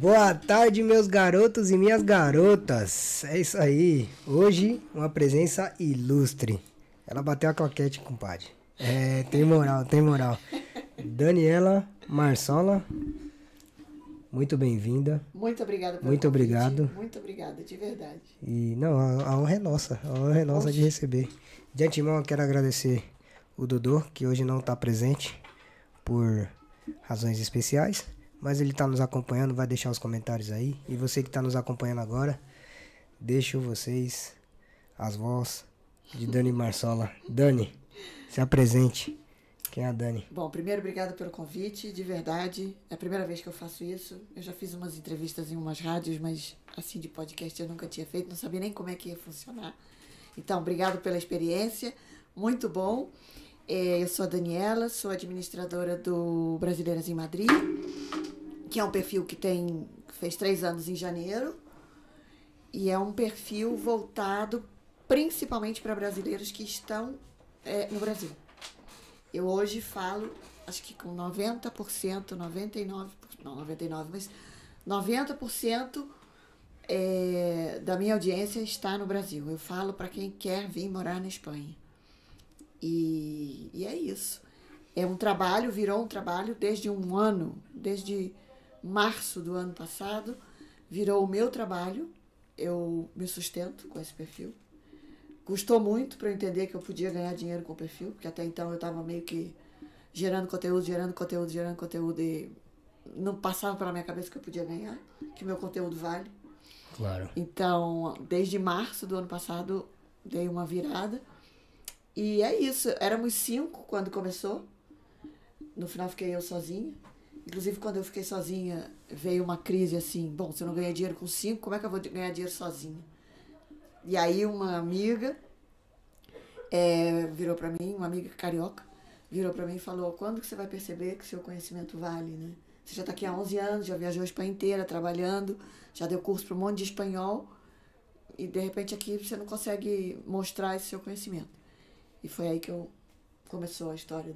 Boa tarde, meus garotos e minhas garotas. É isso aí. Hoje, uma presença ilustre. Ela bateu a claquete, compadre. É, tem moral, tem moral. Daniela Maçolla, muito bem-vinda. Muito obrigada. Muito obrigado. Muito obrigada, de verdade. E não, a honra é nossa. A honra é nossa de receber. De antemão, eu quero agradecer o Dodô, que hoje não está presente por razões especiais, mas ele está nos acompanhando, vai deixar os comentários aí. E você que está nos acompanhando agora, deixo vocês as vozes de Dani Maçolla. Dani, se apresente. Quem é a Dani? Bom, primeiro, obrigado pelo convite, de verdade. É a primeira vez que eu faço isso. Eu já fiz umas entrevistas em umas rádios, mas assim, de podcast eu nunca tinha feito, não sabia nem como é que ia funcionar. Então, obrigado pela experiência, muito bom. Eu sou a Daniela, sou administradora do Brasileiras em Madrid, que é um perfil que fez 3 anos em janeiro, e é um perfil voltado principalmente para brasileiros que estão no Brasil. Eu hoje falo, acho que com 90% da minha audiência está no Brasil. Eu falo para quem quer vir morar na Espanha. E é isso. É um trabalho, virou um trabalho desde um ano, desde março do ano passado, virou o meu trabalho. Eu me sustento com esse perfil. Custou muito para eu entender que eu podia ganhar dinheiro com o perfil, porque até então eu estava meio que gerando conteúdo, e não passava pela minha cabeça que eu podia ganhar, que meu conteúdo vale. Claro. Então, desde março do ano passado, dei uma virada. E é isso, éramos 5 quando começou, no final fiquei eu sozinha, inclusive quando eu fiquei sozinha veio uma crise assim, bom, se eu não ganhar dinheiro com 5, como é que eu vou ganhar dinheiro sozinha? E aí uma amiga virou pra mim, uma amiga carioca, virou pra mim e falou, quando que você vai perceber que seu conhecimento vale, né? Você já tá aqui há 11 anos, já viajou a Espanha inteira trabalhando, já deu curso pra um monte de espanhol e de repente aqui você não consegue mostrar esse seu conhecimento. E foi aí que começou a história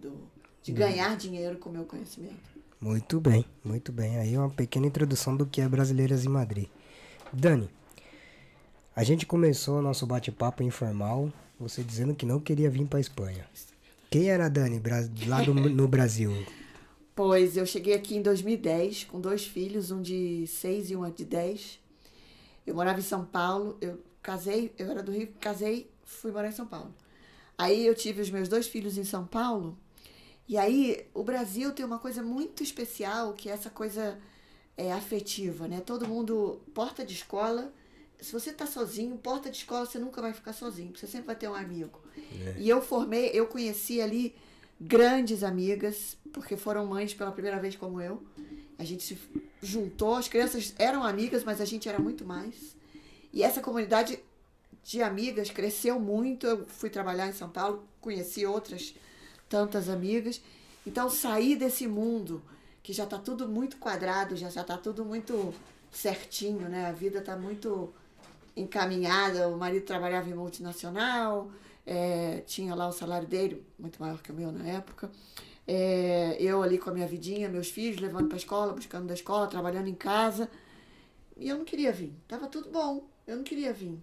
de ganhar dinheiro com o meu conhecimento. Muito bem, muito bem. Aí uma pequena introdução do que é Brasileiras em Madrid. Dani, a gente começou o nosso bate-papo informal, você dizendo que não queria vir para a Espanha. Quem era a Dani lá no Brasil? Pois, eu cheguei aqui em 2010 com 2 filhos, um de 6 e um de 10. Eu morava em São Paulo, eu casei, eu era do Rio, casei, fui morar em São Paulo. Aí eu tive os meus 2 filhos em São Paulo, e aí o Brasil tem uma coisa muito especial, que é essa coisa afetiva, né? Todo mundo, porta de escola, se você tá sozinho, porta de escola, você nunca vai ficar sozinho, porque você sempre vai ter um amigo. É. E eu conheci ali grandes amigas, porque foram mães pela primeira vez como eu, a gente se juntou, as crianças eram amigas, mas a gente era muito mais, e essa comunidade de amigas cresceu muito. Eu fui trabalhar em São Paulo, conheci outras tantas amigas. Então, sair desse mundo que já está tudo muito quadrado, já está tudo muito certinho, né? A vida está muito encaminhada. O marido trabalhava em multinacional, tinha lá o salário dele, muito maior que o meu na época. Eu ali com a minha vidinha, meus filhos, levando para a escola, buscando da escola, trabalhando em casa. E eu não queria vir. Estava tudo bom, eu não queria vir.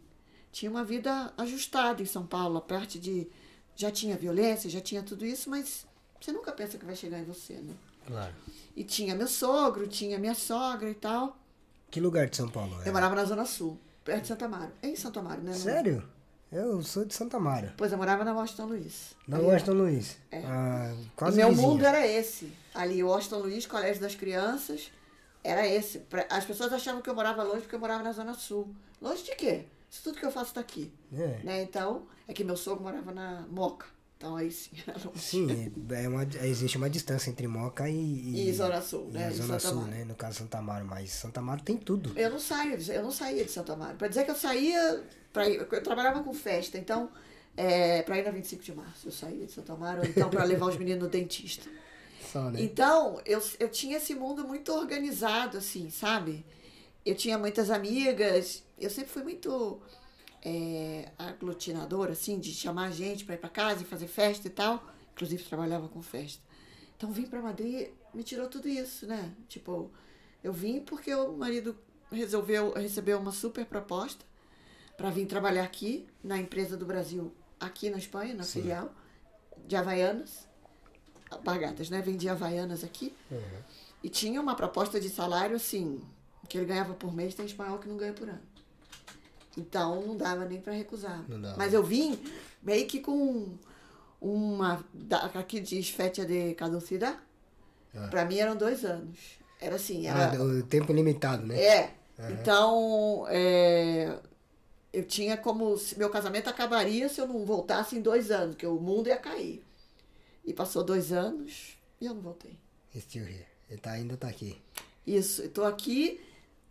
Tinha uma vida ajustada em São Paulo, a parte de... Já tinha violência, já tinha tudo isso, mas você nunca pensa que vai chegar em você, né? Claro. E tinha meu sogro, tinha minha sogra e tal. Que lugar de São Paulo era? Eu morava na Zona Sul, perto de Santo Amaro. É em Santo Amaro, né? Sério? Eu sou de Santo Amaro. Pois, eu morava na Washington Luiz. Na Washington Luiz? É. Ah, quase vizinha. Meu mundo era esse. Ali, Washington Luiz, Colégio das Crianças, era esse. As pessoas achavam que eu morava longe porque eu morava na Zona Sul. Longe de quê? Isso tudo que eu faço tá aqui. É. Né? Então, é que meu sogro morava na Moca. Então, aí sim, era longe. Sim, existe uma distância entre Moca e Zona Sul, né? E Zona Sul, né? No caso, Santo Amaro. Mas Santo Amaro tem tudo. Eu não saía de Santo Amaro. Pra dizer que eu saía... eu trabalhava com festa, então... pra ir na 25 de março, eu saía de Santo Amaro. Então, pra levar os meninos no dentista. Só, né? Então, eu tinha esse mundo muito organizado, assim, sabe? Eu tinha muitas amigas... Eu sempre fui muito aglutinadora, assim, de chamar a gente para ir para casa e fazer festa e tal. Inclusive, trabalhava com festa. Então, vim para Madrid, me tirou tudo isso, né? Tipo, Eu vim porque o marido resolveu receber uma super proposta para vir trabalhar aqui, na empresa do Brasil, aqui na Espanha, na Sim. filial, de Havaianas, Bagatas, né? Vendia Havaianas aqui. Uhum. E tinha uma proposta de salário, assim, que ele ganhava por mês, tem espanhol que não ganha por ano. Então, não dava nem para recusar. Mas eu vim meio que com uma... Aqui diz fecha de caducidade. Ah. Para mim eram 2 anos. Era assim... Era... Ah, o tempo limitado, né? É. Uhum. Então, eu tinha como... Se meu casamento acabaria se eu não voltasse em 2 anos, porque o mundo ia cair. E passou 2 anos e eu não voltei. Still here. Ele ainda tá aqui. Isso. Eu tô aqui,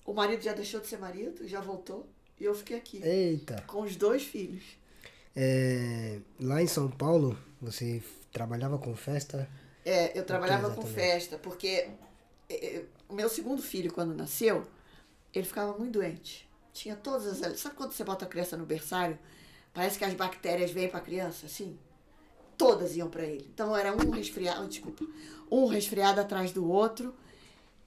o marido já deixou de ser marido, já voltou. E eu fiquei aqui. Eita. Com os 2 filhos. É, lá em São Paulo, você trabalhava com festa? É, eu trabalhava com festa, porque o meu 2º filho, quando nasceu, ele ficava muito doente. Tinha todas as... Sabe quando você bota a criança no berçário? Parece que as bactérias vêm para a criança, assim. Todas iam para ele. Então era um resfriado atrás do outro.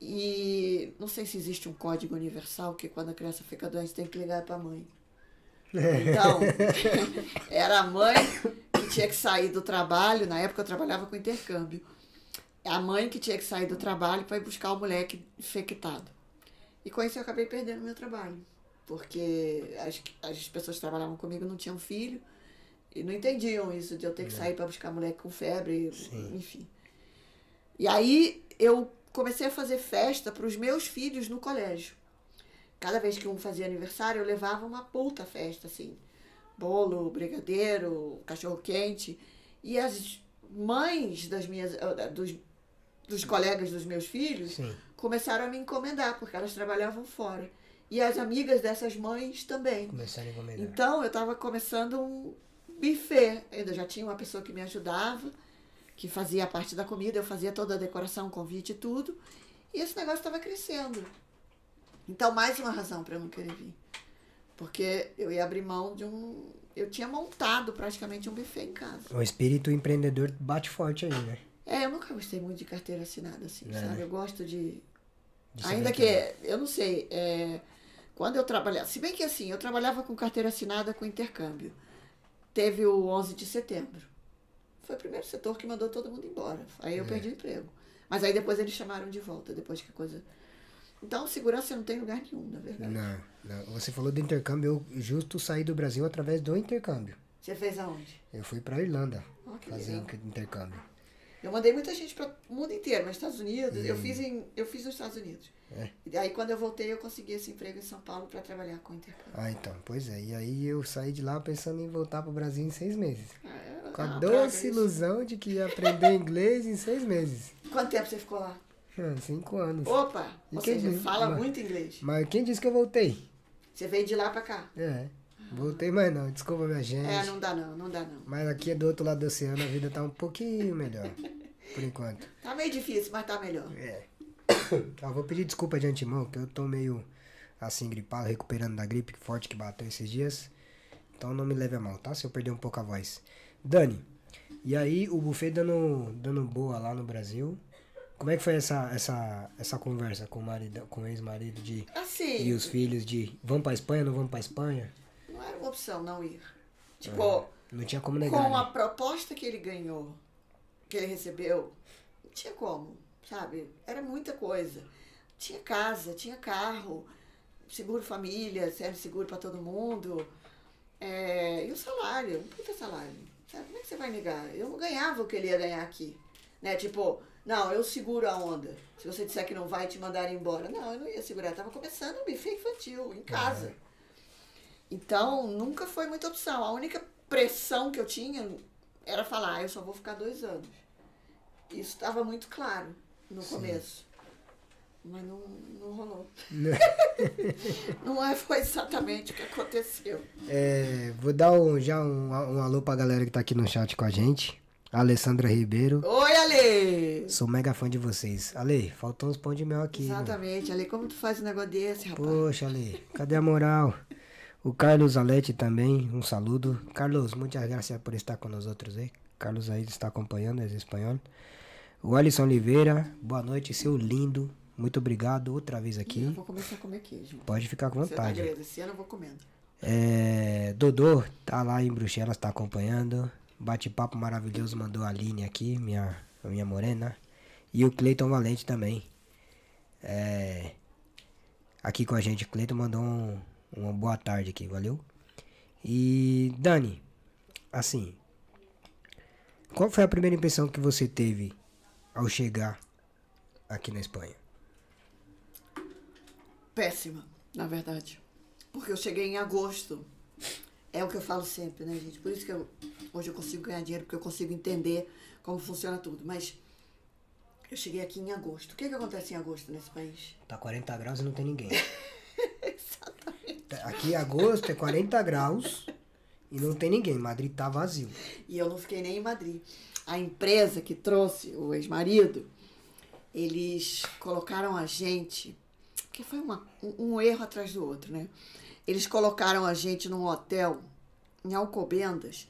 E não sei se existe um código universal que quando a criança fica doente tem que ligar para a mãe. Então, era a mãe que tinha que sair do trabalho. Na época eu trabalhava com intercâmbio. A mãe que tinha que sair do trabalho para ir buscar o moleque infectado. E com isso eu acabei perdendo o meu trabalho. Porque as pessoas que trabalhavam comigo não tinham filho. E não entendiam isso de eu ter que sair para buscar moleque com febre. Sim. Enfim. E aí eu... comecei a fazer festa para os meus filhos no colégio. Cada vez que um fazia aniversário, eu levava uma puta festa, assim. Bolo, brigadeiro, cachorro-quente. E as mães dos colegas dos meus filhos Sim. começaram a me encomendar, porque elas trabalhavam fora. E as amigas dessas mães também. Começaram a encomendar. Então, eu estava começando um buffet. Ainda já tinha uma pessoa que me ajudava, que fazia parte da comida, eu fazia toda a decoração, convite e tudo. E esse negócio estava crescendo. Então, mais uma razão para eu não querer vir. Porque eu ia abrir mão de um... Eu tinha montado praticamente um buffet em casa. O espírito empreendedor bate forte aí, né? É, eu nunca gostei muito de carteira assinada, assim, sabe? Eu gosto de ainda que, eu não sei, quando eu trabalhava... Se bem que, assim, eu trabalhava com carteira assinada com intercâmbio. Teve o 11 de setembro. Foi o primeiro setor que mandou todo mundo embora. Aí eu perdi o emprego. Mas aí depois eles chamaram de volta, depois que a coisa... Então, segurança não tem lugar nenhum, na verdade. Não. Você falou do intercâmbio, eu justo saí do Brasil através do intercâmbio. Você fez aonde? Eu fui pra Irlanda fazer intercâmbio. Eu mandei muita gente para o mundo inteiro, mas Estados Unidos, eu fiz nos Estados Unidos. É. E aí quando eu voltei eu consegui esse emprego em São Paulo para trabalhar com intercâmbio. Ah, então, pois é. E aí eu saí de lá pensando em voltar para o Brasil em 6 meses. Com a doce ilusão de que ia aprender inglês em 6 meses. Quanto tempo você ficou lá? 5 anos. Opa! Ou seja, fala muito inglês. Mas quem disse que eu voltei? Você veio de lá para cá? É. Voltei, mas não, desculpa minha gente. É, não dá não. Mas aqui do outro lado do oceano a vida tá um pouquinho melhor, por enquanto. Tá meio difícil, mas tá melhor. É. Eu vou pedir desculpa de antemão, que eu tô meio assim gripado, recuperando da gripe forte que bateu esses dias. Então não me leve a mal, tá? Se eu perder um pouco a voz. Dani, e aí o buffet dando boa lá no Brasil... Como é que foi essa conversa com o ex-marido de... Assim, e os filhos de... Vamos pra Espanha, não vamos pra Espanha? Não era uma opção não ir. Tipo, não tinha como negar, com a proposta que ele ganhou, que ele recebeu, não tinha como, sabe? Era muita coisa. Tinha casa, tinha carro, seguro família, serve seguro pra todo mundo. E o salário, um puta salário. Sabe? Como é que você vai negar? Eu não ganhava o que ele ia ganhar aqui. Né? Tipo, não, eu seguro a onda. Se você disser que não vai, te mandarem embora. Não, eu não ia segurar. Eu tava começando um buffet infantil, em casa. Uhum. Então, nunca foi muita opção. A única pressão que eu tinha era falar, eu só vou ficar 2 anos. Isso estava muito claro no começo. Mas não rolou. Não foi exatamente o que aconteceu. Vou dar um alô pra galera que tá aqui no chat com a gente. Alessandra Ribeiro. Oi, Ale! Sou mega fã de vocês. Ale, faltou uns pão de mel aqui. Exatamente, mano. Ale, como tu faz um negócio desse, rapaz? Poxa, Ale, cadê a moral? O Carlos Alete também, um saludo. Carlos, muitas graças por estar com nós outros aí. Carlos aí está acompanhando, é espanhol. O Alisson Oliveira, boa noite, seu lindo. Muito obrigado outra vez aqui. Eu vou começar a comer queijo. Pode ficar com vontade. Se eu agradecer, eu vou comendo. Dodô tá lá em Bruxelas, tá acompanhando. Bate-papo maravilhoso, mandou a Aline aqui, minha morena. E o Cleiton Valente também. Aqui com a gente, o Cleiton mandou uma boa tarde aqui, valeu? E Dani, assim, qual foi a primeira impressão que você teve ao chegar aqui na Espanha? Péssima, na verdade. Porque eu cheguei em agosto. É o que eu falo sempre, né, gente? Por isso que hoje eu consigo ganhar dinheiro, porque eu consigo entender como funciona tudo. Mas eu cheguei aqui em agosto. O que acontece em agosto nesse país? Tá 40 graus e não tem ninguém. Exatamente. Aqui em agosto é 40 graus e não tem ninguém. Madrid tá vazio. E eu não fiquei nem em Madrid. A empresa que trouxe o ex-marido, eles colocaram a gente... Que foi um erro atrás do outro, né? Eles colocaram a gente num hotel em Alcobendas,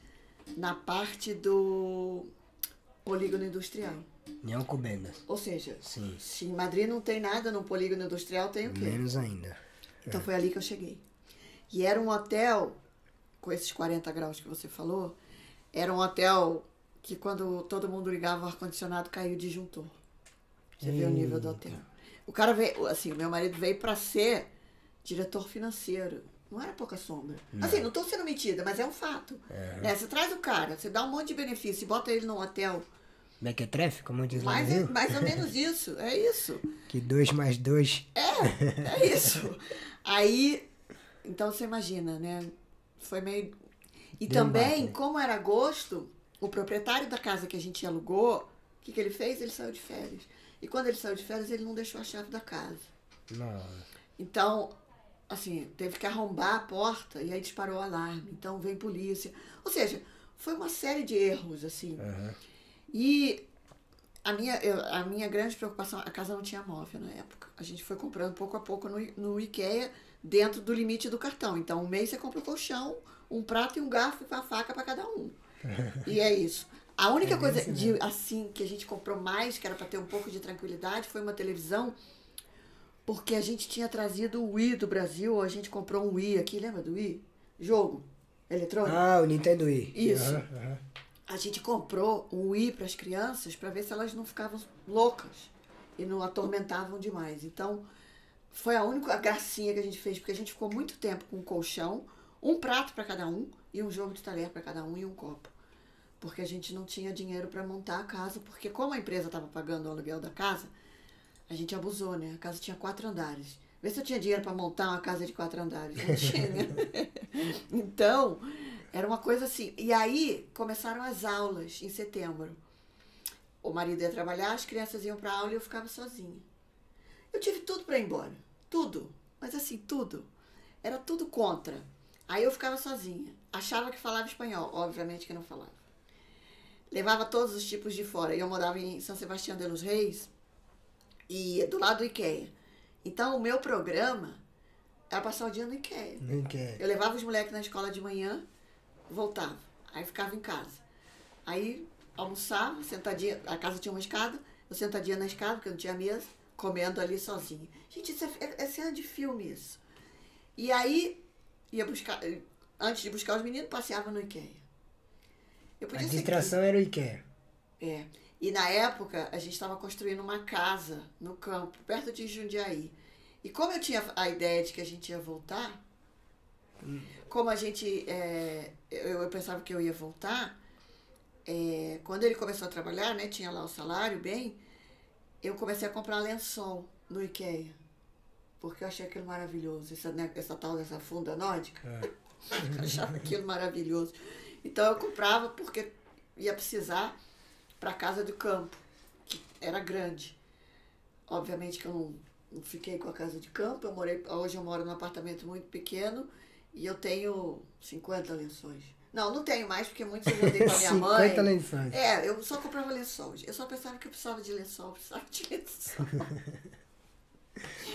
na parte do polígono industrial. Em Alcobendas. Ou seja, sim. Se em Madrid não tem nada, no polígono industrial tem o quê? Menos ainda. Então foi ali que eu cheguei. E era um hotel, com esses 40 graus que você falou, era um hotel que quando todo mundo ligava o ar-condicionado, caiu o disjuntor. Você vê o nível do hotel. O cara veio, assim, meu marido veio pra ser diretor financeiro. Não era pouca sombra. Não. Assim, não tô sendo metida, mas é um fato. Né? Você traz o cara, você dá um monte de benefício e bota ele num hotel. Mequetrefe, como diz lá no Rio. Mais ou menos isso, é isso. Que 2 mais 2. É isso. Aí, então você imagina, né? Foi meio... E deu também, como era agosto, o proprietário da casa que a gente alugou, o que ele fez? Ele saiu de férias. E quando ele saiu de férias, ele não deixou a chave da casa. Não. Então, assim, teve que arrombar a porta e aí disparou o alarme. Então, vem polícia. Ou seja, foi uma série de erros, assim. Uhum. E a minha grande preocupação, a casa não tinha móvel na época. A gente foi comprando pouco a pouco no IKEA, dentro do limite do cartão. Então, um mês você compra um colchão, um prato e um garfo e uma faca para cada um. E é isso. A única coisa assim que a gente comprou mais, que era para ter um pouco de tranquilidade, foi uma televisão, porque a gente tinha trazido o Wii do Brasil, a gente comprou um Wii aqui, lembra do Wii? Jogo eletrônico. Ah, o Nintendo Wii. Isso. Uhum. A gente comprou um Wii para as crianças para ver se elas não ficavam loucas e não atormentavam demais. Então, foi a única gracinha que a gente fez, porque a gente ficou muito tempo com um colchão, um prato para cada um e um jogo de talher para cada um e um copo. Porque a gente não tinha dinheiro para montar a casa, porque como a empresa estava pagando o aluguel da casa, a gente abusou, né? A casa tinha 4 andares. Vê se eu tinha dinheiro para montar uma casa de 4 andares. Não tinha, né? Então, era uma coisa assim. E aí, começaram as aulas em setembro. O marido ia trabalhar, as crianças iam para aula e eu ficava sozinha. Eu tive tudo para ir embora. Tudo. Mas assim, tudo. Era tudo contra. Aí eu ficava sozinha. Achava que falava espanhol. Obviamente que não falava. Levava todos os tipos de fora. Eu morava em San Sebastián de los Reyes e do lado do IKEA. Então, o meu programa era passar o dia no IKEA. Eu levava os moleques na escola de manhã, voltava. Aí ficava em casa. Aí almoçava, sentadinha. A casa tinha uma escada. Eu sentadinha na escada, porque eu não tinha mesa, comendo ali sozinha. Gente, isso é cena de filme, isso. E aí, ia buscar, antes de buscar os meninos, passeava no IKEA. A distração era o IKEA. E na época, a gente estava construindo uma casa no campo, perto de Jundiaí. E como eu tinha a ideia de que a gente ia voltar, como a gente... eu pensava que eu ia voltar, quando ele começou a trabalhar, né, tinha lá o salário bem, eu comecei a comprar lençol no IKEA. Porque eu achei aquilo maravilhoso, essa tal dessa funda nórdica. Eu achava aquilo maravilhoso. Então eu comprava porque ia precisar para a casa do campo, que era grande. Obviamente que eu não fiquei com a casa de campo, hoje eu moro num apartamento muito pequeno e eu tenho 50 lençóis. Não tenho mais, porque muitos eu mandei para minha mãe. 50 lençóis. Eu só comprava lençóis. Eu só pensava que eu precisava de lençol,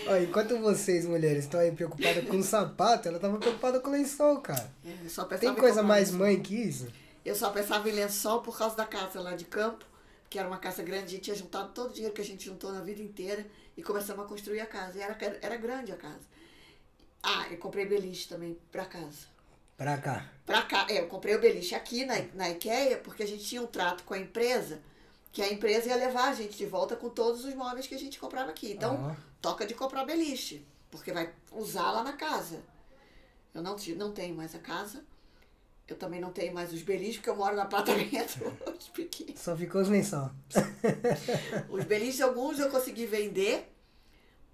Olha, enquanto vocês, mulheres, estão aí preocupadas com sapato, ela estava preocupada com lençol, cara. Tem coisa mais mãe que isso? Eu só pensava em lençol por causa da casa lá de campo, que era uma casa grande, a gente tinha juntado todo o dinheiro que a gente juntou na vida inteira E começamos a construir a casa. E era grande a casa. Ah, eu comprei beliche também para casa. Para cá? Para cá. É, eu comprei o beliche aqui na IKEA, porque a gente tinha um trato com a empresa, que a empresa ia levar a gente de volta com todos os móveis que a gente comprava aqui. Então, toca de comprar beliche, porque vai usar lá na casa. Eu não tenho mais a casa. Eu também não tenho mais os beliches, porque eu moro no apartamento pequeno. Só ficou os lençóis. Os beliches, alguns eu consegui vender,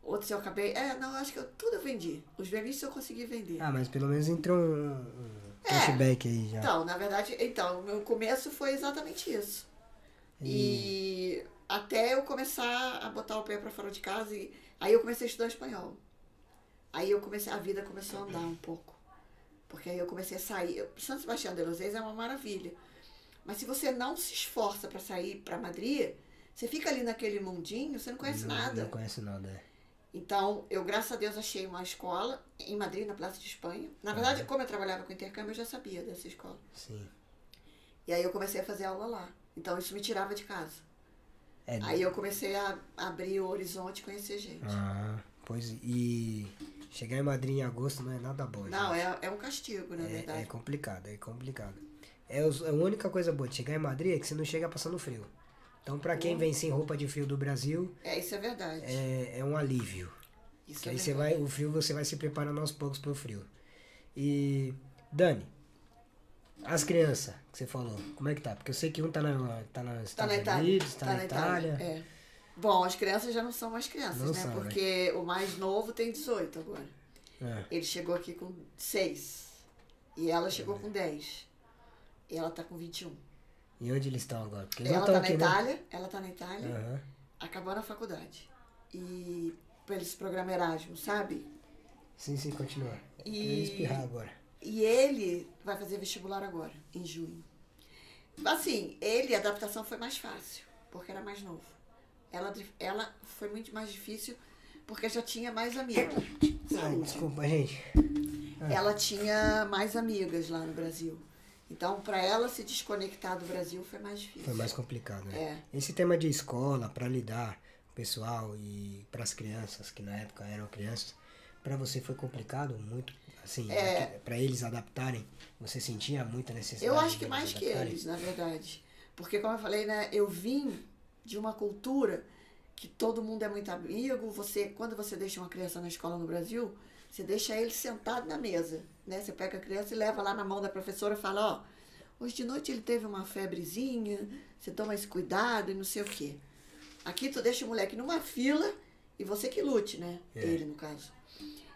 outros eu acabei... É, não, acho que tudo eu vendi. Os beliches eu consegui vender. Ah, mas pelo menos entrou um flashback aí já. Então, na verdade, o meu começo foi exatamente isso. E até eu começar a botar o pé para fora de casa, e aí eu comecei a estudar espanhol. Aí eu comecei, a vida começou a andar um pouco. Porque aí eu comecei a sair. San Sebastián de los Reyes é uma maravilha. Mas se você não se esforça para sair para Madrid, você fica ali naquele mundinho, você não conhece nada. Não conhece nada, é. Então, eu, graças a Deus, achei uma escola em Madrid, na Praça de Espanha. Na verdade, como eu trabalhava com intercâmbio, eu já sabia dessa escola. Sim. E aí eu comecei a fazer aula lá. Então, isso me tirava de casa. É, aí eu comecei a abrir o horizonte e conhecer gente. Ah, pois e... Chegar em Madrid em agosto não é nada bom. Não, é um castigo, na verdade. É complicado, é complicado. É a única coisa boa de chegar em Madrid é que você não chega passando frio. Então, pra quem vem sem roupa de frio do Brasil... É, isso é verdade. É um alívio. Isso é verdade. Aí você vai se preparando aos poucos pro frio. E, Dani, as crianças que você falou, como é que tá? Porque eu sei que um tá na Itália. É. Bom, as crianças já não são mais crianças, não, né? Sabe. Porque o mais novo tem 18 agora. É. Ele chegou aqui com 6. E ela chegou com 10. E ela tá com 21. E onde eles estão agora? Porque eles ela tá na Itália. Uhum. Acabou na faculdade. E pelo programa Erasmus, sabe? Sim, sim, continua. E espirrar agora. E ele vai fazer vestibular agora, em junho. Assim, a adaptação foi mais fácil, porque era mais novo. Ela foi muito mais difícil porque já tinha mais amigas. Ai, desculpa, gente. Ela tinha mais amigas lá no Brasil. Então, para ela se desconectar do Brasil foi mais difícil. Foi mais complicado, né? É. Esse tema de escola, para lidar com o pessoal e para as crianças, que na época eram crianças, para você foi complicado muito? Assim, para eles adaptarem, você sentia muita necessidade? Eu acho que mais que eles, na verdade. Porque, como eu falei, né, eu vim de uma cultura que todo mundo é muito amigo. Quando você deixa uma criança na escola no Brasil, você deixa ele sentado na mesa, né? Você pega a criança e leva lá na mão da professora e fala, ó, hoje de noite ele teve uma febrezinha, você toma esse cuidado e não sei o quê. Aqui tu deixa o moleque numa fila e você que lute, né? Ele, no caso.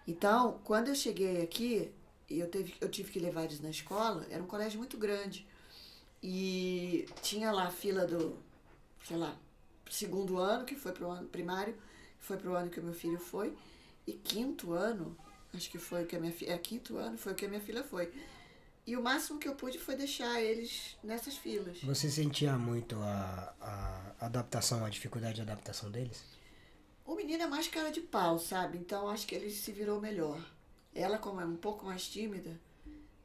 Então, quando eu cheguei aqui, e eu tive que levar eles na escola, era um colégio muito grande. E tinha lá a fila do... sei lá, segundo ano, que foi pro ano primário, foi pro ano que o meu filho foi, e quinto ano, acho que foi o que a minha filha... quinto ano foi o que a minha filha foi. E o máximo que eu pude foi deixar eles nessas filas. Você sentia muito a adaptação, a dificuldade de adaptação deles? O menino é mais cara de pau, sabe? Então, acho que ele se virou melhor. Ela, como é um pouco mais tímida,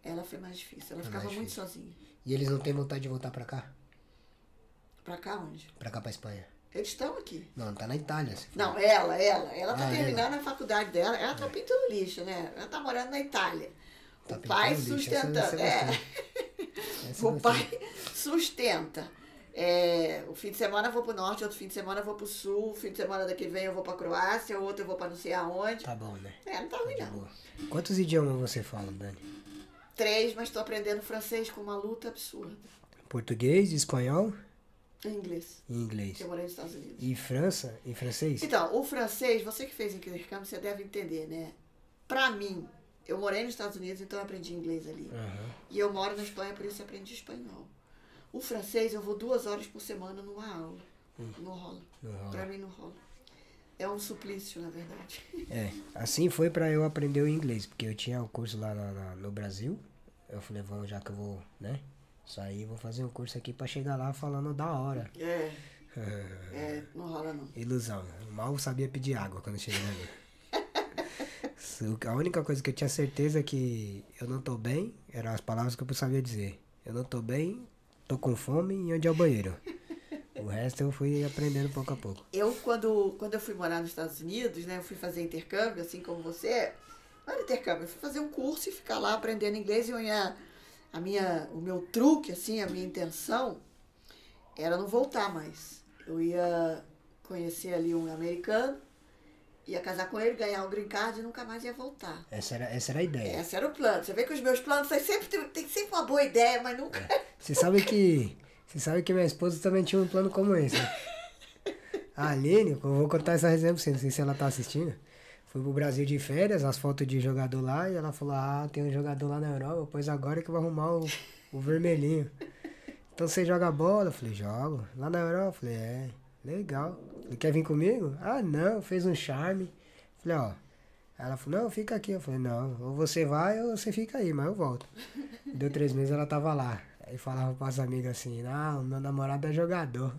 ela foi mais difícil. Ela ficava muito sozinha. E eles não têm vontade de voltar pra cá? Pra cá onde? Pra cá, pra Espanha. Eles estão aqui. Não, tá na Itália. Não, ela tá terminando a faculdade dela. Ela tá pintando lixo, né? Ela tá morando na Itália. Tá, o pai sustentando. O pai sustenta. O fim de semana eu vou pro norte, outro fim de semana eu vou pro sul, o fim de semana daqui vem eu vou pra Croácia, outro eu vou pra não sei aonde. Tá bom, né? É, não tá ruim, não. Quantos idiomas você fala, Dani? 3, mas tô aprendendo francês com uma luta absurda. Português, espanhol... Inglês. Eu morei nos Estados Unidos. E França? E francês? Então, o francês, você que fez intercâmbio, você deve entender, né? Pra mim, eu morei nos Estados Unidos, então eu aprendi inglês ali. Uhum. E eu moro na Espanha, por isso eu aprendi espanhol. O francês, eu vou 2 horas por semana numa aula. Não rola. Pra mim, não rola. É um suplício, na verdade. É, assim foi pra eu aprender o inglês, porque eu tinha o curso lá no Brasil. Eu falei, vamos, já que eu vou, né? Isso aí, vou fazer um curso aqui pra chegar lá falando da hora. Não rola não. Ilusão. Mal sabia pedir água quando cheguei ali. A única coisa que eu tinha certeza é que eu não tô bem, eram as palavras que eu sabia dizer. Eu não tô bem, tô com fome e onde é o banheiro. O resto eu fui aprendendo pouco a pouco. Eu, quando eu fui morar nos Estados Unidos, né, eu fui fazer intercâmbio, assim como você. Não era intercâmbio, eu fui fazer um curso e ficar lá aprendendo inglês. E o meu truque, assim, a minha intenção era não voltar mais. Eu ia conhecer ali um americano, ia casar com ele, ganhar um green card e nunca mais ia voltar. Essa era a ideia. Esse era o plano. Você vê que os meus planos tem sempre uma boa ideia, mas nunca... Você sabe que minha esposa também tinha um plano como esse. A Aline, eu vou contar essa resenha pra você, não sei se ela tá assistindo. Fui pro Brasil de férias, as fotos de jogador lá, e ela falou, ah, tem um jogador lá na Europa, pois agora que eu vou arrumar o vermelhinho. Então você joga bola? Eu falei, jogo. Lá na Europa? Eu falei, é, legal. Ele quer vir comigo? Ah, não, fez um charme. Eu falei, ó. Ela falou, não, fica aqui. Eu falei, não, ou você vai ou você fica aí, mas eu volto. Deu 3 meses, ela tava lá. Aí falava pras amigas assim, não, meu namorado é jogador.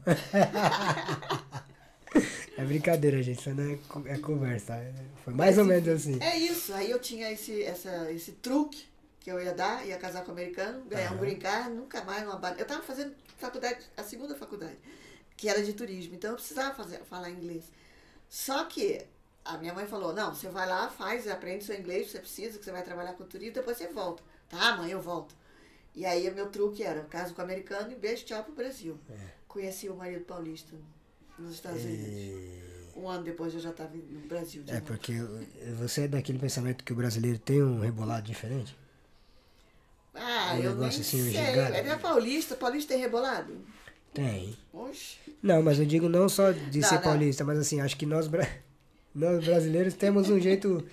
É brincadeira, gente, isso não é conversa. Foi mais ou menos assim. É isso, aí eu tinha esse truque que eu ia dar, ia casar com o americano, ganhar um brincar, nunca mais uma barata. Eu tava fazendo faculdade, a segunda faculdade, que era de turismo, então eu precisava falar inglês. Só que a minha mãe falou, não, você vai lá, faz, aprende seu inglês, você precisa, que você vai trabalhar com turismo, depois você volta. Tá, mãe, eu volto. E aí o meu truque era, caso com o americano e beijo, tchau pro Brasil. É. Conheci o marido paulista nos Estados Unidos. Um ano depois eu já estava no Brasil. É, porque você é daquele pensamento que o brasileiro tem um rebolado diferente? Ah, eu nem sei. Ele é paulista. Paulista tem rebolado? Tem. Oxe. Não, mas eu digo não só de ser paulista, mas assim, acho que nós brasileiros temos um jeito...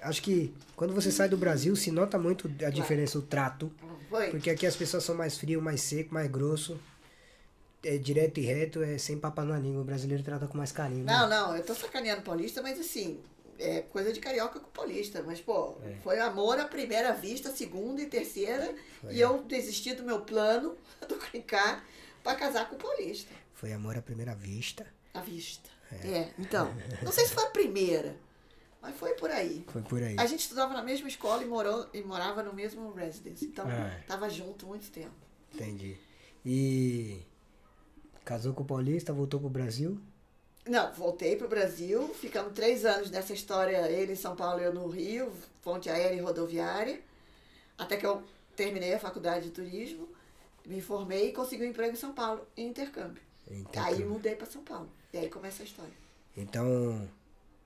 Acho que quando você sai do Brasil, se nota muito a diferença, o trato. Foi. Porque aqui as pessoas são mais frias, mais seco, mais grosso. É direto e reto, é sem papar na língua. O brasileiro trata com mais carinho. Não, né? Não, eu tô sacaneando paulista, mas assim, é coisa de carioca com paulista. Mas, pô, foi amor à primeira vista, segunda e terceira. Foi. E eu desisti do meu plano do clicar pra casar com paulista. Foi amor à primeira vista? À vista. É, então. Não sei se foi a primeira, mas foi por aí. Foi por aí. A gente estudava na mesma escola e morava no mesmo residence. Então, tava junto muito tempo. Entendi. E... Casou com o paulista, voltou pro Brasil? Não, voltei pro Brasil. Ficamos 3 anos nessa história, ele em São Paulo e eu no Rio, ponte aérea e rodoviária. Até que eu terminei a faculdade de turismo, me formei e consegui um emprego em São Paulo, em intercâmbio. Aí mudei para São Paulo. E aí começa a história. Então,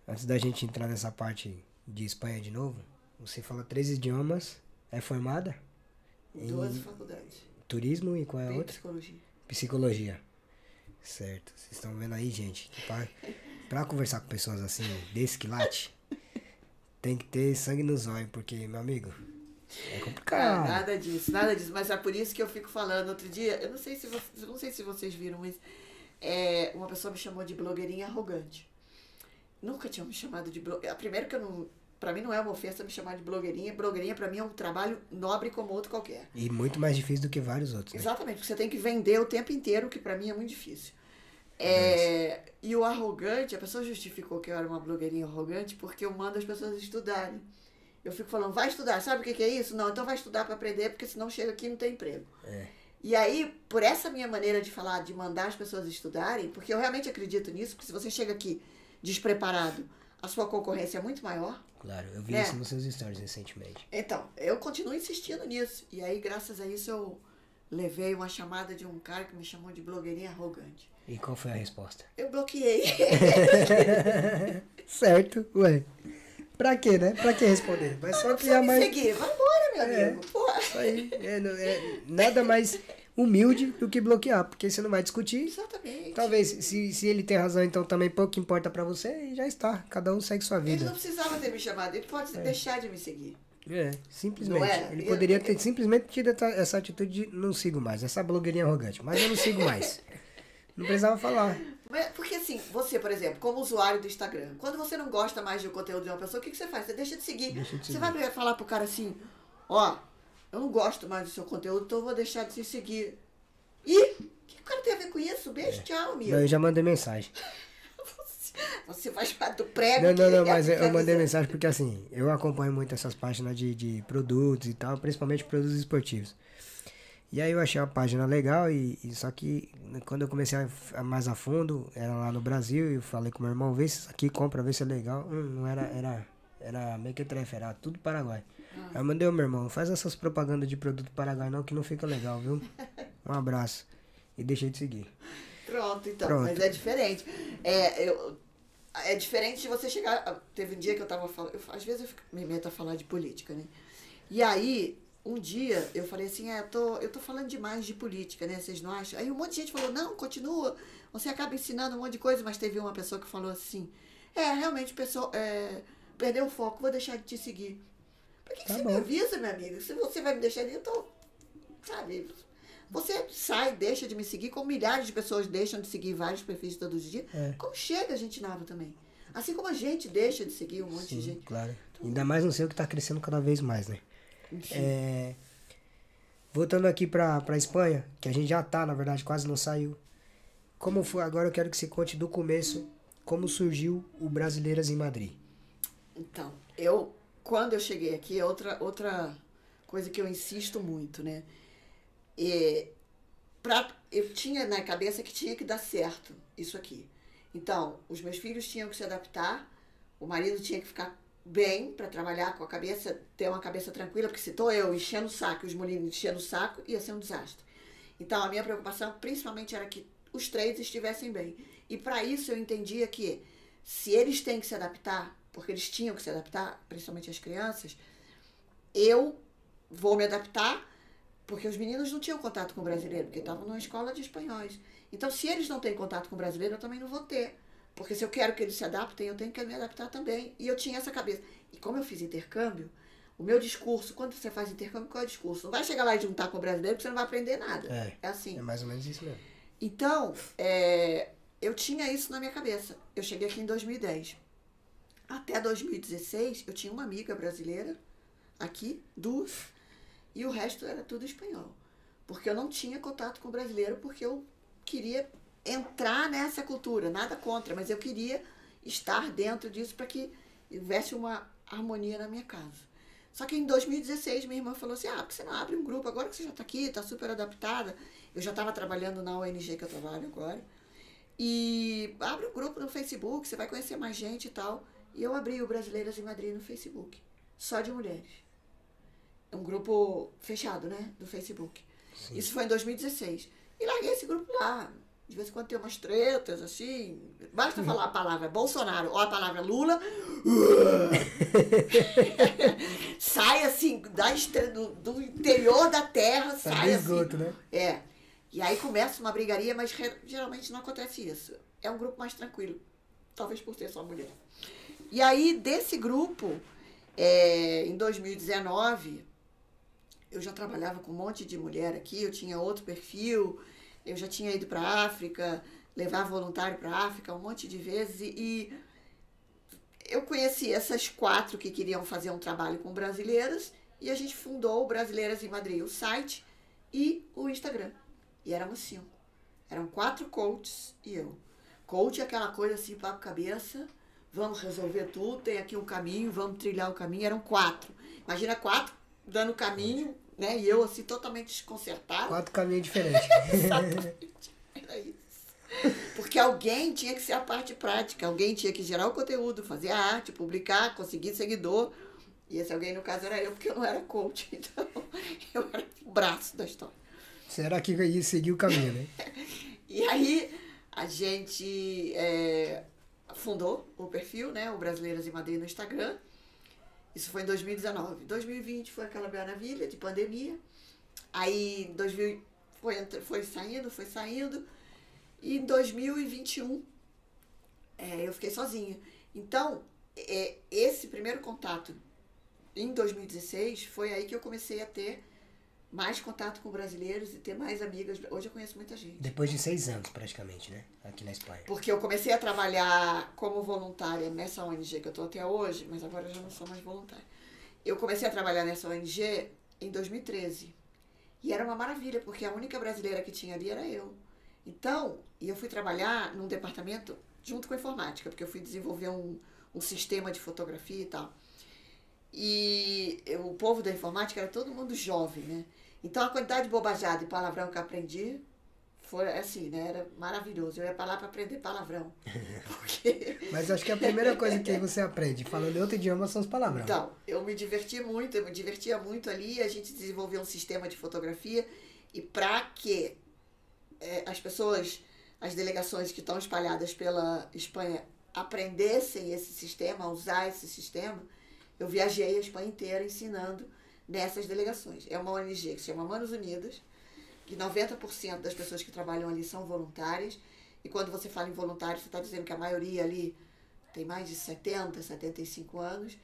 antes da gente entrar nessa parte de Espanha de novo, você fala 3 idiomas, é formada? Em 12 faculdades. Turismo e qual é a outra? Psicologia. Psicologia. Certo, vocês estão vendo aí, gente, que pra conversar com pessoas assim, desse quilate, tem que ter sangue nos olhos, porque, meu amigo, é complicado. Nada disso, mas é por isso que eu fico falando. Outro dia, eu não sei se vocês viram, mas uma pessoa me chamou de blogueirinha arrogante. Nunca tinham me chamado de blogueirinha. Primeiro que pra mim não é uma ofensa me chamar de blogueirinha. Blogueirinha pra mim é um trabalho nobre como outro qualquer. E muito mais difícil do que vários outros. Né? Exatamente, porque você tem que vender o tempo inteiro, que pra mim é muito difícil. E o arrogante, a pessoa justificou que eu era uma blogueirinha arrogante porque eu mando as pessoas estudarem. Eu fico falando, vai estudar, sabe o que é isso? Não, então vai estudar pra aprender, porque senão chega aqui e não tem emprego. É. E aí, por essa minha maneira de falar, de mandar as pessoas estudarem, porque eu realmente acredito nisso, porque se você chega aqui despreparado, a sua concorrência é muito maior. Claro, eu vi isso nos seus stories recentemente. Então, eu continuo insistindo nisso. E aí, graças a isso, eu levei uma chamada de um cara que me chamou de blogueirinha arrogante. E qual foi a resposta? Eu bloqueei. Certo, ué. Pra quê, né? Pra que responder? Mas só que a mais... seguir. Vai embora, meu amigo. Pô. Isso aí. É nada mais humilde do que bloquear, porque você não vai discutir. Exatamente. Talvez, se ele tem razão, então também pouco importa pra você e já está. Cada um segue sua vida. Ele não precisava ter me chamado, ele pode deixar de me seguir. Simplesmente. Ele poderia ter simplesmente tido essa atitude de não sigo mais, essa blogueirinha arrogante, mas eu não sigo mais. Não precisava falar. Mas, porque assim, você, por exemplo, como usuário do Instagram, quando você não gosta mais do conteúdo de uma pessoa, o que você faz? Você deixa de seguir. Você vai falar pro cara assim, ó... Eu não gosto mais do seu conteúdo, então eu vou deixar de se seguir. Ih, o que o cara tem a ver com isso? Beijo, tchau, amigo. Eu já mandei mensagem. Você faz parte do prego. Não, mas eu mandei mensagem porque assim, eu acompanho muito essas páginas de produtos e tal, principalmente produtos esportivos. E aí eu achei uma página legal, e só que quando eu comecei a mais a fundo, era lá no Brasil, e eu falei com meu irmão, vê se isso aqui, compra, vê se é legal. Não era, era meio que trefe, era tudo Paraguai. Aí eu mandei o meu irmão, faz essas propagandas de produto Paraguai não, que não fica legal, viu? Um abraço. E deixei de seguir. Pronto, então. Pronto. Mas é diferente. É diferente de você chegar... Teve um dia que eu tava falando... Às vezes eu fico, me meto a falar de política, né? E aí, um dia, eu falei assim, eu tô falando demais de política, né? Vocês não acham? Aí um monte de gente falou, não, continua. Você acaba ensinando um monte de coisa. Mas teve uma pessoa que falou assim, realmente, pessoa, perdeu o foco, vou deixar de te seguir. Por que, que você me avisa, minha amiga? Se você vai me deixar ali, eu tô... Sabe... Você sai, deixa de me seguir, como milhares de pessoas deixam de seguir vários perfis todos os dias. É. Como chega a gente nova também. Assim como a gente deixa de seguir um monte de gente. Claro. Então, ainda mais não sei o que está crescendo cada vez mais, né? Voltando aqui para a Espanha, que a gente já está, na verdade, quase não saiu. Como foi? Agora eu quero que você conte do começo como surgiu o Brasileiras em Madrid. Então, quando eu cheguei aqui, é outra coisa que eu insisto muito, né? Eu tinha na cabeça que tinha que dar certo isso aqui. Então, os meus filhos tinham que se adaptar, o marido tinha que ficar bem para trabalhar com a cabeça, ter uma cabeça tranquila, porque se tô eu enchendo o saco, os meninos enchendo o saco, ia ser um desastre. Então, a minha preocupação principalmente era que os três estivessem bem. E para isso eu entendia que se eles têm que se adaptar, porque eles tinham que se adaptar, principalmente as crianças, eu vou me adaptar. Porque os meninos não tinham contato com o brasileiro, porque estavam numa escola de espanhóis. Então, se eles não têm contato com o brasileiro, eu também não vou ter. Porque se eu quero que eles se adaptem, eu tenho que me adaptar também. E eu tinha essa cabeça. E como eu fiz intercâmbio, o meu discurso, quando você faz intercâmbio, qual é o discurso? Não vai chegar lá e juntar com o brasileiro, porque você não vai aprender nada. É assim. É mais ou menos isso mesmo. Então, eu tinha isso na minha cabeça. Eu cheguei aqui em 2010. Até 2016, eu tinha uma amiga brasileira aqui, duas. E o resto era tudo espanhol, porque eu não tinha contato com o brasileiro, porque eu queria entrar nessa cultura, nada contra, mas eu queria estar dentro disso para que houvesse uma harmonia na minha casa. Só que em 2016, minha irmã falou assim, por que você não abre um grupo? Agora que você já está aqui, está super adaptada, eu já estava trabalhando na ONG que eu trabalho agora, e abre um grupo no Facebook, você vai conhecer mais gente e tal. E eu abri o Brasileiras em Madrid no Facebook, só de mulheres. Um grupo fechado, né? Do Facebook. Sim. Isso foi em 2016. E larguei esse grupo lá. De vez em quando tem umas tretas, assim. Basta falar a palavra Bolsonaro ou a palavra Lula. Sai, assim, do interior da terra. Sai, esgoto, assim. Né? E aí começa uma brigaria, mas geralmente não acontece isso. É um grupo mais tranquilo. Talvez por ser só mulher. E aí, desse grupo, em 2019... Eu já trabalhava com um monte de mulher aqui, eu tinha outro perfil, eu já tinha ido para a África, levar voluntário para a África um monte de vezes. E eu conheci essas quatro que queriam fazer um trabalho com brasileiras e a gente fundou o Brasileiras em Madrid, o site e o Instagram. E éramos 5. Eram 4 coaches e eu. Coach é aquela coisa assim, papo cabeça, vamos resolver tudo, tem aqui um caminho, vamos trilhar o caminho. Eram 4. Imagina 4 dando caminho... Né? E eu, assim, totalmente desconcertada. 4 caminhos diferentes. Exatamente. Era isso. Porque alguém tinha que ser a parte prática, alguém tinha que gerar o conteúdo, fazer a arte, publicar, conseguir seguidor. E esse alguém, no caso, era eu, porque eu não era coach. Então, eu era o braço da história. Será que eu ia seguir o caminho, né? E aí, a gente fundou o perfil, né? O Brasileiras em Madrid no Instagram. Isso foi em 2019. 2020 foi aquela maravilha de pandemia. Aí 2000 foi saindo. E em 2021 eu fiquei sozinha. Então, esse primeiro contato em 2016 foi aí que eu comecei a ter mais contato com brasileiros e ter mais amigas. Hoje eu conheço muita gente. Depois de 6 anos, praticamente, né? Aqui na Espanha. Porque eu comecei a trabalhar como voluntária nessa ONG que eu estou até hoje, mas agora eu já não sou mais voluntária. Eu comecei a trabalhar nessa ONG em 2013. E era uma maravilha, porque a única brasileira que tinha ali era eu. Então, eu fui trabalhar num departamento junto com a informática, porque eu fui desenvolver um sistema de fotografia e tal. E o povo da informática era todo mundo jovem, né? Então a quantidade de bobajada e palavrão que eu aprendi foi assim, né? Era maravilhoso. Eu ia para lá para aprender palavrão. Porque... Mas acho que a primeira coisa que você aprende falando outro idioma são os palavrões. Então, eu me divertia muito ali. A gente desenvolveu um sistema de fotografia e para que as pessoas, as delegações que estão espalhadas pela Espanha aprendessem esse sistema, a usar esse sistema, eu viajei a Espanha inteira ensinando nessas delegações. É uma ONG que se chama Manos Unidas, que 90% das pessoas que trabalham ali são voluntárias. E quando você fala em voluntários, você está dizendo que a maioria ali tem mais de 70, 75 anos.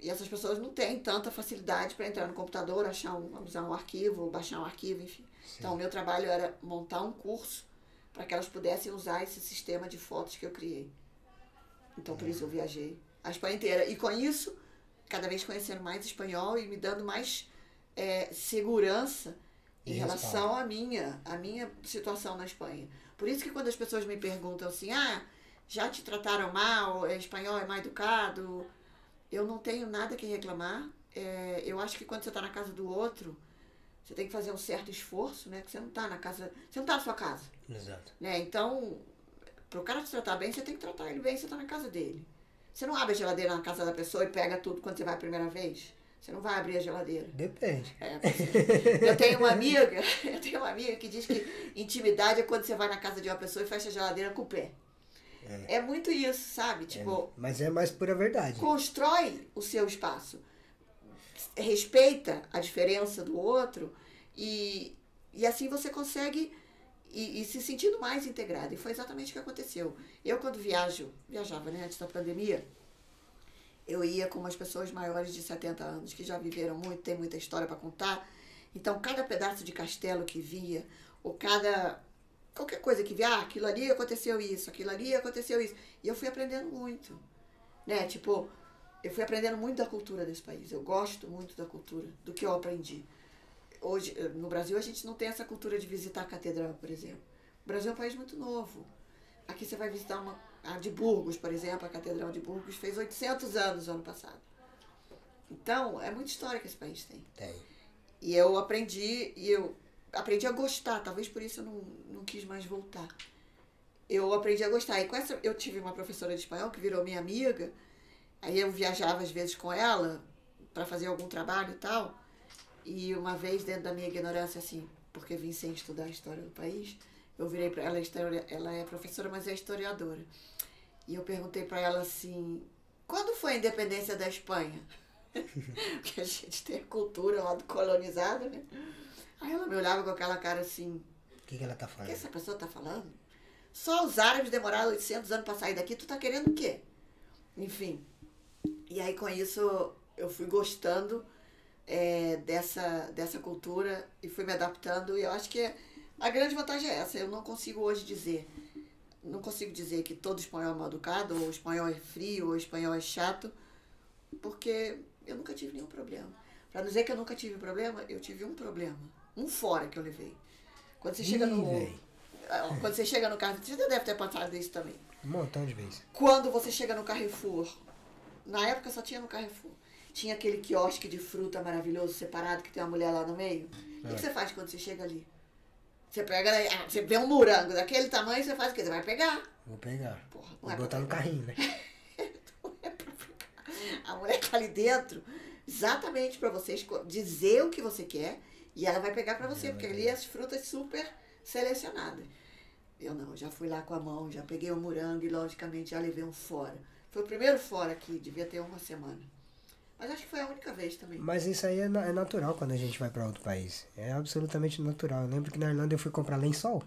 E essas pessoas não têm tanta facilidade para entrar no computador, achar usar um arquivo, baixar um arquivo, enfim. Sim. Então, o meu trabalho era montar um curso para que elas pudessem usar esse sistema de fotos que eu criei. Então, por isso eu viajei a Espanha inteira. E com isso... cada vez conhecendo mais espanhol e me dando mais segurança em relação à minha situação na Espanha. Por isso que quando as pessoas me perguntam assim, ah, já te trataram mal, espanhol é mal educado, eu não tenho nada que reclamar. Eu acho que quando você está na casa do outro, você tem que fazer um certo esforço, né? Porque você não está na casa, você não está na sua casa. Exato. Né? Então, para o cara te tratar bem, você tem que tratar ele bem, você está na casa dele. Você não abre a geladeira na casa da pessoa e pega tudo quando você vai a primeira vez? Você não vai abrir a geladeira. Depende. Eu tenho uma amiga que diz que intimidade é quando você vai na casa de uma pessoa e fecha a geladeira com o pé. É muito isso, sabe? Tipo, mas é mais pura verdade. Constrói o seu espaço. Respeita a diferença do outro e assim você consegue... E se sentindo mais integrada. E foi exatamente o que aconteceu. Eu, quando viajava, né, antes da pandemia, eu ia com umas pessoas maiores de 70 anos, que já viveram muito, tem muita história para contar. Então, cada pedaço de castelo que via, ou cada... qualquer coisa que via, aquilo ali aconteceu isso, aquilo ali aconteceu isso. E eu fui aprendendo muito. Né? Tipo, eu fui aprendendo muito da cultura desse país. Eu gosto muito da cultura, do que eu aprendi. Hoje, no Brasil, a gente não tem essa cultura de visitar a catedral, por exemplo. O Brasil é um país muito novo. Aqui você vai visitar a de Burgos, por exemplo, a Catedral de Burgos fez 800 anos ano passado. Então, é muita história que esse país tem. Tem. E eu aprendi a gostar, talvez por isso eu não quis mais voltar. Eu aprendi a gostar. E eu tive uma professora de espanhol que virou minha amiga, aí eu viajava às vezes com ela para fazer algum trabalho e tal. E uma vez, dentro da minha ignorância, assim, porque vim sem estudar a história do país, eu virei para ela, ela é professora, mas é historiadora. E eu perguntei para ela assim, quando foi a independência da Espanha? Porque a gente tem a cultura lá do colonizado, né? Aí ela me olhava com aquela cara assim... O que ela tá falando? O que essa pessoa tá falando? Só os árabes demoraram 800 anos para sair daqui, tu tá querendo o quê? Enfim. E aí, com isso, eu fui gostando... dessa cultura e fui me adaptando, e eu acho que a grande vantagem é essa. Eu não consigo hoje dizer, que todo espanhol é mal educado, ou espanhol é frio, ou espanhol é chato, porque eu nunca tive nenhum problema. Para não dizer que eu nunca tive problema, eu tive um problema, um fora que eu levei. Quando você chega no Carrefour, você deve ter passado isso também. Um montão de vezes. Quando você chega no Carrefour, na época só tinha no Carrefour. Tinha aquele quiosque de fruta maravilhoso, separado, que tem uma mulher lá no meio. O que você faz quando você chega ali? Você pega, você vê um morango daquele tamanho, você faz o quê? Você vai pegar. Vou pegar. Porra, não vou botar no carrinho, né? Não é pra pegar. A mulher tá ali dentro, exatamente pra você dizer o que você quer, e ela vai pegar pra você, porque ali as frutas super selecionadas. Eu não, já fui lá com a mão, já peguei um morango e, logicamente, já levei um fora. Foi o primeiro fora aqui, devia ter uma semana. Mas acho que foi a única vez também. Mas isso aí é natural quando a gente vai para outro país. É absolutamente natural. Eu lembro que na Irlanda eu fui comprar lençol.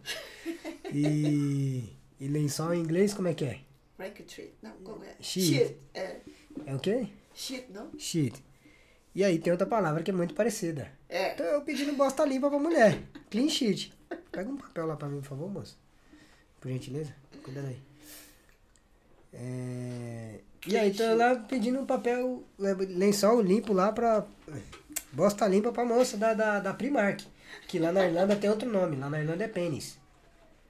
E lençol em inglês como é que é? Ranketry. Não, como é? Sheet. É o quê? Sheet, não? Sheet. E aí tem outra palavra que é muito parecida. Então eu pedindo bosta limpa pra mulher. Clean sheet. Pega um papel lá pra mim, por favor, moço. Por gentileza. Cuidado aí. E aí, tô lá pedindo um papel, lençol limpo lá pra... bosta limpa pra moça da Primark. Que lá na Irlanda tem outro nome. Lá na Irlanda é pênis.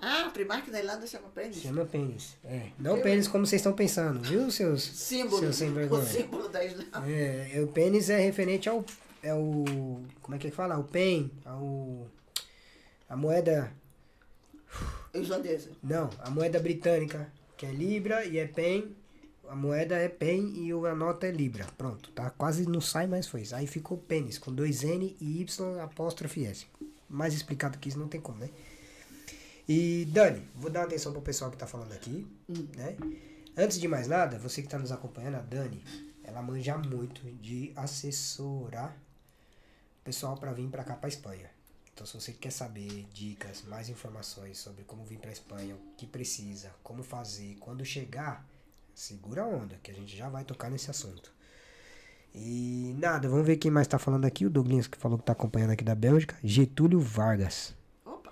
Ah, Primark da Irlanda chama pênis? Chama pênis, é. Não eu... pênis como vocês estão pensando, viu, seus... símbolo, seus sem vergonha. O símbolo da Irlanda. É, o pênis é referente ao... é o... como é que fala? O pen, ao... a moeda... irlandesa. Não, a moeda britânica, que é libra e é pen... a moeda é pen e a nota é libra. Pronto, tá? Quase não sai, mas foi isso. Aí ficou pênis, com 2N e Y apóstrofe S. Mais explicado que isso não tem como, né? E, Dani, vou dar atenção pro pessoal que tá falando aqui, né? Antes de mais nada, você que tá nos acompanhando, a Dani, ela manja muito de assessorar o pessoal pra vir pra cá, pra Espanha. Então, se você quer saber dicas, mais informações sobre como vir pra Espanha, o que precisa, como fazer, quando chegar... segura a onda, que a gente já vai tocar nesse assunto. E nada, vamos ver quem mais tá falando aqui. O Douglas, que falou que tá acompanhando aqui da Bélgica. Getúlio Vargas. Opa!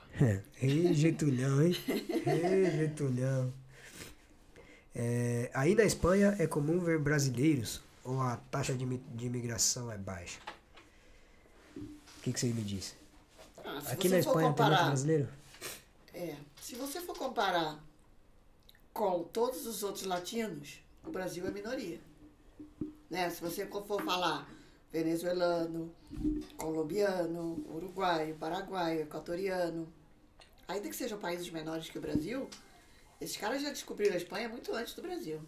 Ei, Getulhão, hein? Ei, Getulhão. É, aí na Espanha é comum ver brasileiros ou a taxa de imigração é baixa? O que, que você me diz? Ah, aqui na Espanha comparar, tem muito brasileiro? É, se você for comparar... com todos os outros latinos, o Brasil é minoria. Né? Se você for falar venezuelano, colombiano, uruguaio, paraguaio, equatoriano, ainda que sejam países menores que o Brasil, esses caras já descobriram a Espanha muito antes do Brasil.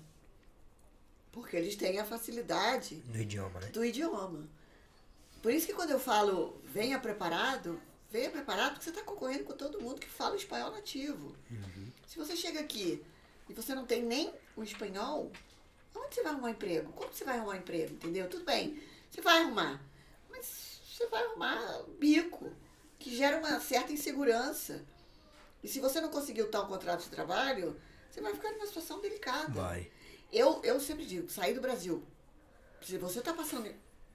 Porque eles têm a facilidade do idioma, né? Do idioma. Por isso que quando eu falo venha preparado porque você está concorrendo com todo mundo que fala espanhol nativo. Uhum. Se você chega aqui e você não tem nem o espanhol, onde você vai arrumar emprego? Como você vai arrumar emprego, entendeu? Tudo bem, você vai arrumar, mas você vai arrumar bico, que gera uma certa insegurança. E se você não conseguiu tal contrato de trabalho, você vai ficar numa situação delicada. Vai. Eu sempre digo, sair do Brasil. Se você está passando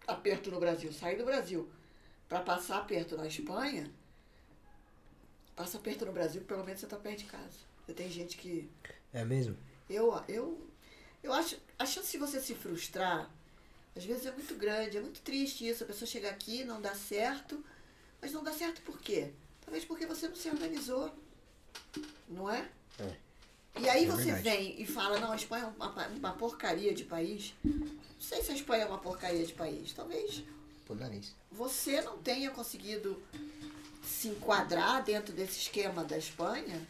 aperto no Brasil, sair do Brasil para passar aperto na Espanha, passa aperto no Brasil, pelo menos você está perto de casa. Tem gente que... é mesmo? Eu acho... a chance de você se frustrar, às vezes, é muito grande. É muito triste isso. A pessoa chega aqui, não dá certo. Mas não dá certo por quê? Talvez porque você não se organizou. Não é? É. E aí é você verdade. Vem e fala, não, a Espanha é uma porcaria de país. Não sei se a Espanha é uma porcaria de país. Talvez... por nariz. Você não tenha conseguido se enquadrar dentro desse esquema da Espanha...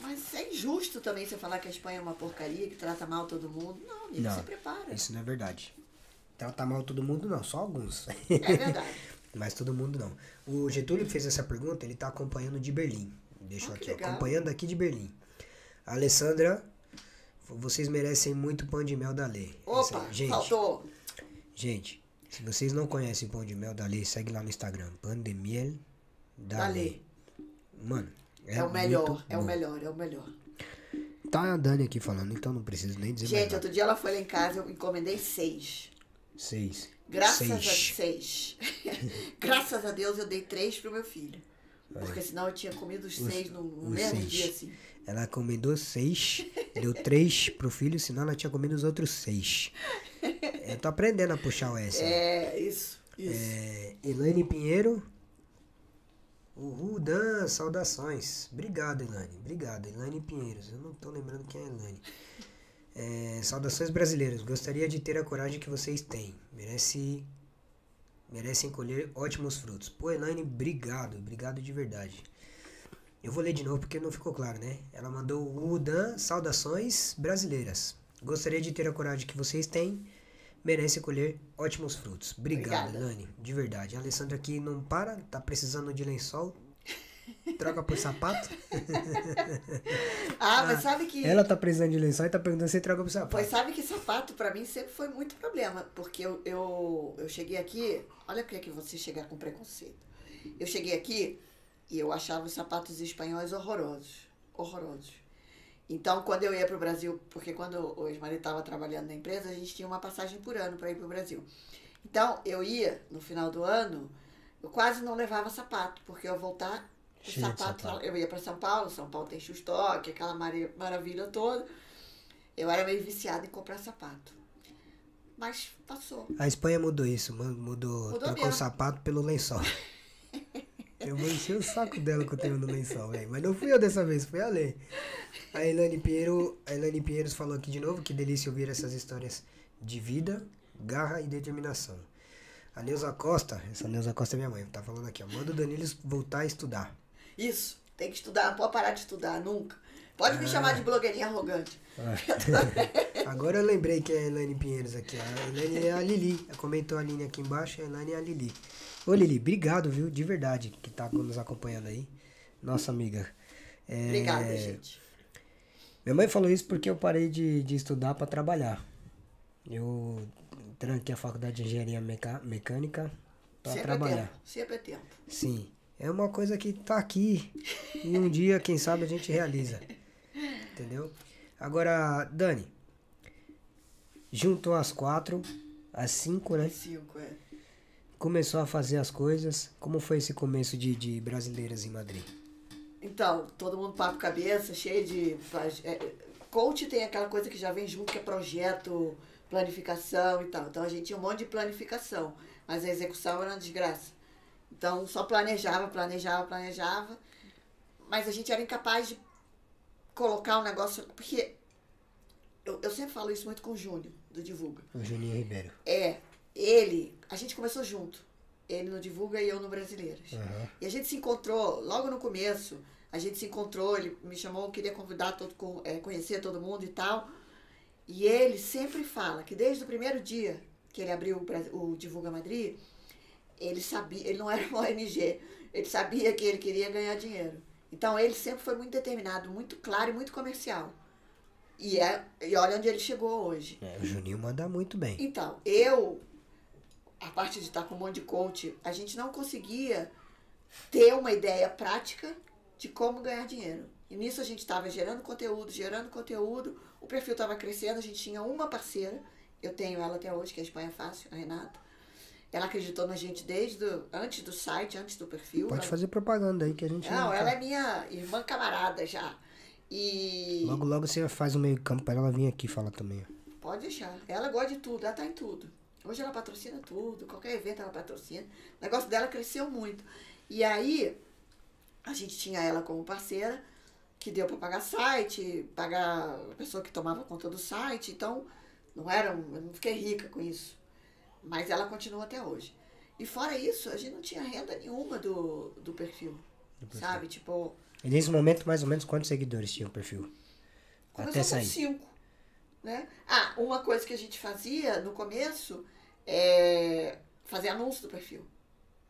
mas é injusto também você falar que a Espanha é uma porcaria, que trata mal todo mundo. Não, amigo, não, se prepara. Isso não é verdade. Trata mal todo mundo não, só alguns. É verdade. Mas todo mundo não. O Getúlio fez essa pergunta, ele está acompanhando de Berlim. Deixou aqui, ó, acompanhando aqui de Berlim. A Alessandra, vocês merecem muito pão de mel da Lê. Opa, gente, faltou. Gente, se vocês não conhecem pão de mel da Lê, segue lá no Instagram. Pão de miel da Lê. Mano. É o melhor, é o melhor, é o melhor. Tá a Dani aqui falando, então não preciso nem dizer. Gente, outro dia ela foi lá em casa, eu encomendei 6. 6. Graças a Deus. Graças a Deus eu dei 3 pro meu filho. Porque senão eu tinha comido os 6 no mesmo dia, assim. Ela encomendou 6, deu 3 pro filho, senão ela tinha comido os outros 6. Eu tô aprendendo a puxar o S. É, isso. É, Elaine Pinheiro. Uhul, Dan, saudações. Obrigado, Elane. Obrigado, Elane Pinheiros. Eu não tô lembrando quem é Elane. É, saudações brasileiros. Gostaria de ter a coragem que vocês têm. Merecem colher ótimos frutos. Pô, Elane, obrigado. Obrigado de verdade. Eu vou ler de novo porque não ficou claro, né? Ela mandou Uhul, Dan, saudações brasileiras. Gostaria de ter a coragem que vocês têm. Merece colher ótimos frutos. Obrigada, Lani, de verdade. A Alessandra aqui não para, tá precisando de lençol. Troca por sapato. Mas sabe que... ela tá precisando de lençol e tá perguntando se troca por sapato. Pois sabe que sapato pra mim sempre foi muito problema. Porque eu cheguei aqui... olha porque é que você chegar com preconceito. Eu cheguei aqui e eu achava os sapatos espanhóis horrorosos. Horrorosos. Então, quando eu ia para o Brasil, porque quando o ex-marido estava trabalhando na empresa, a gente tinha uma passagem por ano para ir para o Brasil. Então, eu ia, no final do ano, eu quase não levava sapato, porque eu voltar, sapato. Eu ia para São Paulo tem chustoque, aquela maravilha toda. Eu era meio viciada em comprar sapato. Mas passou. A Espanha mudou isso, mudou o sapato pelo lençol. Eu vou encher o saco dela com o tema do lençol, velho. Mas não fui eu dessa vez, foi a Lê. A Elane Pinheiro, falou aqui de novo, que delícia ouvir essas histórias de vida, garra e determinação. A Neuza Costa, essa Neuza Costa é minha mãe, tá falando aqui, ó. Manda o Danilo voltar a estudar. Isso, tem que estudar, não pode parar de estudar, nunca. Pode me chamar de blogueirinha arrogante. Agora eu lembrei que é a Elane Pinheiros aqui. A Elane é a Lili. Comentou a Lili aqui embaixo. A Elane é a Lili. Ô Lili, obrigado, viu? De verdade, que tá nos acompanhando aí. Nossa amiga. É... Obrigada, gente. Minha mãe falou isso porque eu parei de estudar para trabalhar. Eu tranquei a faculdade de engenharia mecânica para trabalhar. É tempo. Sempre é tempo. Sim. É uma coisa que tá aqui. E um dia, quem sabe, a gente realiza. Entendeu? Agora, Dani, juntou às 5, né? 5, é. Começou a fazer as coisas. Como foi esse começo de Brasileiras em Madrid? Então, todo mundo papo cabeça, cheio de... Coach tem aquela coisa que já vem junto, que é projeto, planificação e tal. Então, a gente tinha um monte de planificação, mas a execução era uma desgraça. Então, só planejava, mas a gente era incapaz de colocar um negócio... Porque eu sempre falo isso muito com o Júnior, do Divulga. O Júnior Ribeiro. É, ele... A gente começou junto. Ele no Divulga e eu no Brasileiras. Uhum. E a gente se encontrou, logo no começo, ele me chamou, queria convidar, conhecer todo mundo e tal. E ele sempre fala que desde o primeiro dia que ele abriu o Divulga Madrid, ele sabia, ele não era uma ONG, ele sabia que ele queria ganhar dinheiro. Então, ele sempre foi muito determinado, muito claro e muito comercial. E olha onde ele chegou hoje. É, o Juninho manda muito bem. Então, a parte de estar com um monte de coach, a gente não conseguia ter uma ideia prática de como ganhar dinheiro. E nisso a gente estava gerando conteúdo, o perfil estava crescendo, a gente tinha uma parceira, eu tenho ela até hoje, que é a Espanha Fácil, a Renata. Ela acreditou na gente desde antes do site, antes do perfil. Pode fazer propaganda aí que a gente... Não, ela é minha irmã camarada já. E... Logo, logo você faz um meio campo para ela vir aqui falar também. Pode deixar. Ela gosta de tudo, ela tá em tudo. Hoje ela patrocina tudo, qualquer evento ela patrocina. O negócio dela cresceu muito. E aí, a gente tinha ela como parceira, que deu para pagar site, pagar a pessoa que tomava conta do site. Então, eu não fiquei rica com isso. Mas ela continua até hoje. E fora isso, a gente não tinha renda nenhuma do perfil, sabe? Tipo... E nesse momento, mais ou menos, quantos seguidores tinha o perfil? Até sair. 5, né? Ah, uma coisa que a gente fazia no começo é fazer anúncio do perfil.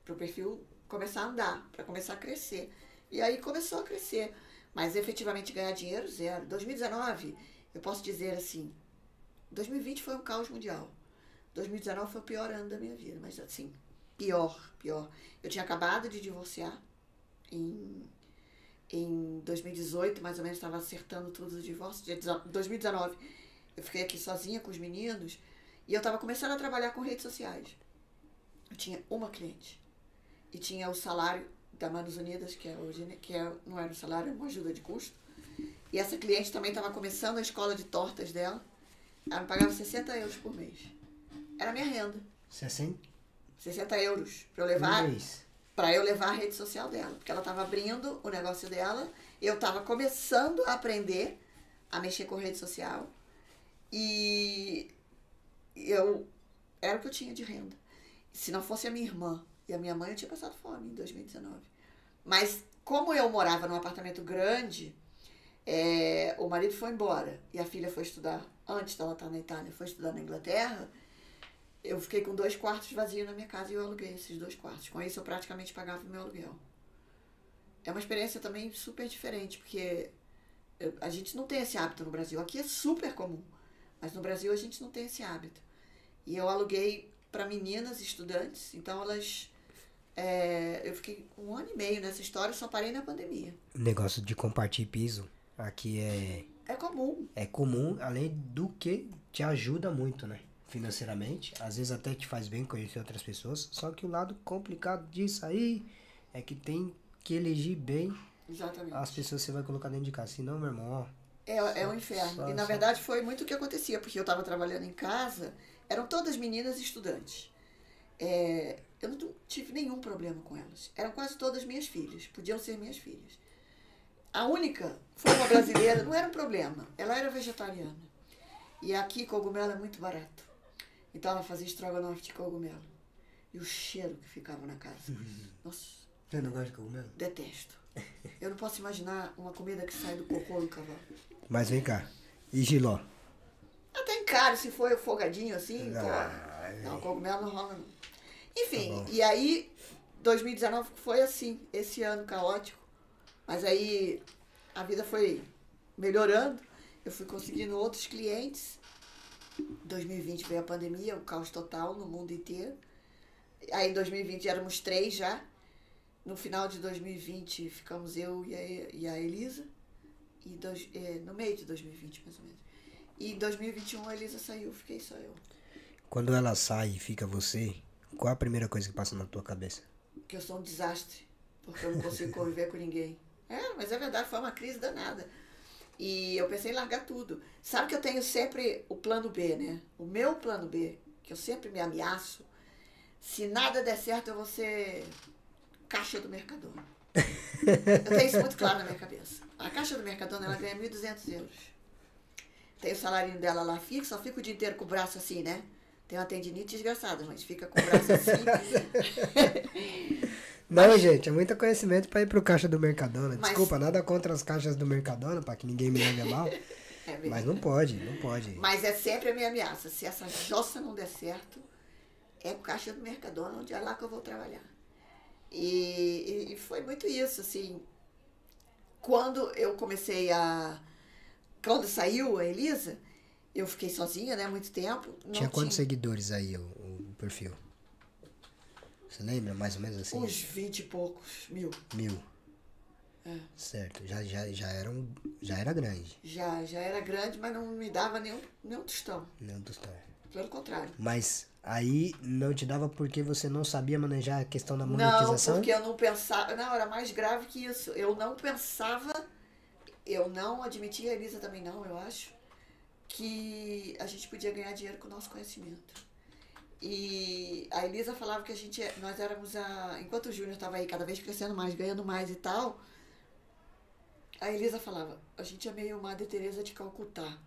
Para o perfil começar a andar, para começar a crescer. E aí começou a crescer. Mas efetivamente ganhar dinheiro, zero. 2019, eu posso dizer assim, 2020 foi um caos mundial. 2019 foi o pior ano da minha vida, mas assim, pior. Eu tinha acabado de divorciar em 2018, mais ou menos, estava acertando tudo o divórcio. Em 2019, eu fiquei aqui sozinha com os meninos e eu estava começando a trabalhar com redes sociais. Eu tinha uma cliente e tinha o salário da Manos Unidas, que é hoje, que não era um salário, era uma ajuda de custo. E essa cliente também estava começando a escola de tortas dela. Ela me pagava 60 euros por mês. Era a minha renda. 60 euros para eu levar a rede social dela. Porque ela estava abrindo o negócio dela. Eu estava começando a aprender a mexer com rede social. E era o que eu tinha de renda. Se não fosse a minha irmã e a minha mãe, eu tinha passado fome em 2019. Mas como eu morava num apartamento grande, o marido foi embora. E a filha foi estudar, antes dela estar na Itália, foi estudar na Inglaterra. Eu fiquei com 2 quartos vazios na minha casa e eu aluguei esses 2 quartos. Com isso eu praticamente pagava o meu aluguel. É uma experiência também super diferente, porque a gente não tem esse hábito no Brasil. Aqui é super comum, mas no Brasil a gente não tem esse hábito. E eu aluguei para meninas estudantes, então elas... eu fiquei 1 ano e meio nessa história, só parei na pandemia. O negócio de compartilhar piso aqui é comum. É comum, além do que te ajuda muito, né? Financeiramente, às vezes até te faz bem conhecer outras pessoas, só que o lado complicado disso aí é que tem que eleger bem. Exatamente. As pessoas que você vai colocar dentro de casa, senão, meu irmão, ó, é um inferno. E na verdade foi muito o que acontecia, porque eu estava trabalhando em casa, eram todas meninas estudantes. eu não tive nenhum problema com elas. Eram quase todas minhas filhas, podiam ser minhas filhas. A única foi uma brasileira, não era um problema, ela era vegetariana. E aqui cogumelo é muito barato. Então ela fazia estrogonofe de cogumelo. E o cheiro que ficava na casa. Nossa. Você não gosta de cogumelo? Detesto. Eu não posso imaginar uma comida que sai do cocô do cavalo. Mas vem cá, e giló? Até encaro, se for folgadinho assim. Não, então, não, cogumelo não rola não. Enfim, tá, e aí 2019 foi assim, esse ano caótico. Mas aí a vida foi melhorando, eu fui conseguindo outros clientes. 2020 veio a pandemia, o caos total no mundo inteiro. Aí em 2020 éramos 3 já. No final de 2020 ficamos eu e a Elisa. E no meio de 2020, mais ou menos. E em 2021 a Elisa saiu, fiquei só eu. Quando ela sai e fica você, qual a primeira coisa que passa na tua cabeça? Que eu sou um desastre, porque eu não consigo conviver com ninguém. É, mas é verdade, foi uma crise danada. E eu pensei em largar tudo. Sabe que eu tenho sempre o plano B, né? O meu plano B, que eu sempre me ameaço. Se nada der certo, eu vou ser caixa do Mercadona. Eu tenho isso muito claro na minha cabeça. A caixa do Mercadona, ela ganha 1.200 euros. Tem o salário dela lá fixo, só fica o dia inteiro com o braço assim, né? Tem uma tendinite desgraçada, mas fica com o braço assim. Não, mas, gente, é muito conhecimento pra ir pro caixa do Mercadona. Desculpa, mas nada contra as caixas do Mercadona, pra que ninguém me leve mal. É mesmo. Mas não pode, não pode. Mas é sempre a minha ameaça. Se essa jossa não der certo, é caixa do Mercadona, onde é lá que eu vou trabalhar. E foi muito isso, assim. Quando eu comecei a... Quando saiu a Elisa, eu fiquei sozinha, né, muito tempo. Tinha quantos seguidores aí o perfil? Você lembra, mais ou menos assim? Uns 20 e poucos, 1000. 1000. É. Certo, já era grande. Já era grande, mas não me dava nenhum tostão. Nenhum tostão. Pelo contrário. Mas aí não te dava porque você não sabia manejar a questão da monetização? Não, porque eu não pensava... Não, era mais grave que isso. Eu não pensava... Eu não admitia, a Elisa também não, eu acho, que a gente podia ganhar dinheiro com o nosso conhecimento. E a Elisa falava que nós éramos a... Enquanto o Júnior estava aí cada vez crescendo mais, ganhando mais e tal, a Elisa falava, a gente é meio Madre Teresa de Calcutá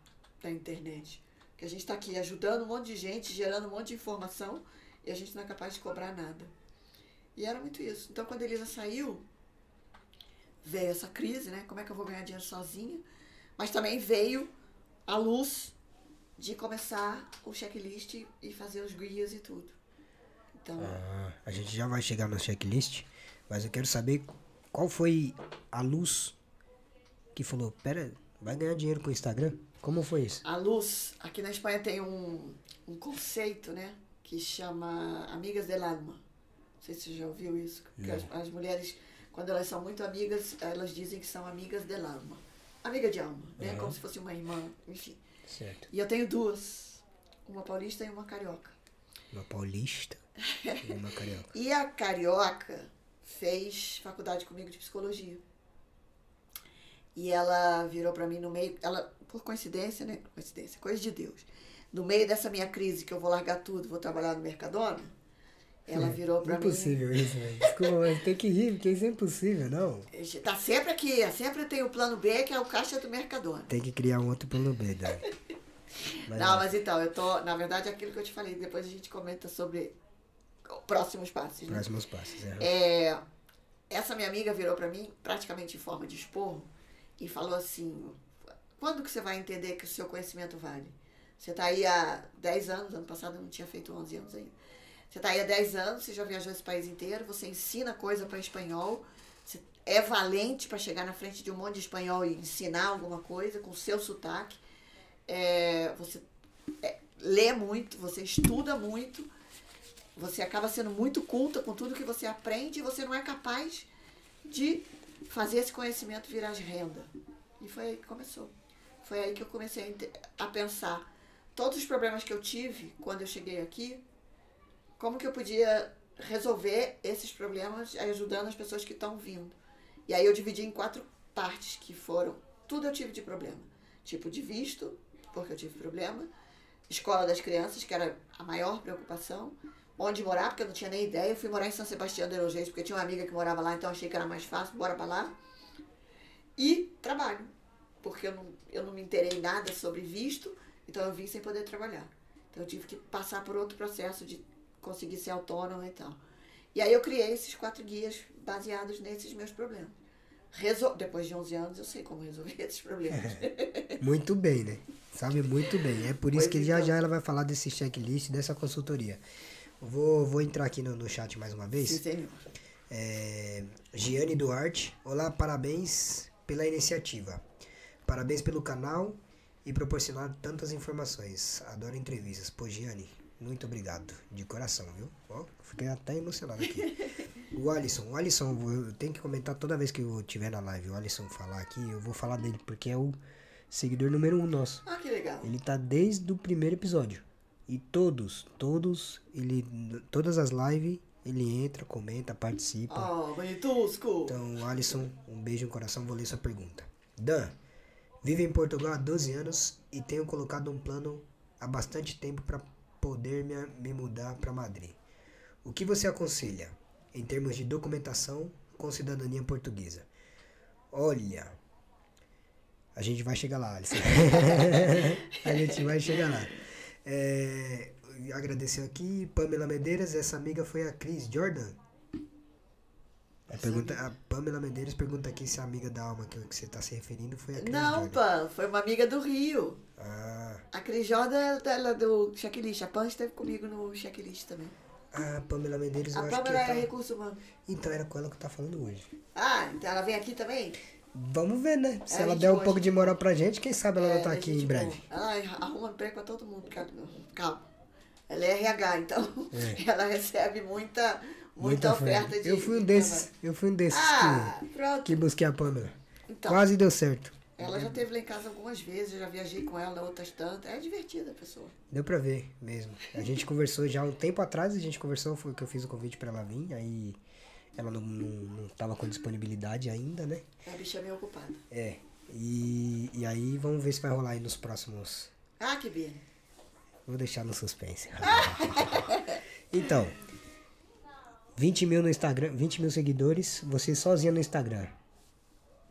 da internet. Que a gente está aqui ajudando um monte de gente, gerando um monte de informação, e a gente não é capaz de cobrar nada. E era muito isso. Então, quando a Elisa saiu, veio essa crise, né? Como é que eu vou ganhar dinheiro sozinha? Mas também veio a luz de começar o checklist e fazer os guias e tudo. Então, a gente já vai chegar no checklist, mas eu quero saber qual foi a luz que falou, pera, vai ganhar dinheiro com o Instagram? Como foi isso? A luz, aqui na Espanha tem um conceito, né? Que chama amigas del alma. Não sei se você já ouviu isso. As mulheres, quando elas são muito amigas, elas dizem que são amigas del alma. Amiga de alma, né? Como se fosse uma irmã, enfim. Certo. E eu tenho duas. Uma paulista e uma carioca. Uma paulista e uma carioca. E a carioca fez faculdade comigo de psicologia. E ela virou pra mim no meio... Ela, por coincidência, né? Coincidência, coisa de Deus. No meio dessa minha crise, que eu vou largar tudo, vou trabalhar no Mercadona, ela virou pra mim... Impossível isso, né? Desculpa, mas tem que rir, porque isso é impossível, não? Tá sempre aqui, sempre tem o plano B, que é o caixa do Mercadona. Tem que criar um outro plano B, Dani. Não, mas então, eu tô... Na verdade, aquilo que eu te falei, depois a gente comenta sobre próximos passos, né? Próximos passos, essa minha amiga virou pra mim, praticamente em forma de esporro, e falou assim, quando que você vai entender que o seu conhecimento vale? Você está aí há 10 anos, ano passado eu não tinha feito 11 anos ainda. Você está aí há 10 anos, você já viajou esse país inteiro, você ensina coisa para espanhol, você é valente para chegar na frente de um monte de espanhol e ensinar alguma coisa com o seu sotaque, você lê muito, você estuda muito, você acaba sendo muito culta com tudo que você aprende e você não é capaz de... fazer esse conhecimento virar renda. E foi aí que começou. Foi aí que eu comecei a pensar todos os problemas que eu tive quando eu cheguei aqui, como que eu podia resolver esses problemas ajudando as pessoas que estão vindo. E aí eu dividi em 4 partes que foram, tudo eu tive de problema. Tipo de visto, porque eu tive problema, escola das crianças, que era a maior preocupação, onde morar, porque eu não tinha nem ideia. Eu fui morar em San Sebastián de los Reyes, porque tinha uma amiga que morava lá, então achei que era mais fácil, bora pra lá. E trabalho, porque eu não me inteirei nada sobre visto, então eu vim sem poder trabalhar. Então eu tive que passar por outro processo de conseguir ser autônoma e tal. E aí eu criei esses 4 guias baseados nesses meus problemas. Depois de 11 anos eu sei como resolver esses problemas. É, muito bem, né? Sabe muito bem. É por isso que já já ela vai falar desse checklist, dessa consultoria. Vou entrar aqui no chat mais uma vez. Sim, senhor. Giane Duarte. Olá, parabéns pela iniciativa. Parabéns pelo canal e proporcionar tantas informações. Adoro entrevistas. Pô, Giane, muito obrigado. De coração, viu? Ó, fiquei até emocionado aqui. O Alisson, eu tenho que comentar toda vez que eu estiver na live. O Alisson falar aqui, eu vou falar dele, porque é o seguidor número 1 nosso. Ah, que legal. Ele tá desde o primeiro episódio. E todas as lives, ele entra, comenta, participa. Ah, bonitusco. Então, Alisson, um beijo no coração, vou ler sua pergunta. Dan, vivo em Portugal há 12 anos e tenho colocado um plano há bastante tempo para poder me mudar para Madrid. O que você aconselha em termos de documentação com cidadania portuguesa? Olha, a gente vai chegar lá, Alisson. A gente vai chegar lá. Agradecer aqui, Pamela Medeiros. Essa amiga foi a Cris Jordan. A Pamela Medeiros pergunta aqui se a amiga da alma que você está se referindo foi a Cris Jordan. Não, Pam, foi uma amiga do Rio. Ah. A Cris Jordan, ela do checklist. A Pam esteve comigo no checklist também. Ah, a Pamela Medeiros, eu acho que... A Pamela era recurso humano. Então era com ela que tá falando hoje. Ah, então ela vem aqui também? Vamos ver, né? Se ela der um pouco de moral pra gente, quem sabe ela não tá aqui em breve. Ela arruma emprego pra todo mundo, calma. Ela é RH, então ela recebe muita oferta de... Eu fui um desses que busquei a Pamela. Então, quase deu certo. Ela já esteve lá em casa algumas vezes, eu já viajei com ela outras tantas. É divertida a pessoa. Deu pra ver mesmo. A gente conversou já um tempo atrás, foi que eu fiz o convite pra ela vir, aí... Ela não tava com disponibilidade ainda, né? A bicha é meio ocupada. É. E aí, vamos ver se vai rolar aí nos próximos... Ah, que bem. Vou deixar no suspense. Então, 20 mil no Instagram, 20 mil seguidores, você sozinha no Instagram.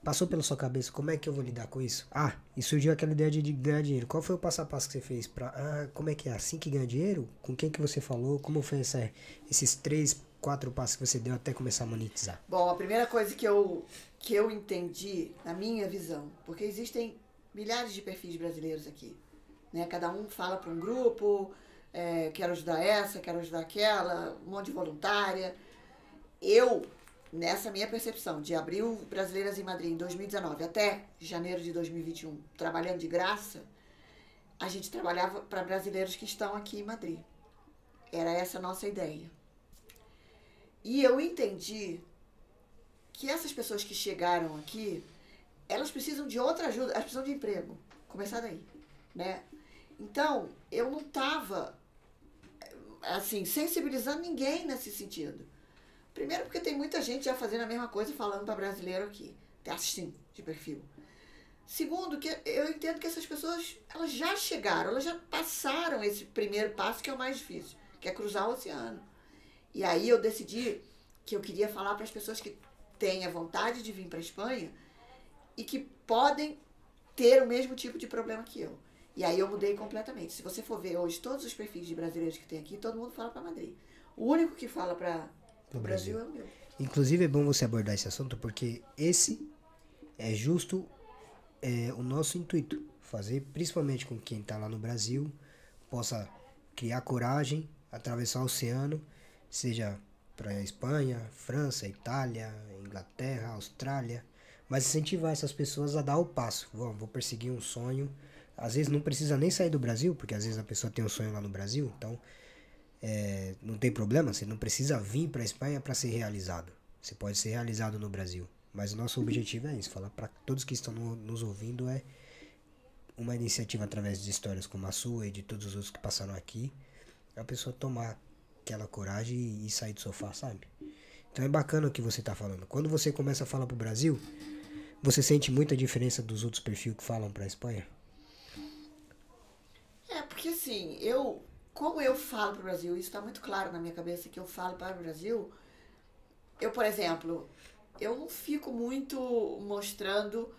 Passou pela sua cabeça, como é que eu vou lidar com isso? Ah, e surgiu aquela ideia de ganhar dinheiro. Qual foi o passo a passo que você fez pra... Ah, como é que é? Assim que ganha dinheiro? Com quem que você falou? Como foi esses 3, 4 passos que você deu até começar a monetizar? Bom, a primeira coisa que eu entendi, na minha visão, porque existem milhares de perfis brasileiros aqui, né? Cada um fala para um grupo, quero ajudar essa, quero ajudar aquela, um monte de voluntária. Eu, nessa minha percepção, de abrir o Brasileiras em Madrid em 2019 até janeiro de 2021, trabalhando de graça, a gente trabalhava para brasileiros que estão aqui em Madrid. Era essa a nossa ideia. E eu entendi que essas pessoas que chegaram aqui, elas precisam de outra ajuda, elas precisam de emprego. Começar daí, né? Então, eu não estava, assim, sensibilizando ninguém nesse sentido. Primeiro porque tem muita gente já fazendo a mesma coisa, falando para brasileiro aqui, assistindo de perfil. Segundo, que eu entendo que essas pessoas, elas já chegaram, elas já passaram esse primeiro passo que é o mais difícil, que é cruzar o oceano. E aí eu decidi que eu queria falar para as pessoas que têm a vontade de vir para a Espanha e que podem ter o mesmo tipo de problema que eu. E aí eu mudei completamente. Se você for ver hoje todos os perfis de brasileiros que tem aqui, todo mundo fala para Madrid. O único que fala para o Brasil é o meu. Inclusive é bom você abordar esse assunto, porque esse é justo o nosso intuito. Fazer principalmente com quem está lá no Brasil possa criar coragem, atravessar o oceano, seja para a Espanha, França, Itália, Inglaterra, Austrália, mas incentivar essas pessoas a dar o passo. Vou perseguir um sonho. Às vezes não precisa nem sair do Brasil, porque às vezes a pessoa tem um sonho lá no Brasil, então não tem problema, você não precisa vir para a Espanha para ser realizado. Você pode ser realizado no Brasil, mas o nosso objetivo é isso, falar para todos que estão nos ouvindo é uma iniciativa através de histórias como a sua e de todos os outros que passaram aqui, a pessoa tomar aquela coragem e sair do sofá, sabe? Então é bacana o que você tá falando. Quando você começa a falar pro Brasil, você sente muita diferença dos outros perfis que falam pra Espanha? É, porque assim, eu como eu falo para o Brasil, isso está muito claro na minha cabeça, que eu falo para o Brasil, eu, por exemplo, eu não fico muito mostrando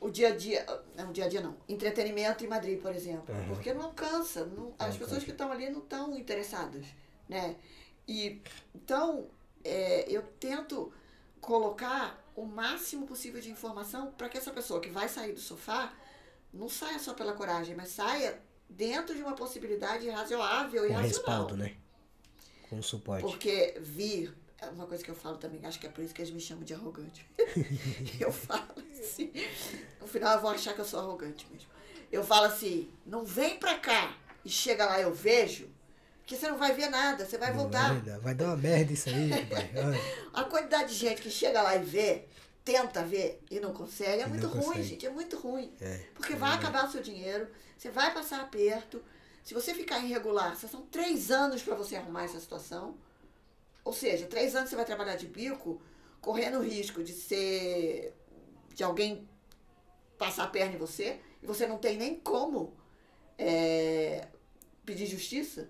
o dia a dia, não, dia a dia não, entretenimento em Madrid, por exemplo, uhum. porque não alcança, não, as pessoas que estão ali não estão interessadas, né? E, então, eu tento colocar o máximo possível de informação para que essa pessoa que vai sair do sofá não saia só pela coragem, mas saia dentro de uma possibilidade razoável e racional. Com respaldo, né? Com suporte. Porque vir, é uma coisa que eu falo também, acho que é por isso que eles me chamam de arrogante. Eu falo assim, no final vão achar que eu sou arrogante mesmo. Eu falo assim, não vem pra cá e chega lá eu vejo, porque você não vai ver nada, você vai voltar. Vai dar uma merda isso aí, pai. A quantidade de gente que chega lá e vê, tenta ver e não consegue, é muito ruim, gente, é muito ruim. Porque vai acabar o seu dinheiro, você vai passar aperto. Se você ficar irregular, são 3 anos para você arrumar essa situação. Ou seja, 3 anos você vai trabalhar de bico, correndo o risco de ser... de alguém passar a perna em você, e você não tem nem como pedir justiça.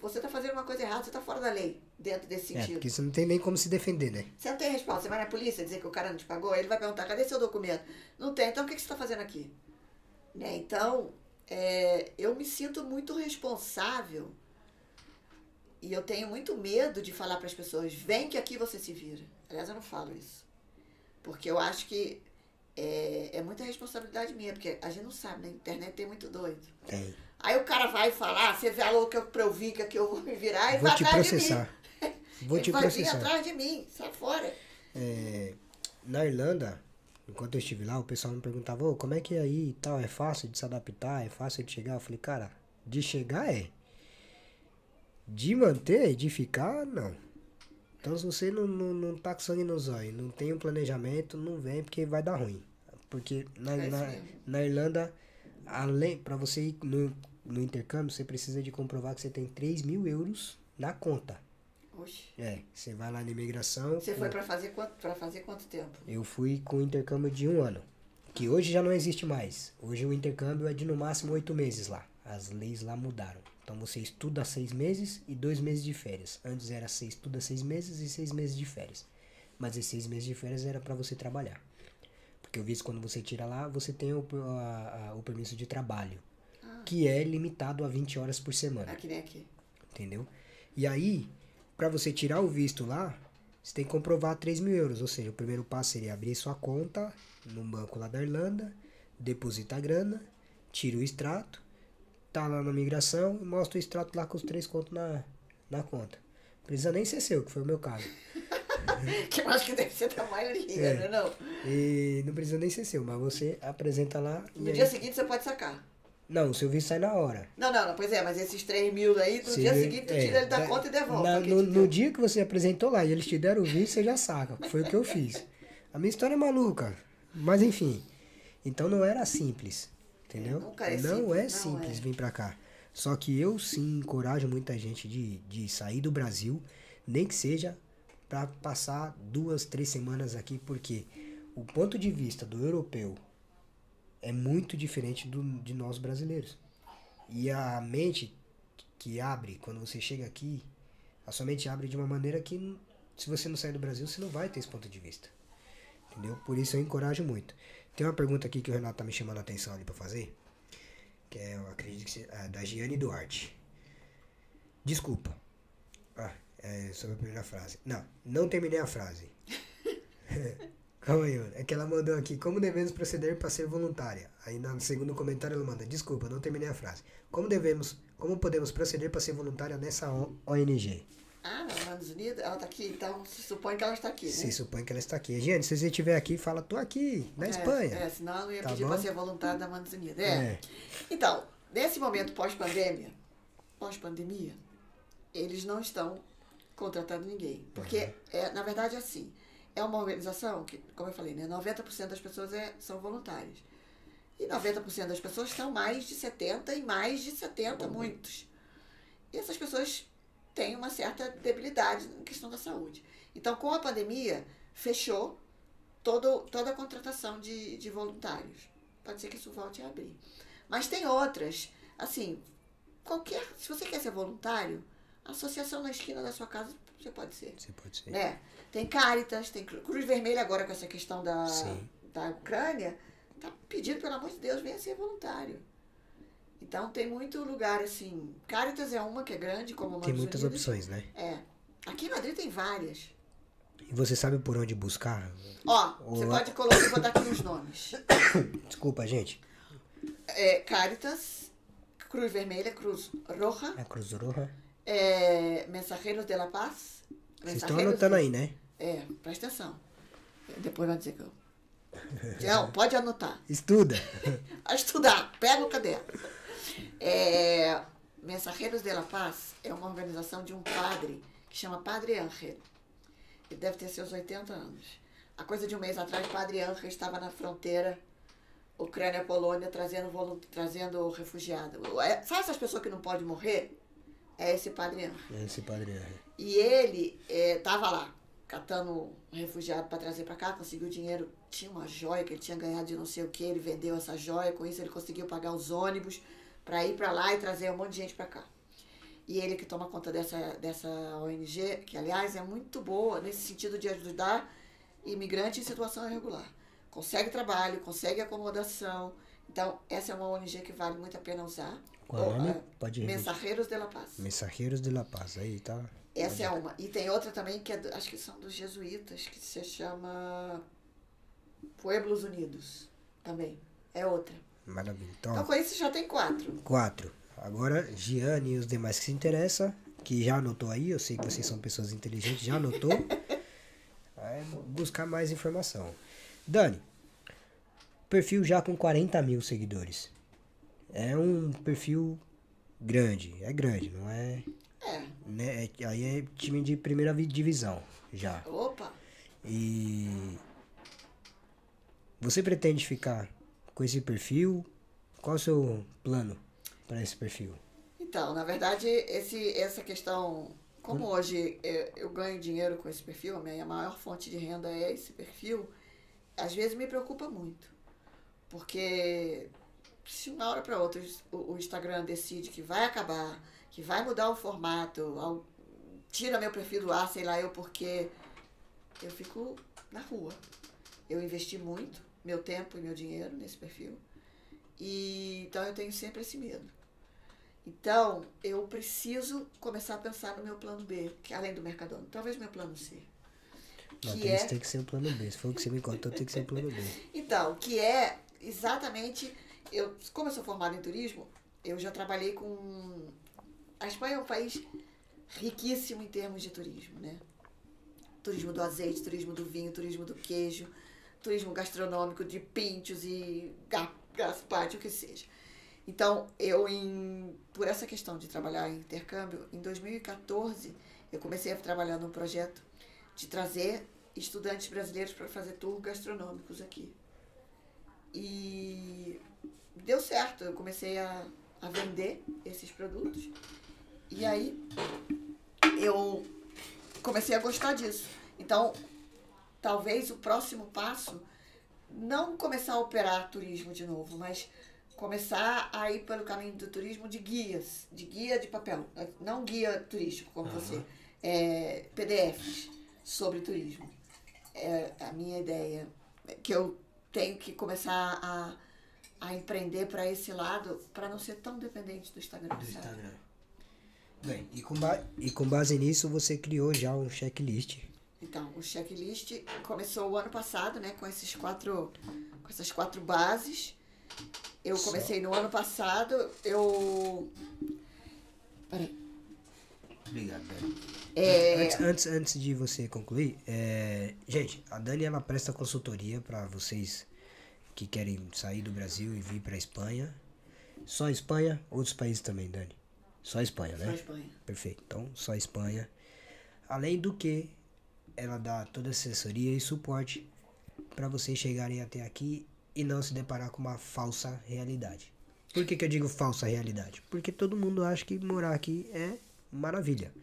Você está fazendo uma coisa errada, você está fora da lei, dentro desse sentido. Porque você não tem nem como se defender, né? Você não tem respaldo. Você vai na polícia dizer que o cara não te pagou, ele vai perguntar, cadê seu documento? Não tem, então o que você está fazendo aqui? Né? Então, eu me sinto muito responsável e eu tenho muito medo de falar para as pessoas, vem que aqui você se vira. Aliás, eu não falo isso, porque eu acho que é muita responsabilidade minha, porque a gente não sabe, na internet tem muito doido. Tem. Aí o cara vai falar, você falou que eu vi que eu vou me virar e vai atrás de mim. Vou te processar. Vai vir atrás de mim, sai fora. Na Irlanda, enquanto eu estive lá, o pessoal me perguntava, como é que é aí e tal, é fácil de se adaptar, é fácil de chegar? Eu falei, cara, de chegar é. De manter, de ficar, não. Então se você não tá com sangue nos olhos, não tem um planejamento, não vem porque vai dar ruim. Porque na Irlanda, além, pra você ir no intercâmbio, você precisa de comprovar que você tem 3 mil euros na conta. Oxi. Você vai lá na imigração. Você foi pra fazer quanto tempo? Eu fui com intercâmbio de 1 ano, que hoje já não existe mais. Hoje o intercâmbio é de no máximo 8 meses lá. As leis lá mudaram. Então você estuda 6 meses e 2 meses de férias. Antes era você estuda 6 meses e 6 meses de férias. Mas esses 6 meses de férias era pra você trabalhar. Porque o visto, quando você tira lá, você tem o permisso de trabalho. Que é limitado a 20 horas por semana. Aqui nem aqui. Entendeu? E aí, para você tirar o visto lá, você tem que comprovar 3 mil euros. Ou seja, o primeiro passo seria abrir sua conta num banco lá da Irlanda, deposita a grana, tira o extrato, tá lá na migração e mostra o extrato lá com os 3 contos na conta. Não precisa nem ser seu, que foi o meu caso. Que eu acho que deve ser da maioria, né? Não? E não precisa nem ser seu, mas você apresenta lá. No dia seguinte você pode sacar. Não, o seu visto sai na hora. Não, pois é, mas esses 3 mil aí, no dia seguinte tu tira ele da conta e devolve. No dia que você apresentou lá e eles te deram o visto, você já saca, foi o que eu fiz. A minha história é maluca, mas enfim. Então não era simples, entendeu? Não é simples vir pra cá. Só que eu sim encorajo muita gente de sair do Brasil, nem que seja pra passar 2, 3 semanas aqui, porque o ponto de vista do europeu é muito diferente de nós brasileiros. E a mente que abre, quando você chega aqui, a sua mente abre de uma maneira que, se você não sair do Brasil, você não vai ter esse ponto de vista. Entendeu? Por isso eu encorajo muito. Tem uma pergunta aqui que o Renato tá me chamando a atenção ali pra fazer, que é, eu acredito que é da Giane Duarte. Desculpa. Sobre a primeira frase. Não terminei a frase. Calma aí, é que ela mandou aqui, como devemos proceder para ser voluntária? Aí no segundo comentário ela manda, desculpa, não terminei a frase. Como podemos proceder para ser voluntária nessa ONG? Na Manos Unidas, ela está aqui, então se supõe que ela está aqui, né? Se supõe que ela está aqui. Gente, se você estiver aqui, fala, tô aqui, na Espanha. Senão eu não ia pedir para ser voluntária da Manos Unidas. Então, nesse momento pós-pandemia, eles não estão contratando ninguém. Porque, na verdade, é assim. É uma organização que, como eu falei, né, 90% das pessoas são voluntárias. E 90% das pessoas são mais de 70 e mais de 70, muitos. E essas pessoas têm uma certa debilidade na questão da saúde. Então, com a pandemia, fechou toda a contratação de voluntários. Pode ser que isso volte a abrir. Mas tem outras, assim, qualquer, se você quer ser voluntário, a associação na esquina da sua casa, você pode ser. Você pode ser. Né? Tem Cáritas, tem Cruz Vermelha agora com essa questão da Ucrânia, tá pedindo, pelo amor de Deus, venha ser voluntário. Então tem muito lugar, assim, Cáritas é uma que é grande, como Manos Unidas. Tem muitas opções, né? É. Aqui em Madrid tem várias. E você sabe por onde buscar? Ó, você pode colocar, eu vou dar aqui uns nomes. Desculpa, gente. É, Cáritas, Cruz Vermelha, Cruz Roja. É, Cruz Roja. É, Mensajeros de la Paz. Vocês estão anotando aí, né? É, presta atenção. Depois vai dizer que eu... Não, pode anotar. Estuda. A estudar, pega o caderno. É, Mensajeros de la Paz é uma organização de um padre que chama Padre Angel. Ele deve ter seus 80 anos. Há coisa de um mês atrás, Padre Angel estava na fronteira Ucrânia-Polônia trazendo refugiado. Sabe as pessoas que não podem morrer? É esse Padre Angel. É esse Padre Angel. E ele estava lá, catando um refugiado para trazer para cá, conseguiu dinheiro, tinha uma joia que ele tinha ganhado de não sei o que, ele vendeu essa joia, com isso ele conseguiu pagar os ônibus para ir para lá e trazer um monte de gente para cá. E ele que toma conta dessa ONG, que aliás é muito boa nesse sentido de ajudar imigrantes em situação irregular. Consegue trabalho, consegue acomodação. Então, essa é uma ONG que vale muito a pena usar. Qual o nome? Pode ir. Mensajeros de la Paz. Mensajeros de la Paz, aí tá. Essa é uma. E tem outra também, que é acho que são dos jesuítas, que se chama Pueblos Unidos também. É outra. Maravilha. Então com isso já tem 4. 4. Agora, Giane e os demais que se interessam, que já anotou aí, eu sei que vocês são pessoas inteligentes, já anotou, vai buscar mais informação. Dani, perfil já com 40 mil seguidores. É um perfil grande, não é? É. Né? Aí é time de primeira divisão, já. Opa! E você pretende ficar com esse perfil? Qual é o seu plano para esse perfil? Então, na verdade, essa questão, como hoje eu ganho dinheiro com esse perfil, a minha maior fonte de renda é esse perfil, às vezes me preocupa muito, porque se uma hora para outra o Instagram decide que vai acabar, que vai mudar o formato, tira meu perfil do ar, sei lá eu, porque eu fico na rua. Eu investi muito, meu tempo e meu dinheiro nesse perfil. E então eu tenho sempre esse medo. Então eu preciso começar a pensar no meu plano B, que além do Mercadona, talvez meu plano C. Não, tem que ser o plano B. Se for o que você me contou, tem que ser o plano B. Então, que é exatamente... Como eu sou formada em turismo, eu já trabalhei com... A Espanha é um país riquíssimo em termos de turismo, né? Turismo do azeite, turismo do vinho, turismo do queijo, turismo gastronômico de pinchos e gazpacho, o que seja. Então, por essa questão de trabalhar em intercâmbio, em 2014, eu comecei a trabalhar num projeto de trazer estudantes brasileiros para fazer tours gastronômicos aqui. E deu certo, eu comecei a vender esses produtos e aí eu comecei a gostar disso. Então, talvez o próximo passo, não começar a operar turismo de novo, mas começar a ir pelo caminho do turismo de guias, de guia de papel, não guia turístico como você, PDFs sobre turismo. É a minha ideia, que eu tenho que começar a empreender para esse lado, para não ser tão dependente do Instagram. Do Instagram. Bem, e com base nisso, você criou já um checklist. Então, o checklist começou o ano passado, né, com essas 4 bases. Eu comecei no ano passado, Peraí. Obrigado, Dani. Antes de você concluir, gente, a Dani ela presta consultoria para vocês que querem sair do Brasil e vir para a Espanha. Só a Espanha? Outros países também, Dani? Só a Espanha, né? Só a Espanha. Perfeito. Então, só a Espanha. Além do que, ela dá toda assessoria e suporte para vocês chegarem até aqui e não se deparar com uma falsa realidade. Por que eu digo falsa realidade? Porque todo mundo acha que morar aqui é maravilha.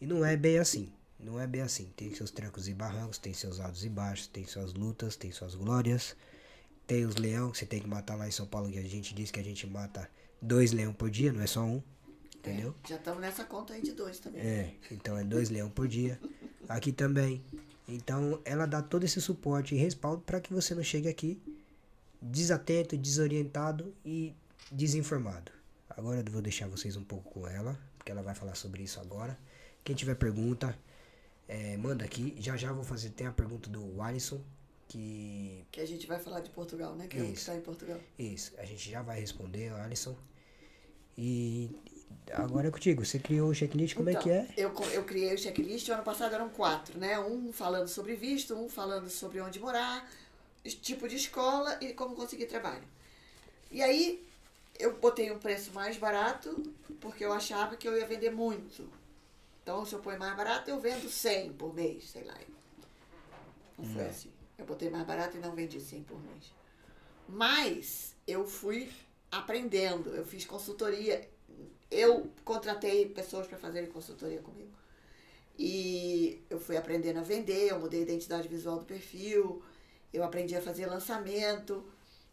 E não é bem assim. Não é bem assim. Tem seus trancos e barrancos, tem seus altos e baixos, tem suas lutas, tem suas glórias. Tem os leões que você tem que matar lá em São Paulo, que a gente diz que a gente mata 2 leões por dia, não é só um. entendeu? É, já estamos nessa conta aí de 2 também. É, então é 2 leão por dia. Aqui também. Então ela dá todo esse suporte e respaldo para que você não chegue aqui desatento, desorientado e desinformado. Agora eu vou deixar vocês um pouco com ela, porque ela vai falar sobre isso agora. Quem tiver pergunta, manda aqui. Já já vou fazer, tem a pergunta do Alisson, que a gente vai falar de Portugal, né? Que isso, é o que está em Portugal. Isso, a gente já vai responder, Alisson. E agora é contigo, você criou o checklist, como então, é que é? Eu criei o checklist, ano passado eram 4, né? Um falando sobre visto, um falando sobre onde morar, tipo de escola e como conseguir trabalho. E aí eu botei um preço mais barato, porque eu achava que eu ia vender muito. Então, se eu pôr mais barato, eu vendo 100 por mês, sei lá. Não foi assim. Eu botei mais barato e não vendi 100 por mês. Mas eu fui aprendendo, eu fiz consultoria, eu contratei pessoas para fazerem consultoria comigo. E eu fui aprendendo a vender, eu mudei a identidade visual do perfil, eu aprendi a fazer lançamento.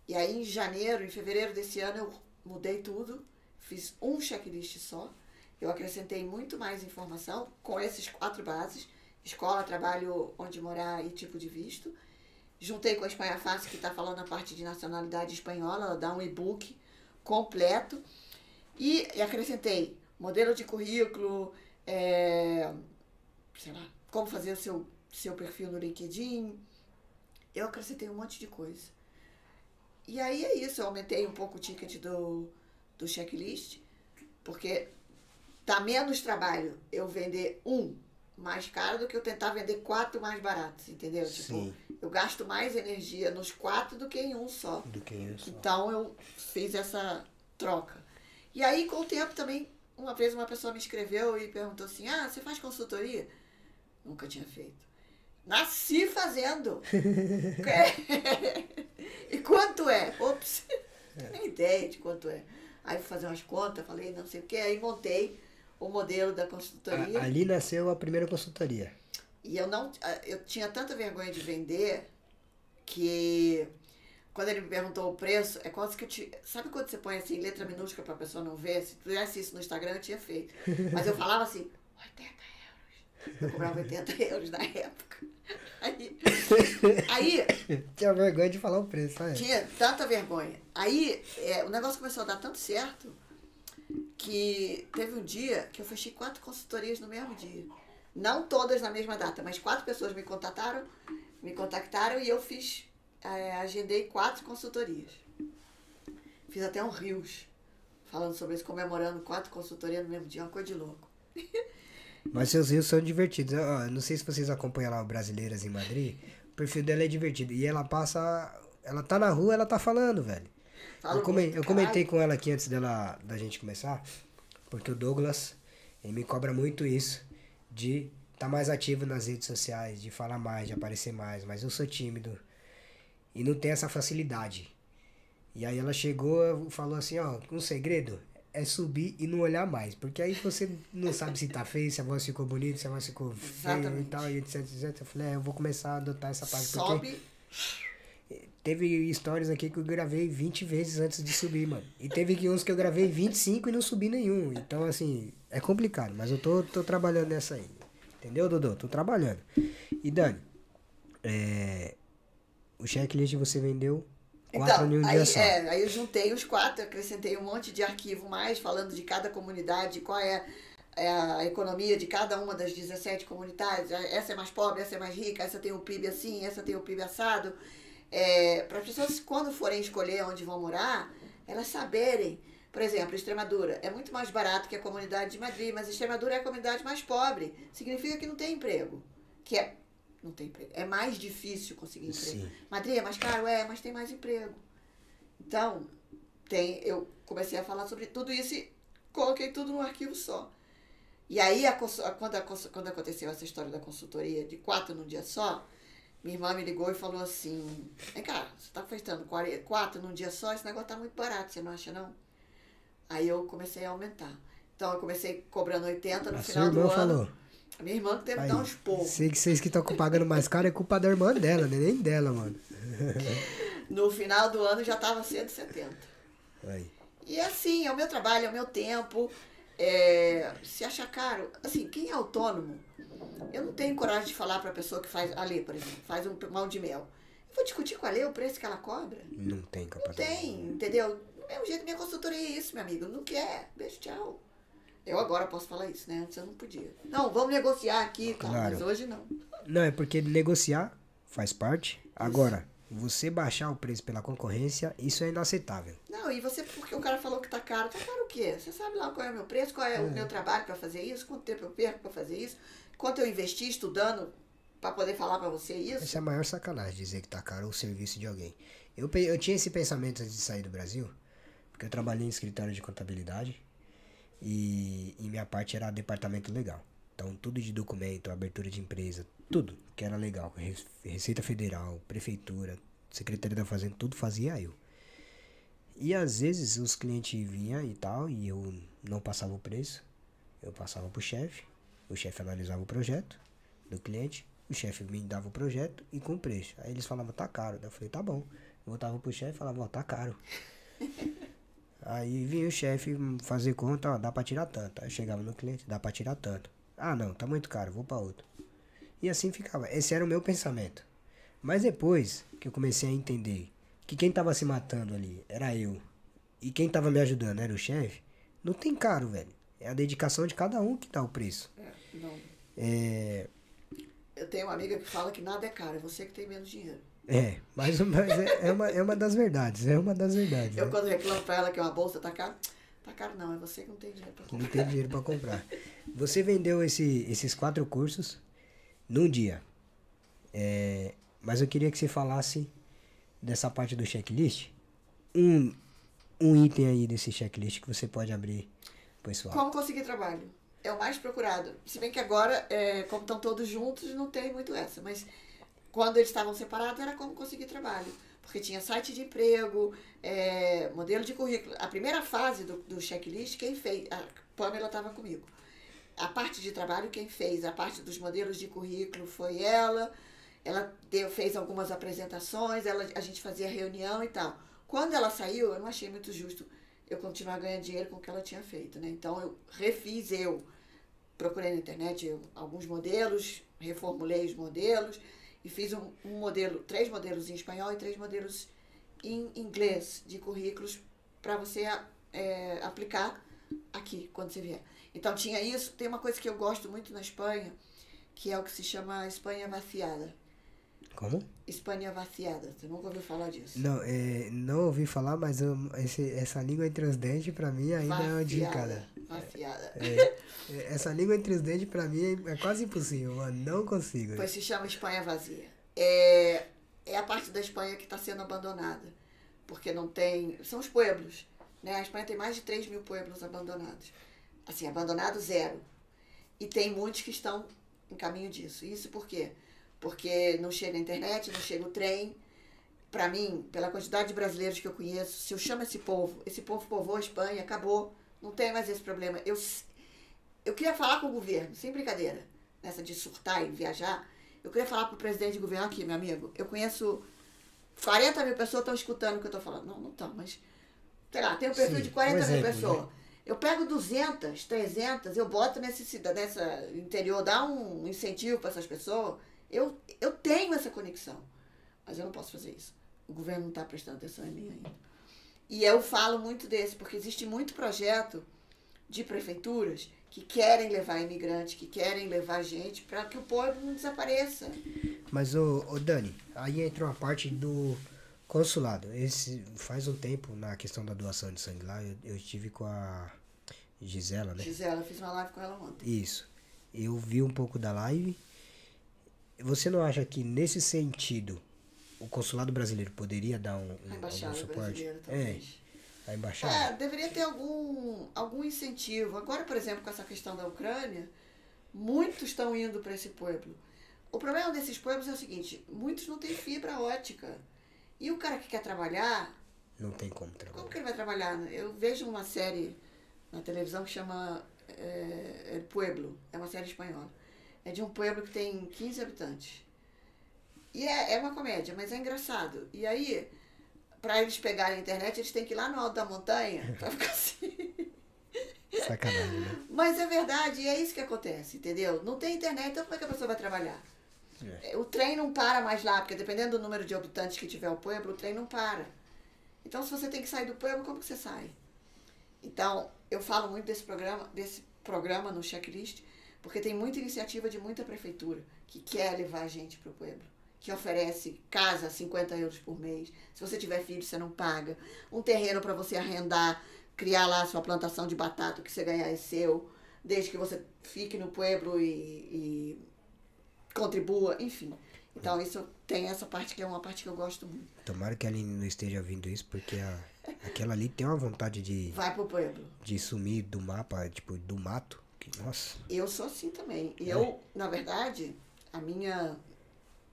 E aí em janeiro, em fevereiro desse ano, eu mudei tudo, fiz um checklist só. Eu acrescentei muito mais informação com esses 4 bases: escola, trabalho, onde morar e tipo de visto. Juntei com a Espanha Fácil, que está falando a parte de nacionalidade espanhola, ela dá um e-book completo. E acrescentei modelo de currículo, sei lá, como fazer o seu perfil no LinkedIn. Eu acrescentei um monte de coisa. E aí é isso, eu aumentei um pouco o ticket do checklist, porque dá menos trabalho eu vender um mais caro do que eu tentar vender 4 mais baratos, entendeu? Sim. Tipo, eu gasto mais energia nos 4 do que em um só. Então eu fiz essa troca. E aí, com o tempo também, uma vez uma pessoa me escreveu e perguntou assim: ah, você faz consultoria? Nunca tinha feito. Nasci fazendo. E quanto é? Ops, nem ideia de quanto é. Aí fui fazer umas contas, falei não sei o que, aí montei o modelo da consultoria. Ali nasceu a primeira consultoria. E eu tinha tanta vergonha de vender que quando ele me perguntou o preço, é quase que eu te... Sabe quando você põe assim, letra minúscula pra pessoa não ver? Se tivesse isso no Instagram, eu tinha feito. Mas eu falava assim, 80 euros. Eu cobrava 80 euros na época. Aí tinha vergonha de falar o preço, né? Tinha tanta vergonha. Aí o negócio começou a dar tanto certo que teve um dia que eu fechei 4 consultorias no mesmo dia. Não todas na mesma data, mas 4 pessoas me contactaram e eu fiz, agendei 4 consultorias. Fiz até um Reels falando sobre isso, comemorando 4 consultorias no mesmo dia, uma coisa de louco. Mas seus Reels são divertidos. Eu não sei se vocês acompanham lá o Brasileiras em Madrid, o perfil dela é divertido. E ela passa, ela tá na rua, ela tá falando, velho. Eu comentei com ela aqui antes da gente começar, porque o Douglas, ele me cobra muito isso, de estar mais ativo nas redes sociais, de falar mais, de aparecer mais, mas eu sou tímido e não tenho essa facilidade. E aí ela chegou e falou assim, um segredo é subir e não olhar mais, porque aí você não sabe se tá feio, se a voz ficou bonita, se a voz ficou feia e tal, e etc. Eu falei, eu vou começar a adotar essa parte. Sobe. Porque teve stories aqui que eu gravei 20 vezes antes de subir, mano. E teve uns que eu gravei 25 e não subi nenhum. Então, assim, é complicado. Mas eu tô trabalhando nessa aí. Entendeu, Dodô? Tô trabalhando. E, Dani, o checklist você vendeu 4 em um dia só. Aí eu juntei os 4, acrescentei um monte de arquivo mais, falando de cada comunidade, qual é a economia de cada uma das 17 comunidades. Essa é mais pobre, essa é mais rica, essa tem o PIB assim, essa tem o PIB assado. Para as pessoas, quando forem escolher onde vão morar, elas saberem. Por exemplo, Extremadura é muito mais barato que a comunidade de Madrid, mas Extremadura é a comunidade mais pobre. Significa que não tem emprego. Não tem emprego. É mais difícil conseguir emprego. Sim. Madrid é mais caro? Mas tem mais emprego. Então, eu comecei a falar sobre tudo isso e coloquei tudo num arquivo só. E aí, quando aconteceu essa história da consultoria de 4 num dia só, minha irmã me ligou e falou assim, vem cá, você tá fechando 4 num dia só, esse negócio tá muito barato, você não acha não? Aí eu comecei a aumentar. Então eu comecei cobrando 80 no final do ano. Falou. A minha irmã teve que dar uns poucos. Sei que vocês que estão pagando mais caro é culpa da irmã dela, nem dela, mano. No final do ano já tava 170. Aí. E assim, é o meu trabalho, é o meu tempo. se acha caro, assim, quem é autônomo, eu não tenho coragem de falar para a pessoa que faz, a Lê, por exemplo, faz um mal de mel. Eu vou discutir com a Lê o preço que ela cobra? Não tem capacidade. Não tem, entendeu? Do mesmo jeito, minha consultoria é isso, meu amigo, não quer, beijo, tchau. Eu agora posso falar isso, né? Antes eu não podia. Não, vamos negociar aqui, tá? Claro. Mas hoje não. Não, é porque negociar faz parte. Isso. Agora, você baixar o preço pela concorrência, isso é inaceitável. Não, e você, porque o cara falou que tá caro o quê? Você sabe lá qual é o meu preço, qual é o meu trabalho para fazer isso, quanto tempo eu perco para fazer isso, quanto eu investi estudando para poder falar para você isso. Essa é a maior sacanagem, dizer que tá caro o serviço de alguém. Eu tinha esse pensamento antes de sair do Brasil, porque eu trabalhei em escritório de contabilidade. E minha parte era departamento legal. Então, tudo de documento, abertura de empresa, tudo que era legal. Receita Federal, Prefeitura, Secretaria da Fazenda, tudo fazia eu. E às vezes os clientes vinham e tal, e eu não passava o preço. Eu passava pro chefe, o chefe analisava o projeto do cliente, o chefe me dava o projeto e com o preço. Aí eles falavam, tá caro. Eu falei, tá bom. Eu voltava pro chefe e falava, ó, tá caro. Aí vinha o chefe fazer conta, ó, dá pra tirar tanto. Aí chegava no cliente, dá pra tirar tanto. Ah, não, tá muito caro, vou pra outro. E assim ficava. Esse era o meu pensamento. Mas depois que eu comecei a entender que quem tava se matando ali era eu, e quem tava me ajudando era o chefe, não tem caro, velho. É a dedicação de cada um que dá o preço. Eu tenho uma amiga que fala que nada é caro, é você que tem menos dinheiro. É, mas é uma das verdades, é uma das verdades. Eu, né? Quando reclamo pra ela que uma bolsa tá caro não, é você que não tem dinheiro pra comprar. Não tem dinheiro pra comprar. Você vendeu esses 4 cursos num dia, mas eu queria que você falasse dessa parte do checklist, um item aí desse checklist que você pode abrir pro pessoal. Como conseguir trabalho? É o mais procurado, se bem que agora, como estão todos juntos, não tem muito essa, mas... Quando eles estavam separados, era como conseguir trabalho. Porque tinha site de emprego, modelo de currículo. A primeira fase do checklist, quem fez? A Pamela estava comigo. A parte de trabalho, quem fez? A parte dos modelos de currículo foi ela. Ela fez algumas apresentações, a gente fazia reunião e tal. Quando ela saiu, eu não achei muito justo eu continuar ganhando dinheiro com o que ela tinha feito, né? Então, eu refiz, procurei na internet alguns modelos, reformulei os modelos... E fiz um modelo, 3 modelos em espanhol e 3 modelos em inglês de currículos para você aplicar aqui, quando você vier. Então tinha isso. Tem uma coisa que eu gosto muito na Espanha, que é o que se chama Espanha vaciada. Como? Espanha vaciada. Você nunca ouviu falar disso? Não, não ouvi falar, mas essa língua entre os dentes para mim ainda vaciada, é uma dica. Vaciada. Essa língua entre os dentes para mim é quase impossível, eu não consigo. Pois se chama Espanha vazia. É a parte da Espanha que está sendo abandonada, porque não tem... São os pueblos, né? A Espanha tem mais de 3 mil pueblos abandonados. Assim, abandonado zero. E tem muitos que estão em caminho disso. Isso por quê? Porque não chega a internet, não chega o trem. Para mim, pela quantidade de brasileiros que eu conheço, se eu chamo esse povo povoou a Espanha, acabou, não tem mais esse problema. Eu queria falar com o governo, sem brincadeira, nessa de surtar e viajar, eu queria falar pro presidente do governo aqui, meu amigo, eu conheço 40 mil pessoas estão escutando o que eu estou falando. Não, não estão, mas, sei lá, tem um perfil de 40 mil pessoas. Né? Eu pego 200, 300, eu boto nessa interior, dá um incentivo para essas pessoas. Eu tenho essa conexão, mas eu não posso fazer isso. O governo não está prestando atenção em mim ainda. E eu falo muito desse, porque existe muito projeto de prefeituras que querem levar imigrantes, que querem levar gente para que o povo não desapareça. Mas, ô Dani, aí entrou a parte do consulado. Faz um tempo, na questão da doação de sangue lá, eu estive com a Gisela, né? Gisela, eu fiz uma live com ela ontem. Isso. Eu vi um pouco da live. Você não acha que, nesse sentido, o consulado brasileiro poderia dar algum suporte? A embaixada? Deveria ter algum incentivo. Agora, por exemplo, com essa questão da Ucrânia, muitos estão indo para esse pueblo. O problema desses pueblos é o seguinte, muitos não têm fibra ótica. E o cara que quer trabalhar... Não tem como trabalhar. Como que ele vai trabalhar? Eu vejo uma série na televisão que chama El Pueblo. É uma série espanhola. É de um pueblo que tem 15 habitantes. E é uma comédia, mas é engraçado. E aí, para eles pegarem a internet, eles têm que ir lá no alto da montanha, para ficar assim. Sacanagem, né? Mas é verdade, é isso que acontece, entendeu? Não tem internet, então como é que a pessoa vai trabalhar? É. O trem não para mais lá, porque dependendo do número de habitantes que tiver o pueblo, o trem não para. Então, se você tem que sair do pueblo, como que você sai? Então, eu falo muito desse programa no checklist, porque tem muita iniciativa de muita prefeitura que quer levar a gente para o pueblo, que oferece casa a 50 euros por mês. Se você tiver filho, você não paga. Um terreno para você arrendar, criar lá a sua plantação de batata, o que você ganhar é seu, desde que você fique no pueblo e contribua, enfim. Então, isso tem essa parte que é uma parte que eu gosto muito. Tomara que a Aline não esteja ouvindo isso, porque aquela ali tem uma vontade de... Vai pro pueblo. De sumir do mapa, tipo, do mato. Que, nossa. Eu sou assim também. E eu, na verdade,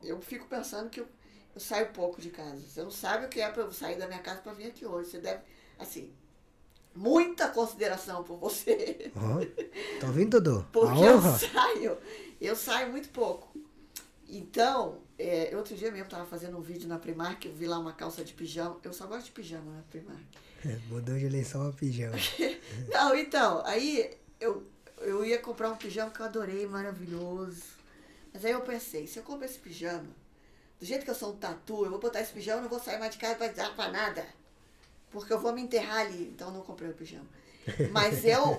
eu fico pensando que eu saio pouco de casa. Você não sabe o que é pra eu sair da minha casa pra vir aqui hoje. Você deve, assim... Muita consideração por você. Oh, tá ouvindo, Dudu? Porque eu saio muito pouco. Então, outro dia mesmo eu tava fazendo um vídeo na Primark, eu vi lá uma calça de pijama. Eu só gosto de pijama na Primark. Mudou de eleição a pijama. Não, então, aí eu ia comprar um pijama que eu adorei, maravilhoso. Mas aí eu pensei, se eu compro esse pijama, do jeito que eu sou um tatu, eu vou botar esse pijama e não vou sair mais de casa pra dar pra nada. Porque eu vou me enterrar ali, então eu não comprei o pijama. Mas eu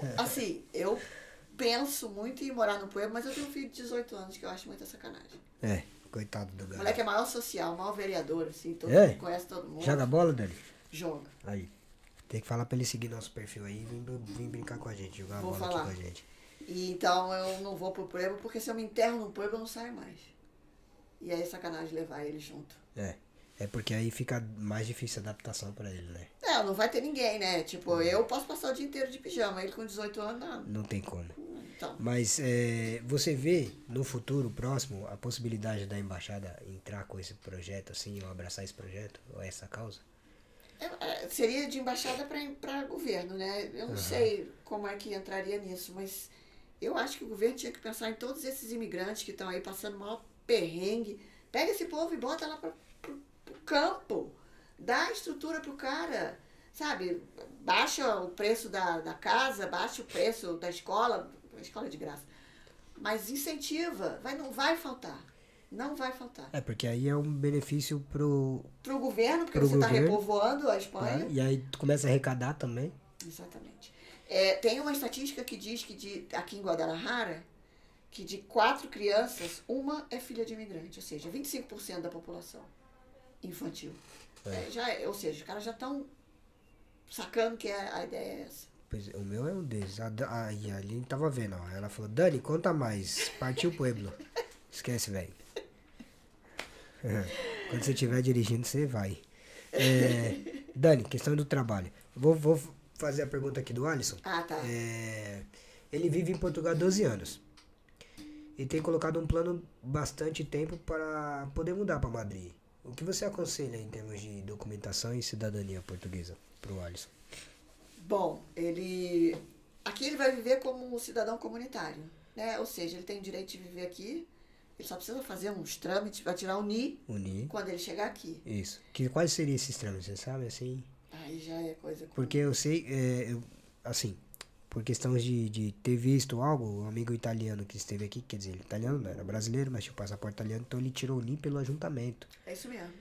penso muito em morar no pueblo, mas eu tenho um filho de 18 anos que eu acho muita sacanagem. É, coitado do garoto. O moleque é maior social, maior vereador, assim, todo mundo conhece todo mundo. Joga bola, Dani? Joga. Aí, tem que falar pra ele seguir nosso perfil aí e vir brincar com a gente, jogar bola aqui com a gente. E então eu não vou pro pueblo, porque se eu me enterro no pueblo eu não saio mais. E aí é sacanagem levar ele junto. É. É porque aí fica mais difícil a adaptação pra ele, né? Não vai ter ninguém, né? Tipo, eu posso passar o dia inteiro de pijama, ele com 18 anos, não. Não tem como. Então. Mas você vê no futuro próximo a possibilidade da embaixada entrar com esse projeto, assim, ou abraçar esse projeto, ou essa causa? Seria de embaixada pra governo, né? Eu não sei como é que entraria nisso, mas eu acho que o governo tinha que pensar em todos esses imigrantes que estão aí passando o maior perrengue. Pega esse povo e bota lá pro campo, dá estrutura pro cara, sabe? Baixa o preço da casa, baixa o preço da escola, a escola é de graça, mas incentiva, não vai faltar. É, porque aí é um benefício pro governo, porque você tá repovoando a Espanha. E aí tu começa a arrecadar também. Exatamente. Tem uma estatística que diz que aqui em Guadalajara, que de 4 crianças, uma é filha de imigrante, ou seja, 25% da população infantil. Ou seja, os caras já estão sacando que a ideia é essa. Pois é, o meu é um desses. E a Aline tava vendo, ó. Ela falou, Dani, conta mais. Partiu o pueblo. Esquece, velho. Quando você estiver dirigindo, você vai. Dani, questão do trabalho. Vou fazer a pergunta aqui do Alisson. Ah, tá. Ele vive em Portugal há 12 anos. E tem colocado um plano bastante tempo para poder mudar para Madrid. O que você aconselha em termos de documentação e cidadania portuguesa para o Alisson? Bom, aqui ele vai viver como um cidadão comunitário, né? Ou seja, ele tem o direito de viver aqui, ele só precisa fazer uns trâmites para tirar o NI quando ele chegar aqui. Isso. Quais seriam esses trâmites, você sabe? Assim, aí já é coisa... Porque eu sei, assim, por questões de ter visto algo, um amigo italiano que esteve aqui, quer dizer, ele é italiano, não era brasileiro, mas tinha o passaporte italiano, então ele tirou o NI pelo ajuntamento. É isso mesmo.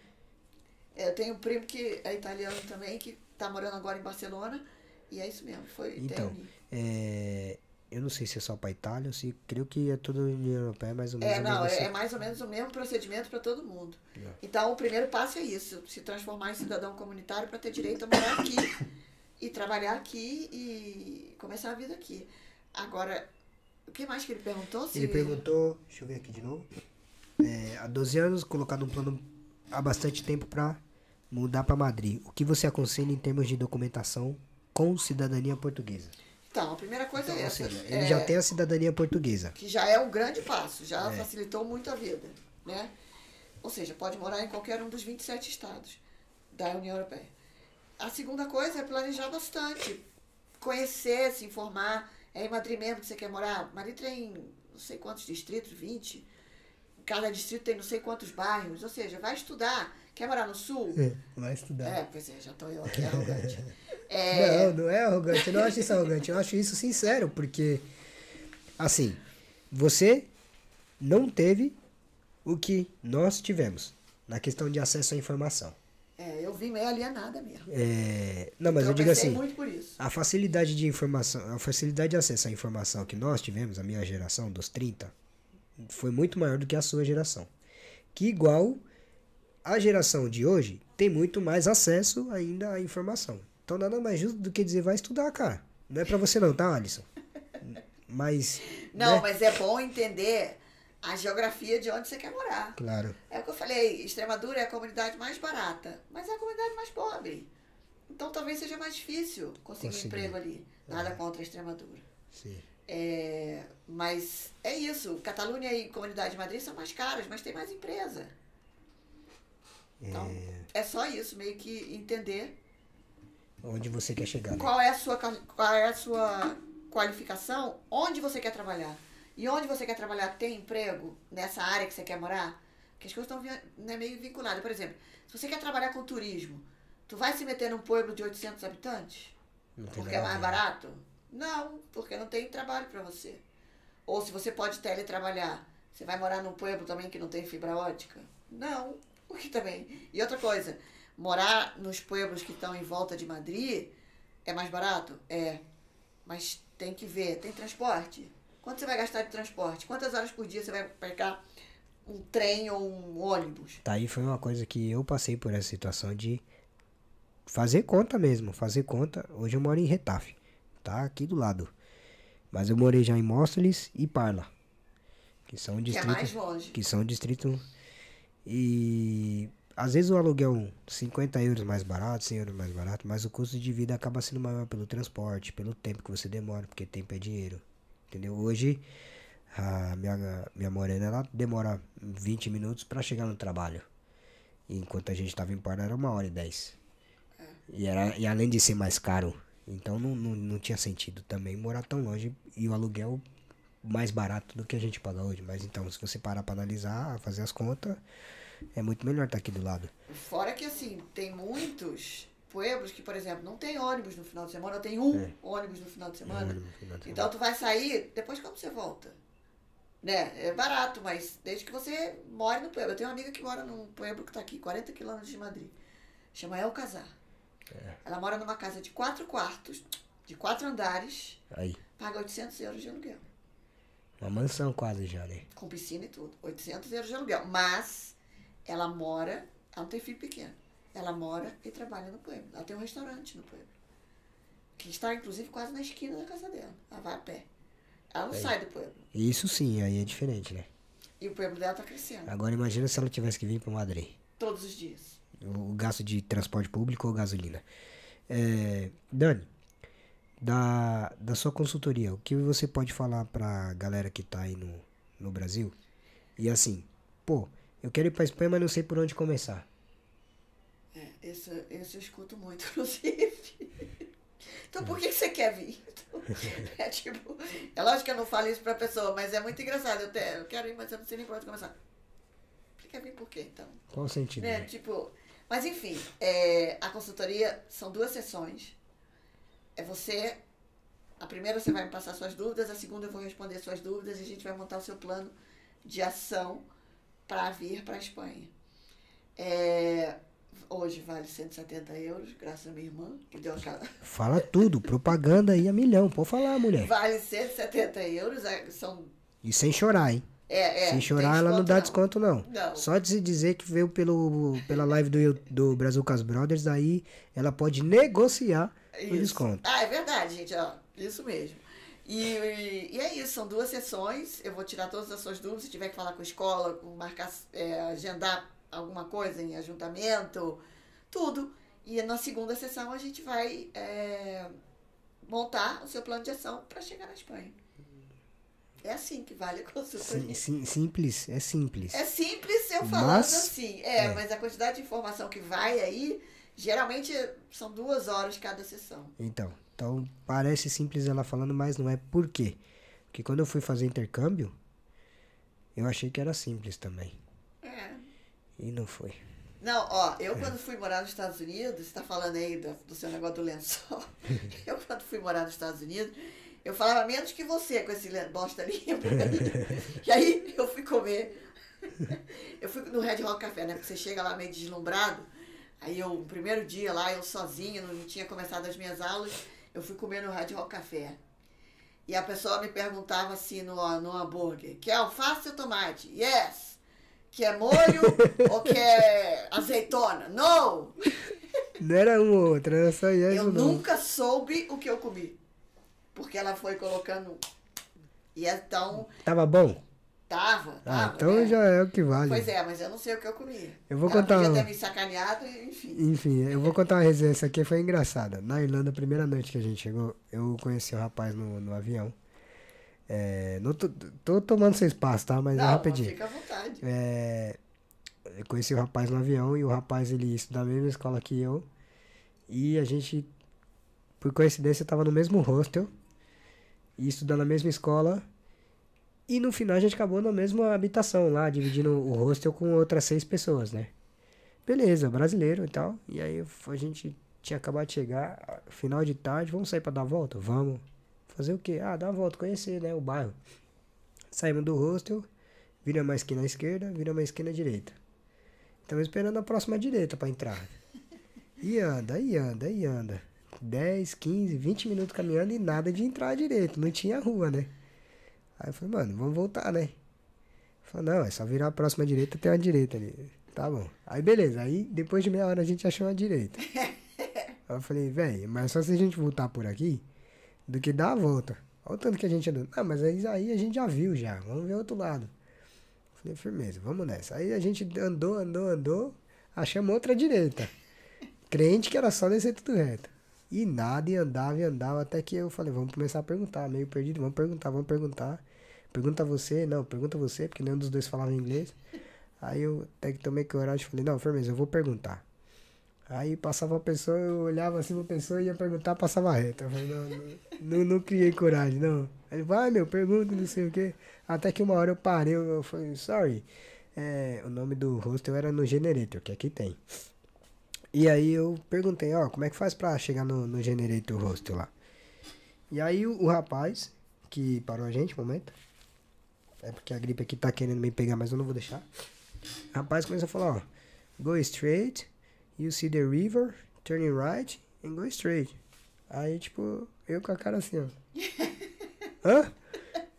Eu tenho um primo que é italiano também, que está morando agora em Barcelona, e é isso mesmo. Então, eu não sei se é só para a Itália, ou se creio que é toda a União Europeia, mais ou menos. É mais ou menos o mesmo procedimento para todo mundo. Não. Então, o primeiro passo é isso, se transformar em cidadão comunitário para ter direito a morar aqui. E trabalhar aqui e começar a vida aqui. Agora, o que mais que ele perguntou? Ele perguntou, deixa eu ver aqui de novo, há 12 anos, colocado um plano há bastante tempo para mudar para Madrid. O que você aconselha em termos de documentação com cidadania portuguesa? Então, a primeira coisa é essa. Ou seja, ele já tem a cidadania portuguesa. Que já é um grande passo, já facilitou muito a vida, né? Ou seja, pode morar em qualquer um dos 27 estados da União Europeia. A segunda coisa é planejar bastante, conhecer, se informar. É em Madrid mesmo que você quer morar? Madrid tem não sei quantos distritos, 20. Cada distrito tem não sei quantos bairros. Ou seja, vai estudar. Quer morar no sul? Vai estudar. Pois é, já estou eu aqui arrogante. É... Não, não é arrogante. Eu não acho isso arrogante. Eu acho isso sincero, porque, assim, você não teve o que nós tivemos na questão de acesso à informação. É, eu vim meio alienada mesmo. É... Não, mas então, eu digo assim, muito por isso. A facilidade de informação, a facilidade de acesso à informação que nós tivemos, a minha geração dos 30, foi muito maior do que a sua geração. Que igual a geração de hoje tem muito mais acesso ainda à informação. Então nada mais justo do que dizer, vai estudar, cara. Não é pra você não, tá, Alisson? Mas... Não, né? Mas é bom entender a geografia de onde você quer morar. Claro. É o que eu falei, Extremadura é a comunidade mais barata, mas é a comunidade mais pobre. Então talvez seja mais difícil conseguir emprego ali. Nada contra a Extremadura. Sim. É, mas é isso. Catalunha e Comunidade de Madrid são mais caras, mas tem mais empresa. Então, é só isso, meio que entender onde você quer chegar. Qual é a sua, qualificação, onde você quer trabalhar. E onde você quer trabalhar tem emprego nessa área que você quer morar? Porque as coisas estão meio vinculadas. Por exemplo, se você quer trabalhar com turismo, tu vai se meter num pueblo de 800 habitantes? Não, porque é mais barato? Não, porque não tem trabalho para você. Ou se você pode teletrabalhar, você vai morar num pueblo também que não tem fibra ótica? Não, porque também... E outra coisa, morar nos pueblos que estão em volta de Madrid é mais barato? É, mas tem que ver, tem transporte? Quanto você vai gastar de transporte? Quantas horas por dia você vai pegar um trem ou um ônibus? Tá, aí foi uma coisa que eu passei por essa situação de fazer conta mesmo, fazer conta. Hoje eu moro em Retafe, tá? Aqui do lado. Mas eu morei já em Móstoles e Parla, que são distritos, que é mais longe. Que são distrito. E às vezes o aluguel 50 euros mais barato, 100 euros mais barato, mas o custo de vida acaba sendo maior pelo transporte, pelo tempo que você demora, porque tempo é dinheiro. Entendeu? Hoje, a minha morena, ela demora 20 minutos pra chegar no trabalho. E enquanto a gente tava em Parla, era 1h10. É. E além de ser mais caro, então não tinha sentido também morar tão longe. E o aluguel mais barato do que a gente paga hoje. Mas então, se você parar pra analisar, fazer as contas, é muito melhor estar aqui do lado. Fora que, assim, tem muitos... pueblos que, por exemplo, não tem ônibus no final de semana, ou tem um ônibus no final de semana. Então tu vai sair, depois quando você volta? Né? É barato, mas desde que você mora no pueblo. Eu tenho uma amiga que mora num pueblo que tá aqui, 40 quilômetros de Madrid. Chama El Casar. É. Ela mora numa casa de 4 quartos, de 4 andares, aí. Paga 800 euros de aluguel. Uma mansão quase já, né? Com piscina e tudo. 800 euros de aluguel. Mas ela mora, ela não tem filho pequeno. Ela mora e trabalha no pueblo. Ela tem um restaurante no pueblo, que está, inclusive, quase na esquina da casa dela. Ela vai a pé. Ela não sai do pueblo. Isso sim, aí é diferente, né? E o pueblo dela está crescendo. Agora imagina se ela tivesse que vir para Madrid. Todos os dias. O gasto de transporte público ou gasolina. Dani, da sua consultoria, o que você pode falar para a galera que está aí no Brasil? E assim, pô, eu quero ir para Espanha, mas não sei por onde começar. Esse eu escuto muito, inclusive. Então por que você quer vir? Então, é lógico que eu não falo isso pra pessoa, mas é muito engraçado. Eu quero ir, mas eu não sei nem por onde começar. Você quer vir por quê, então? Qual o sentido? Né? Tipo, mas enfim, a consultoria são 2 sessões. A primeira você vai me passar suas dúvidas, a segunda eu vou responder suas dúvidas e a gente vai montar o seu plano de ação pra vir pra Espanha. Hoje vale 170 euros, graças à minha irmã, que deu aquela... Fala tudo, propaganda aí a milhão, pode falar, mulher. Vale 170 euros, são... E sem chorar, hein? Sem chorar ela não dá desconto, não. Não. Só de se dizer que veio pela live do Brasil Cas Brothers, aí ela pode negociar isso. O desconto. Ah, é verdade, gente, ó, isso mesmo. E é isso, são 2 sessões, eu vou tirar todas as suas dúvidas, se tiver que falar com a escola, marcar, agendar... alguma coisa em ajuntamento, tudo. E na segunda sessão a gente vai montar o seu plano de ação para chegar na Espanha. É assim que vale a consultoria. Simples, é simples. É simples eu falando assim. Mas a quantidade de informação que vai aí, geralmente são 2 horas cada sessão. Então parece simples ela falando, mas não é. Por quê? Porque quando eu fui fazer intercâmbio, eu achei que era simples também. E não foi. Não, ó, eu quando fui morar nos Estados Unidos, você tá falando aí do seu negócio do lençol, eu quando fui morar nos Estados Unidos, eu falava menos que você com esse bosta limpo. E aí eu fui comer, eu fui no Red Rock Café, né, porque você chega lá meio deslumbrado, aí eu, no primeiro dia lá, eu sozinha, não tinha começado as minhas aulas, eu fui comer no Red Rock Café. E a pessoa me perguntava assim no hambúrguer, quer alface ou tomate? Yes! Quer molho ou quer azeitona? No! Não era uma ou outra, era só yes ou não. Eu nunca soube o que eu comi. Porque ela foi colocando... E então... Tava bom? Tava. Então né? Já é o que vale. Pois é, mas eu não sei o que eu comi. Eu vou contar... Podia ter me sacaneado, enfim. Enfim, eu vou contar uma resenha. Essa aqui foi engraçada. Na Irlanda, a primeira noite que a gente chegou, eu conheci um rapaz no avião. É, não tô tomando seu espaço, tá? Mas não, é rapidinho. Fica à vontade. É, eu conheci o rapaz no avião e o rapaz, ele estudava na mesma escola que eu. E a gente, por coincidência, tava no mesmo hostel. E estudando na mesma escola... E no final a gente acabou na mesma habitação lá, dividindo o hostel com outras 6 pessoas, né? Beleza, brasileiro e tal. E aí a gente tinha acabado de chegar, final de tarde, vamos sair pra dar a volta? Vamos. Fazer o quê? Ah, dar a volta, conhecer, né, o bairro. Saímos do hostel, vira uma esquina à esquerda, vira uma esquina à direita. Estamos esperando a próxima direita pra entrar. E anda, e anda, e anda. 10, 15, 20 minutos caminhando e nada de entrar à direita, não tinha rua, né? Aí eu falei, mano, vamos voltar, né? Falei, não, é só virar a próxima direita, tem uma direita ali. Tá bom. Aí beleza, aí depois de meia hora a gente achou uma direita. Aí eu falei, velho, mas só se a gente voltar por aqui, do que dar a volta. Olha o tanto que a gente andou. Ah, mas aí a gente já viu já, vamos ver o outro lado. Eu falei, firmeza, vamos nessa. Aí a gente andou, achamos outra direita. Crente que era só descer tudo reto. E nada, e andava, até que eu falei, vamos começar a perguntar, meio perdido, vamos perguntar. Pergunta você, porque nenhum dos dois falava inglês. Aí eu até que tomei coragem e falei, não, firmeza, eu vou perguntar. Aí passava uma pessoa, eu olhava assim pra pessoa e ia perguntar, passava reto. Eu falei, não criei coragem, não. Aí ele, vai, meu, pergunta, não sei o quê. Até que uma hora eu parei, eu falei, sorry. É, o nome do hostel era no Generator, que aqui tem. E aí eu perguntei, ó, como é que faz pra chegar no Generator Hostel lá? E aí o rapaz, que parou a gente, um momento, é porque a gripe aqui tá querendo me pegar, mas eu não vou deixar. O rapaz começou a falar, ó, go straight, you see the river, turn right, and go straight. Aí, tipo, eu com a cara assim, ó. Hã?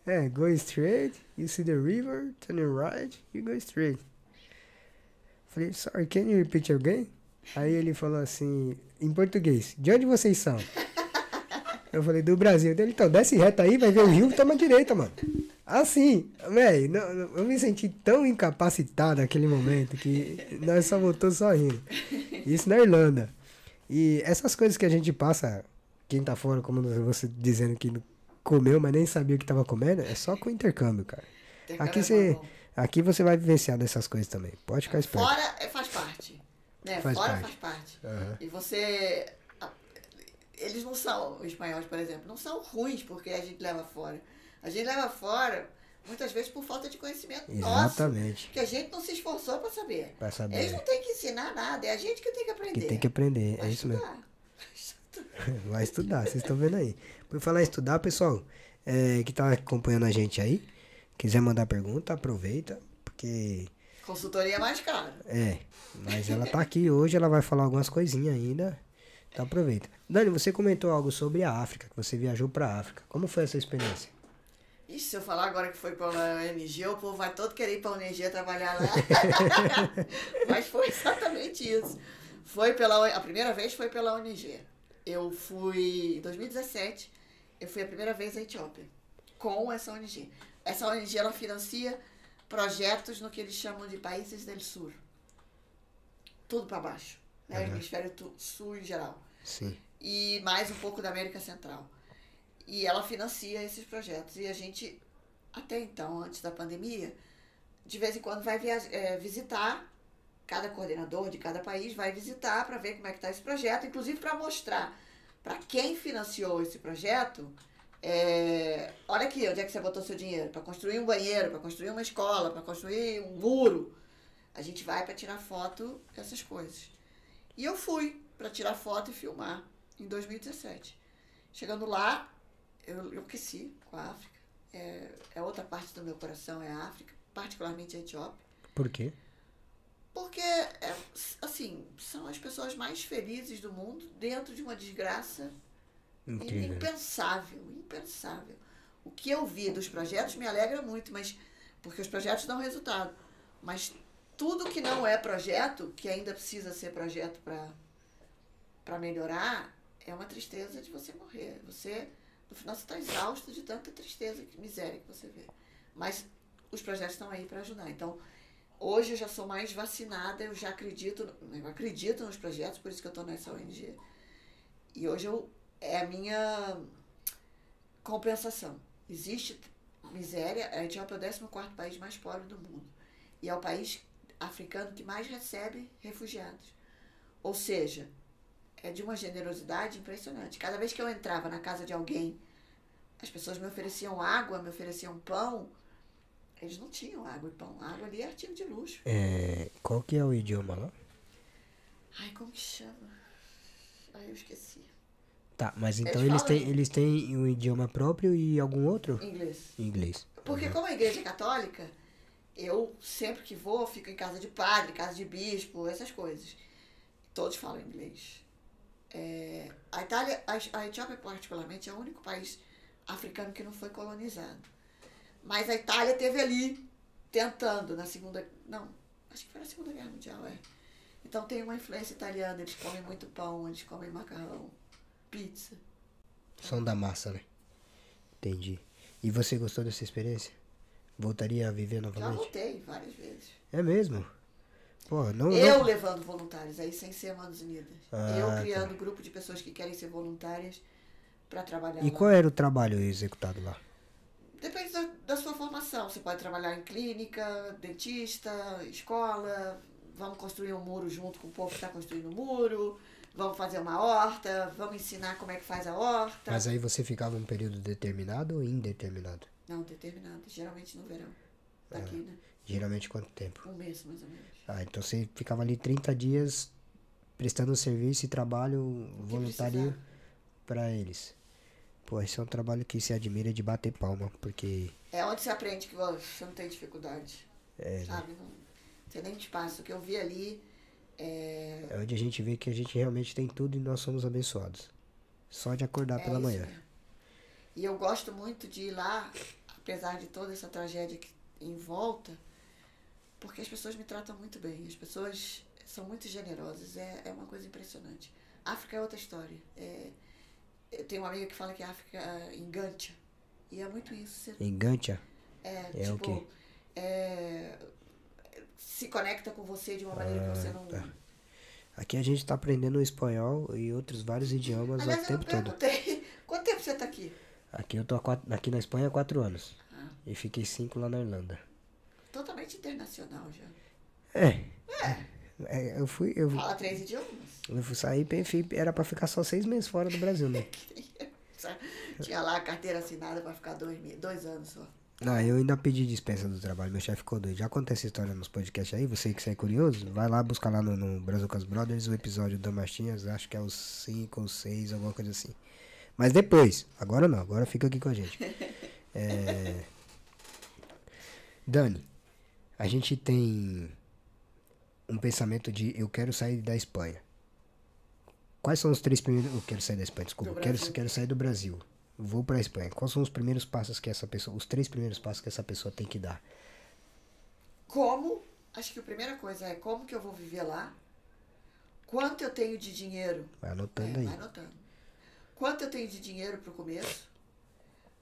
É, go straight, you see the river, turn right, you go straight. Falei, sorry, can you repeat again? Aí ele falou assim, em português, de onde vocês são? Eu falei, do Brasil. Ele, então, desce reto aí, vai ver o rio, toma direita, mano. Assim, velho, eu me senti tão incapacitado naquele momento que nós só voltamos só rindo. Isso na Irlanda. E essas coisas que a gente passa, quem tá fora, como você dizendo que comeu, mas nem sabia o que tava comendo, é só com o intercâmbio, cara. Aqui você vai vivenciar dessas coisas também. Pode ficar esperto. Fora faz parte. Né? Fora faz parte. Uhum. E você... Eles não são, os espanhóis, por exemplo, não são ruins porque a gente leva fora. A gente leva fora, muitas vezes, por falta de conhecimento nosso. Exatamente. Que a gente não se esforçou para saber. Eles não têm que ensinar nada, é a gente que tem que aprender. Vai é isso mesmo. Vai estudar, vocês estão vendo aí. Por falar em estudar, pessoal, que está acompanhando a gente aí, quiser mandar pergunta, aproveita, porque... Consultoria é mais cara. É, mas ela tá aqui hoje, ela vai falar algumas coisinhas ainda, então aproveita. Dani, você comentou algo sobre a África, que você viajou pra África. Como foi essa experiência? Ixi, se eu falar agora que foi pra ONG, o povo vai todo querer ir pra ONG trabalhar lá. Mas foi exatamente isso. A primeira vez foi pela ONG. Eu fui, em 2017, eu fui a primeira vez à Etiópia, com essa ONG. Essa ONG, ela financia... projetos no que eles chamam de países do sul. Tudo para baixo. Né? Uhum. O hemisfério sul em geral. Sim. E mais um pouco da América Central. E ela financia esses projetos. E a gente, até então, antes da pandemia, de vez em quando vai visitar, cada coordenador de cada país vai visitar para ver como é que está esse projeto, inclusive para mostrar para quem financiou esse projeto... olha aqui, onde é que você botou seu dinheiro? Para construir um banheiro, para construir uma escola, para construir um muro. A gente vai para tirar foto, essas coisas. E eu fui para tirar foto e filmar em 2017. Chegando lá, eu enlouqueci com a África. É outra parte do meu coração, é a África, particularmente a Etiópia. Por quê? Porque, assim, são as pessoas mais felizes do mundo dentro de uma desgraça incrível. Impensável, impensável. O que eu vi dos projetos me alegra muito, mas porque os projetos dão resultado. Mas tudo que não é projeto, que ainda precisa ser projeto para melhorar, é uma tristeza de você morrer. Você, no final, você está exausto de tanta tristeza, que miséria que você vê. Mas os projetos estão aí para ajudar. Então, hoje eu já sou mais vacinada, eu já acredito nos projetos, por isso que eu estou nessa ONG. E hoje é a minha compensação. Existe miséria, a Etiópia é o 14º país mais pobre do mundo. E é o país africano que mais recebe refugiados. Ou seja, é de uma generosidade impressionante. Cada vez que eu entrava na casa de alguém, as pessoas me ofereciam água, me ofereciam pão. Eles não tinham água e pão. A água ali é artigo de luxo. Qual que é o idioma lá? Ai, como que chama? Ai, eu esqueci. Tá, mas então eles têm um idioma próprio e algum outro? Inglês. Porque como a igreja é católica, eu sempre que vou, fico em casa de padre, casa de bispo, essas coisas. Todos falam inglês. A Itália, a Etiópia particularmente, é o único país africano que não foi colonizado. Mas a Itália teve ali, tentando, na Segunda... Não, acho que foi na Segunda Guerra Mundial, Então tem uma influência italiana, eles comem muito pão, eles comem macarrão, pizza. São da massa, né? Entendi. E você gostou dessa experiência? Voltaria a viver novamente? Já voltei várias vezes. É mesmo? Porra, não... Eu levando voluntários aí, sem ser Manos Unidas. Eu criando um grupo de pessoas que querem ser voluntárias para trabalhar lá. E qual era o trabalho executado lá? Depende da sua formação. Você pode trabalhar em clínica, dentista, escola. Vamos construir um muro junto com o povo que está construindo o muro. Vamos fazer uma horta. Vamos ensinar como é que faz a horta. Mas aí você ficava um período determinado ou indeterminado? Não, determinado. Geralmente no verão. Daqui, né? Geralmente quanto tempo? Um mês, mais ou menos. Ah, então você ficava ali 30 dias prestando serviço e trabalho voluntário para eles. Pô, esse é um trabalho que se admira de bater palma, porque... É onde você aprende que você não tem dificuldade, sabe? Não tem nem espaço. O que eu vi ali é... É onde a gente vê que a gente realmente tem tudo e nós somos abençoados. Só de acordar pela manhã. Mesmo. E eu gosto muito de ir lá, apesar de toda essa tragédia que em volta, porque as pessoas me tratam muito bem. As pessoas são muito generosas. É uma coisa impressionante. A África é outra história. Eu tenho uma amiga que fala que a África engancha. E é muito isso. Engancha? É tipo, o quê? Se conecta com você de uma maneira que você não... Tá. Aqui a gente está aprendendo espanhol e outros vários idiomas o tempo todo. Quanto tempo você está aqui? Aqui eu tô aqui na Espanha há 4 anos. E fiquei 5 lá na Irlanda. Totalmente internacional já. Eu fala 3 idiomas. Eu fui sair, era pra ficar só 6 meses fora do Brasil, né? Tinha lá a carteira assinada pra ficar 2 anos só. Ah, eu ainda pedi dispensa do trabalho, meu chefe ficou doido. Já conta essa história nos podcasts aí, você que é curioso, vai lá buscar lá no Brazucas Brothers o episódio do Martinhas, acho que é os 5 ou 6, alguma coisa assim. Mas depois, agora não, agora fica aqui com a gente. Dani, a gente tem... um pensamento de eu quero sair da Espanha. Quais são os 3 primeiros... Eu quero sair da Espanha, desculpa. Quero sair do Brasil. Vou pra Espanha. Quais são os primeiros passos que essa pessoa... Os 3 primeiros passos que essa pessoa tem que dar? Como? Acho que a primeira coisa é como que eu vou viver lá? Quanto eu tenho de dinheiro? Vai anotando aí. Vai anotando. Quanto eu tenho de dinheiro pro começo?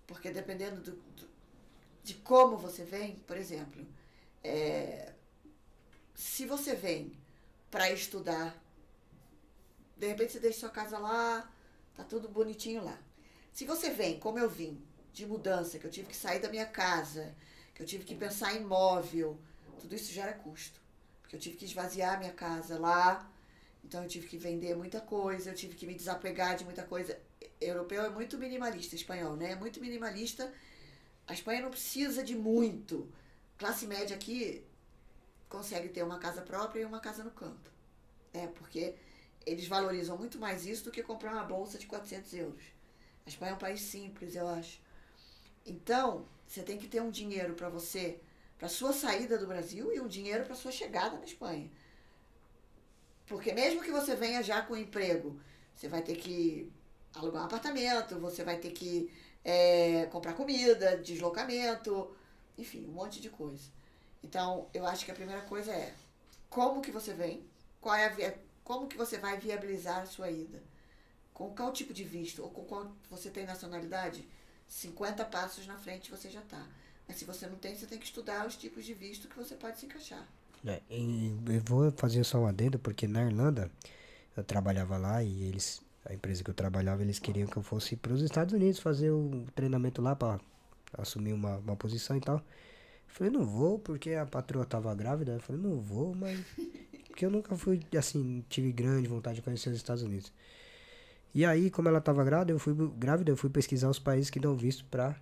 Porque dependendo de como você vem, por exemplo... Se você vem para estudar, de repente você deixa sua casa lá, tá tudo bonitinho lá. Se você vem, como eu vim, de mudança, que eu tive que sair da minha casa, que eu tive que pensar em imóvel, tudo isso gera custo. Porque eu tive que esvaziar a minha casa lá, então eu tive que vender muita coisa, eu tive que me desapegar de muita coisa. Europeu é muito minimalista, espanhol, né? É muito minimalista. A Espanha não precisa de muito. Classe média aqui... consegue ter uma casa própria e uma casa no campo. Porque eles valorizam muito mais isso do que comprar uma bolsa de 400 euros. A Espanha é um país simples, eu acho. Então, você tem que ter um dinheiro para você, para sua saída do Brasil, e um dinheiro para sua chegada na Espanha. Porque mesmo que você venha já com emprego, você vai ter que alugar um apartamento, você vai ter que comprar comida, deslocamento, enfim, um monte de coisa. Então, eu acho que a primeira coisa é como que você vem, qual é como que você vai viabilizar a sua ida, com qual tipo de visto, ou com qual você tem nacionalidade, 50 passos na frente você já está. Mas se você não tem, você tem que estudar os tipos de visto que você pode se encaixar. Eu vou fazer só um adendo, porque na Irlanda, eu trabalhava lá e eles, a empresa que eu trabalhava, eles queriam que eu fosse para os Estados Unidos fazer um treinamento lá para assumir uma posição e tal. Eu falei, não vou, porque a patroa estava grávida. Eu falei, não vou, mas... Porque eu nunca fui, assim, tive grande vontade de conhecer os Estados Unidos. E aí, como ela estava grávida, eu fui pesquisar os países que dão visto para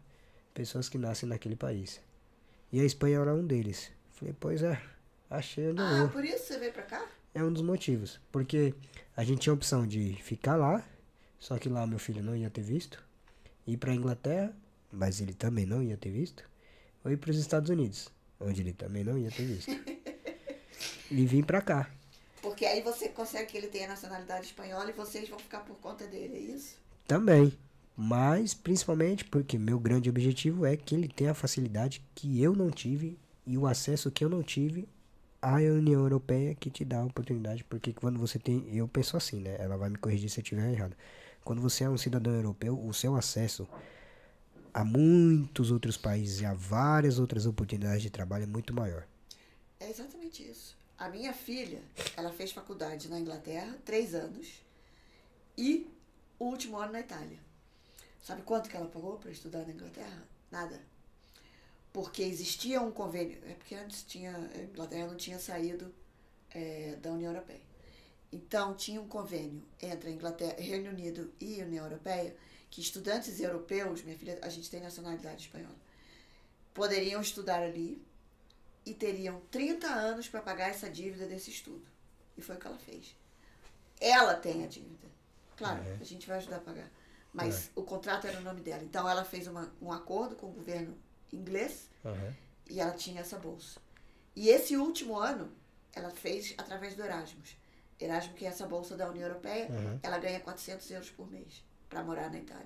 pessoas que nascem naquele país. E a Espanha era um deles. Eu falei, pois é, achei, eu não vou. Ah, por isso você veio para cá? É um dos motivos. Porque a gente tinha a opção de ficar lá, só que lá meu filho não ia ter visto. Ir para a Inglaterra, mas ele também não ia ter visto. Ou ir para os Estados Unidos, onde ele também não ia ter visto. E vim para cá. Porque aí você consegue que ele tenha nacionalidade espanhola e vocês vão ficar por conta dele, é isso? Também. Mas, principalmente, porque meu grande objetivo é que ele tenha a facilidade que eu não tive e o acesso que eu não tive à União Europeia, que te dá a oportunidade. Porque quando você tem... Eu penso assim, né? Ela vai me corrigir se eu estiver errado. Quando você é um cidadão europeu, o seu acesso a muitos outros países e a várias outras oportunidades de trabalho é muito maior. É exatamente isso. A minha filha, ela fez faculdade na Inglaterra, 3 anos, e o último ano na Itália. Sabe quanto que ela pagou para estudar na Inglaterra? Nada. Porque existia um convênio, porque antes a Inglaterra não tinha saído da União Europeia. Então, tinha um convênio entre a Inglaterra, Reino Unido e União Europeia, que estudantes europeus, minha filha, a gente tem nacionalidade espanhola, poderiam estudar ali, e teriam 30 anos para pagar essa dívida desse estudo. E foi o que ela fez. Ela tem a dívida. Claro, a gente vai ajudar a pagar. Mas o contrato era o nome dela. Então, ela fez um acordo com o governo inglês e ela tinha essa bolsa. E esse último ano, ela fez através do Erasmus. Erasmus, que é essa bolsa da União Europeia, ela ganha 400 euros por mês para morar na Itália.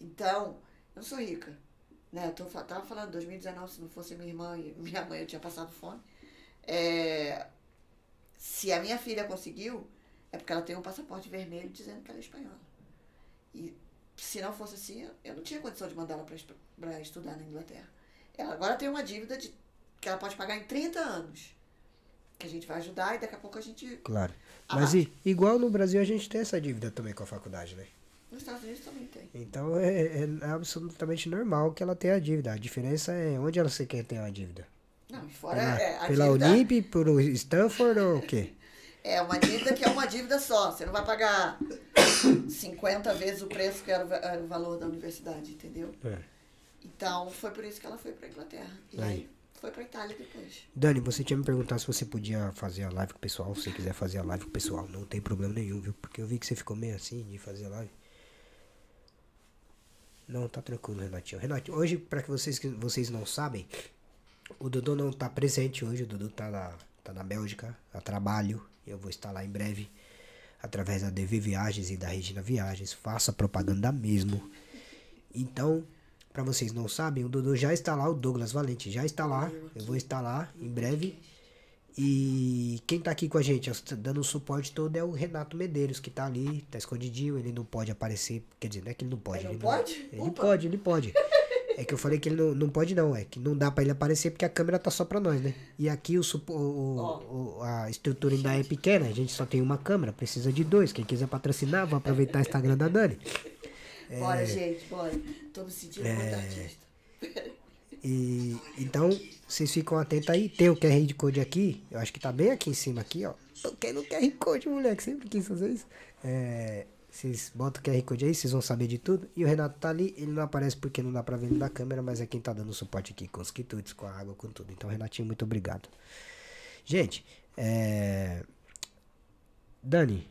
Então, eu não sou rica. Né, eu estava falando, em 2019, se não fosse minha irmã e minha mãe, eu tinha passado fome. Se a minha filha conseguiu, é porque ela tem um passaporte vermelho dizendo que ela é espanhola. E se não fosse assim, eu não tinha condição de mandá-la para estudar na Inglaterra. Ela agora tem uma dívida que ela pode pagar em 30 anos. Que a gente vai ajudar e daqui a pouco a gente... Claro. Mas igual no Brasil, a gente tem essa dívida também com a faculdade, né? Nos Estados Unidos também tem. Então é absolutamente normal que ela tenha a dívida. A diferença é onde ela quer ter a dívida. Não, fora a pela dívida... Unip, por Stanford ou o quê? É uma dívida que é uma dívida só. Você não vai pagar 50 vezes o preço que era o valor da universidade, entendeu? Então foi por isso que ela foi para a Inglaterra. E aí foi para a Itália depois. Dani, você tinha me perguntado se você podia fazer a live com o pessoal. Se você quiser fazer a live com o pessoal, não tem problema nenhum, viu? Porque eu vi que você ficou meio assim de fazer a live. Não, tá tranquilo, Renatinho. Renatinho, hoje, pra que vocês não sabem, o Dudu não tá presente hoje. O Dudu tá na Bélgica, a trabalho. Eu vou estar lá em breve, através da DV Viagens e da Regina Viagens. Faça propaganda mesmo. Então, pra vocês não sabem, o Dudu já está lá, o Douglas Valente já está lá. Eu vou estar lá em breve. E quem tá aqui com a gente, dando o suporte todo, é o Renato Medeiros, que tá ali, tá escondidinho, ele não pode aparecer, quer dizer, não é que ele não pode. Ele pode. É que eu falei que ele não pode não, é que não dá pra ele aparecer porque a câmera tá só pra nós, né? E aqui a estrutura ainda é pequena, a gente só tem uma câmera, precisa de 2, quem quiser patrocinar, vai aproveitar o Instagram da Dani. Bora, gente, bora. Tô me sentindo muito artista. E então, vocês ficam atentos aí. Tem o QR Code aqui. Eu acho que tá bem aqui em cima, aqui, ó. Tô querendo o QR Code, moleque. Sempre quis fazer isso. Vocês botam o QR Code aí, vocês vão saber de tudo. E o Renato tá ali. Ele não aparece porque não dá pra ver ele na câmera, mas é quem tá dando suporte aqui com os quitutes, com a água, com tudo. Então, Renatinho, muito obrigado. Gente, Dani,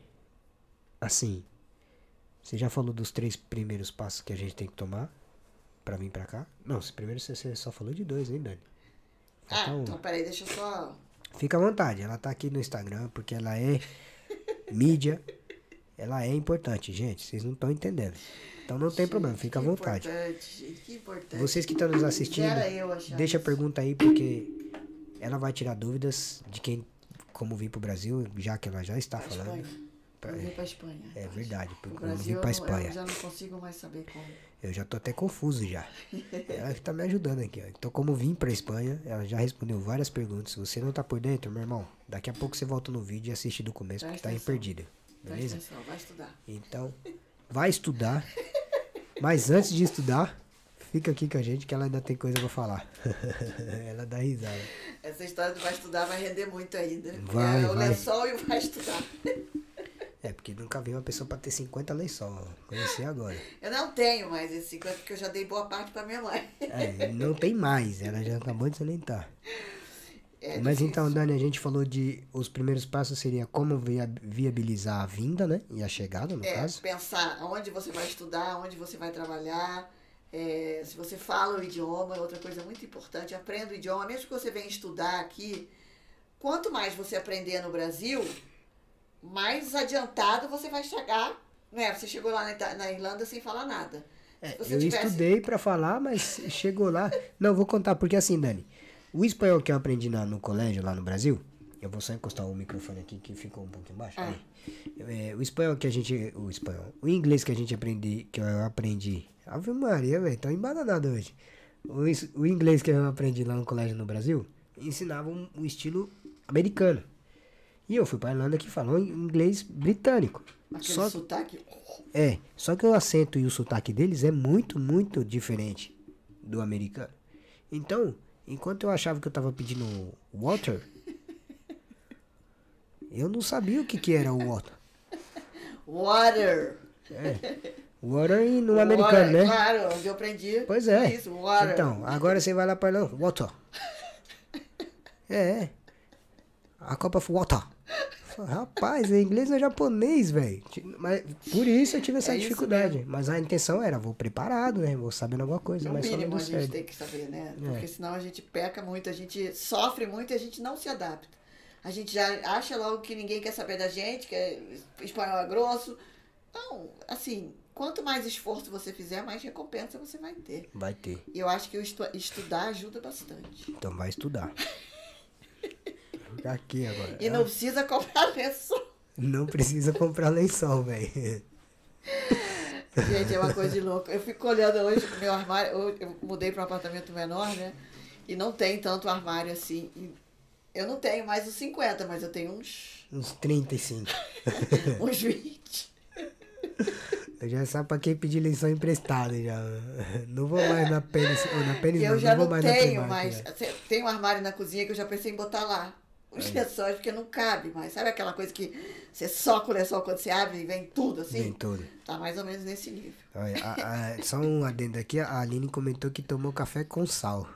assim, você já falou dos 3 primeiros passos que a gente tem que tomar pra vir pra cá? Não, primeiro você só falou de 2, hein, Dani? Falta um. Então peraí, deixa eu só... Fica à vontade, ela tá aqui no Instagram porque ela é mídia, ela é importante, gente, vocês não estão entendendo. Então não tem problema, fica à vontade. Gente, que importante. Vocês que estão nos assistindo, deixa a pergunta aí porque ela vai tirar dúvidas de quem, como vir pro Brasil, já que ela já está falando. Eu vim pra Espanha. É verdade, porque eu vim pra Espanha. Eu já não consigo mais saber como. Eu já tô até confuso já. Ela tá me ajudando aqui, ó. Então, como vim pra Espanha, ela já respondeu várias perguntas. Se você não tá por dentro, meu irmão, daqui a pouco você volta no vídeo e assiste do começo, porque tá imperdível. Beleza? Presta atenção, vai estudar. Então, vai estudar. Mas antes de estudar, fica aqui com a gente que ela ainda tem coisa pra falar. Ela dá risada. Essa história do vai estudar vai render muito ainda. Vai, é o lençol e o vai estudar. É, porque nunca vi uma pessoa pra ter 50 lençol. Conheci agora. Eu não tenho mais esses 50, porque eu já dei boa parte pra minha mãe. É, não tem mais. Ela já acabou de salientar. É, mas difícil. Então, Dani, a gente falou de... Os primeiros passos seria como viabilizar a vinda, né? E a chegada, no caso. Pensar onde você vai estudar, onde você vai trabalhar. É, se você fala o idioma, outra coisa muito importante. Aprenda o idioma. Mesmo que você venha estudar aqui, quanto mais você aprender no Brasil... mais adiantado você vai chegar, né? Você chegou lá na Irlanda sem falar nada. É, eu estudei pra falar, mas chegou lá... Não, vou contar, porque assim, Dani, o espanhol que eu aprendi no colégio, lá no Brasil, eu vou só encostar o microfone aqui, que ficou um pouquinho baixo. Ah. O espanhol que a gente... O inglês que a gente aprendi, que eu aprendi... Ave Maria, velho, tá embananado hoje. O inglês que eu aprendi lá no colégio no Brasil, ensinava um estilo americano. E eu fui pra Irlanda que falou inglês britânico. Aquele sotaque? É, só que o acento e o sotaque deles é muito, muito diferente do americano. Então, enquanto eu achava que eu tava pedindo water, eu não sabia o que era o water. Water! É. Water no americano, né? Claro, onde eu aprendi. Pois é. Isso, water. Então, agora você vai lá pra Irlanda, water. É. A Copa foi water. Rapaz, é inglês ou é japonês, velho? Mas por isso eu tive essa dificuldade. Mas a intenção era, vou preparado, né? Vou sabendo alguma coisa. No mínimo a gente tem que saber, né? Porque senão a gente peca muito, a gente sofre muito e a gente não se adapta. A gente já acha logo que ninguém quer saber da gente, que espanhol é grosso. Então, assim, quanto mais esforço você fizer, mais recompensa você vai ter. Vai ter. E eu acho que estudar ajuda bastante. Então vai estudar. Aqui agora. E não precisa comprar lençol. Não precisa comprar lençol, velho. Gente, é uma coisa de louco. Eu fico olhando hoje pro meu armário. Eu mudei para um apartamento menor, né? E não tem tanto armário assim. Eu não tenho mais os 50, mas eu tenho uns... Uns 35. Uns 20. Eu já sabe pra quem pedir lençol emprestado já. Não vou mais na Pênis. Eu já não tenho mais. Tem um armário na cozinha que eu já pensei em botar lá. Os lençóis, porque não cabe mais. Sabe aquela coisa que você soca o lençol quando você abre e vem tudo assim? Vem tudo. Tá mais ou menos nesse nível. Olha, só um adendo aqui. A Aline comentou que tomou café com sal.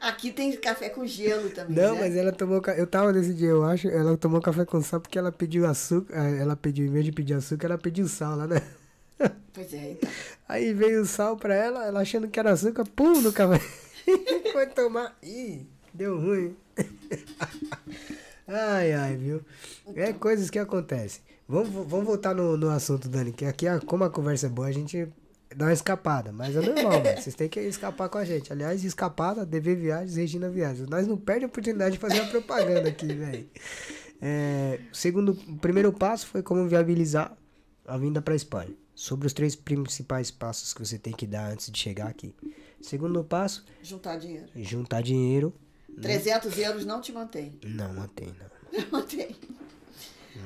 Aqui tem café com gelo também, não, né? Mas ela tomou... Eu tava nesse dia, eu acho. Ela tomou café com sal porque ela pediu açúcar. Ela pediu, em vez de pedir açúcar, ela pediu sal lá, né? Pois é, então. Aí veio o sal pra ela, ela achando que era açúcar. Pum, no café. Foi tomar. Ih, deu ruim. Ai, ai, viu? Então. É coisas que acontecem. Vamos voltar no assunto, Dani. Que aqui, como a conversa é boa, a gente... Dá uma escapada, mas é normal, velho. Vocês têm que escapar com a gente. Aliás, escapada, DV Viagens, Regina Viagens. Nós não perdemos a oportunidade de fazer uma propaganda aqui, velho. O primeiro passo foi como viabilizar a vinda para a Espanha. Sobre os 3 principais passos que você tem que dar antes de chegar aqui. Segundo passo... Juntar dinheiro. Juntar dinheiro. 300 euros não te mantém. Não mantém, não. Não mantém.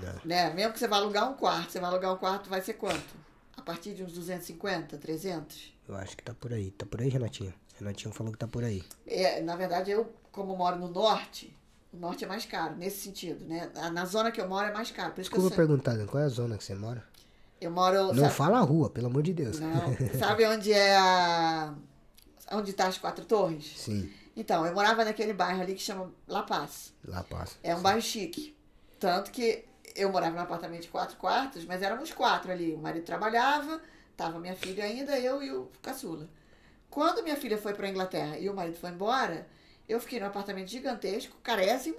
Não. Né? Mesmo que você vá alugar um quarto. Você vai alugar um quarto, vai ser quanto? A partir de uns 250, 300? Eu acho que tá por aí. Tá por aí, Renatinho? Renatinho falou que tá por aí. Na verdade, eu, como moro no norte, o norte é mais caro, nesse sentido, né? Na zona que eu moro é mais caro. Por isso que eu vou perguntar, qual é a zona que você mora? Eu moro... Não sabe... fala a rua, pelo amor de Deus. Não. Sabe onde é a... Onde tá as 4 torres? Sim. Então, eu morava naquele bairro ali que chama La Paz. La Paz. É um bairro chique. Tanto que eu morava num apartamento de 4 quartos, mas éramos 4 ali. O marido trabalhava, tava minha filha ainda, eu e o caçula. Quando minha filha foi pra Inglaterra e o marido foi embora, eu fiquei num apartamento gigantesco, carésimo,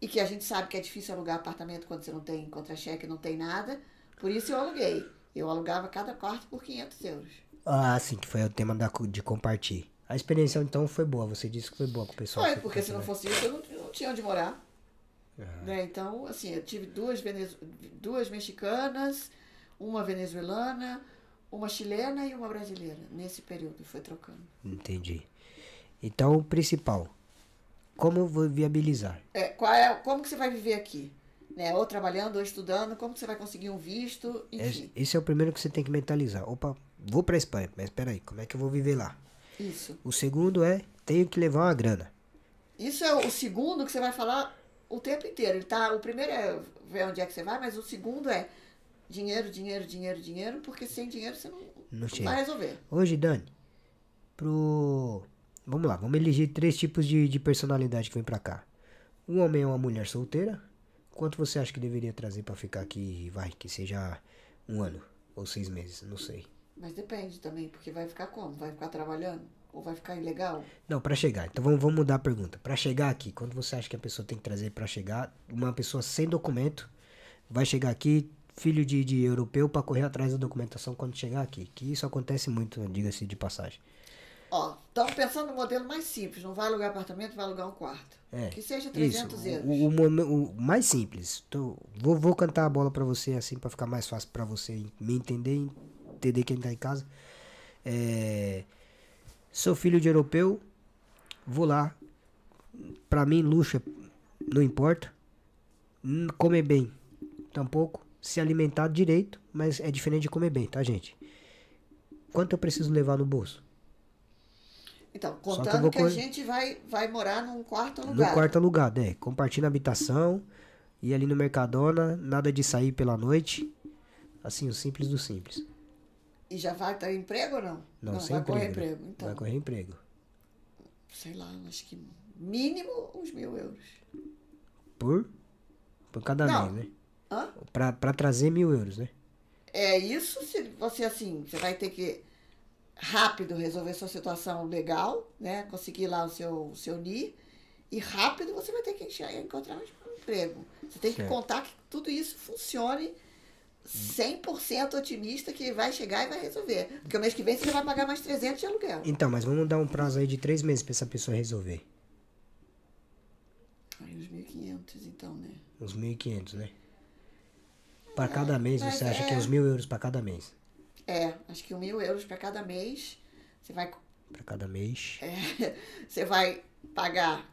e que a gente sabe que é difícil alugar apartamento quando você não tem contra-cheque, não tem nada. Por isso eu aluguei. Eu alugava cada quarto por 500 euros. Ah, sim, que foi o tema de compartilhar. A experiência, então, foi boa. Você disse que foi boa com o pessoal. Foi, porque se não fosse isso, eu não tinha onde morar. Uhum. Né? Então, assim, eu tive duas mexicanas, uma venezuelana, uma chilena e uma brasileira. Nesse período, foi trocando. Entendi. Então, o principal, como eu vou viabilizar? Como que você vai viver aqui? Né? Ou trabalhando, ou estudando, como que você vai conseguir um visto, enfim. Esse é o primeiro que você tem que mentalizar. Opa, vou pra Espanha, mas peraí, como é que eu vou viver lá? Isso. O segundo é, tenho que levar uma grana. Isso é o segundo que você vai falar o tempo inteiro. Tá? O primeiro é ver onde é que você vai, mas o segundo é dinheiro, dinheiro, dinheiro, dinheiro, porque sem dinheiro você não chega. Vai resolver. Hoje, Dani, vamos lá, vamos eleger 3 tipos de personalidade que vem pra cá. Um homem é uma mulher solteira. Quanto você acha que deveria trazer pra ficar aqui, vai, que seja 1 ano ou 6 meses, não sei. Mas depende também, porque vai ficar como? Vai ficar trabalhando? Ou vai ficar ilegal? Não, pra chegar. Então vamos mudar a pergunta. Pra chegar aqui, quando você acha que a pessoa tem que trazer pra chegar? Uma pessoa sem documento vai chegar aqui, filho de europeu, pra correr atrás da documentação quando chegar aqui. Que isso acontece muito, diga-se de passagem. Ó, estamos pensando no modelo mais simples. Não vai alugar apartamento, vai alugar um quarto. Que seja 300 isso, euros. O mais simples. Então, vou cantar a bola pra você, assim, pra ficar mais fácil pra você me entender quem tá em casa. Sou filho de europeu, vou lá, pra mim luxo não importa, comer bem tampouco, se alimentar direito, mas é diferente de comer bem, tá, gente? Quanto eu preciso levar no bolso? Então, contando que a gente vai morar num quarto alugado. Num quarto alugado, compartilha a habitação, ir ali no Mercadona, nada de sair pela noite, assim, o simples do simples. E já vai ter emprego ou não? Não, sem vai emprego. Correr emprego então. Vai correr emprego. Sei lá, acho que mínimo uns 1.000 euros. Por cada mês, né? Hã? Pra trazer 1.000 euros, né? É isso, se você assim, você vai ter que rápido resolver sua situação legal, né? Conseguir lá o seu NI. E rápido você vai ter que encontrar um emprego. Você tem que contar que tudo isso funcione 100% otimista que vai chegar e vai resolver. Porque o mês que vem você vai pagar mais 300 de aluguel. Então, mas vamos dar um prazo aí de 3 meses pra essa pessoa resolver. Aí uns 1.500, então, né? Uns 1.500, né? Pra cada mês, você acha que é uns 1.000 euros pra cada mês? É, acho que 1.000 euros pra cada mês. Você vai... Pra cada mês? Você vai pagar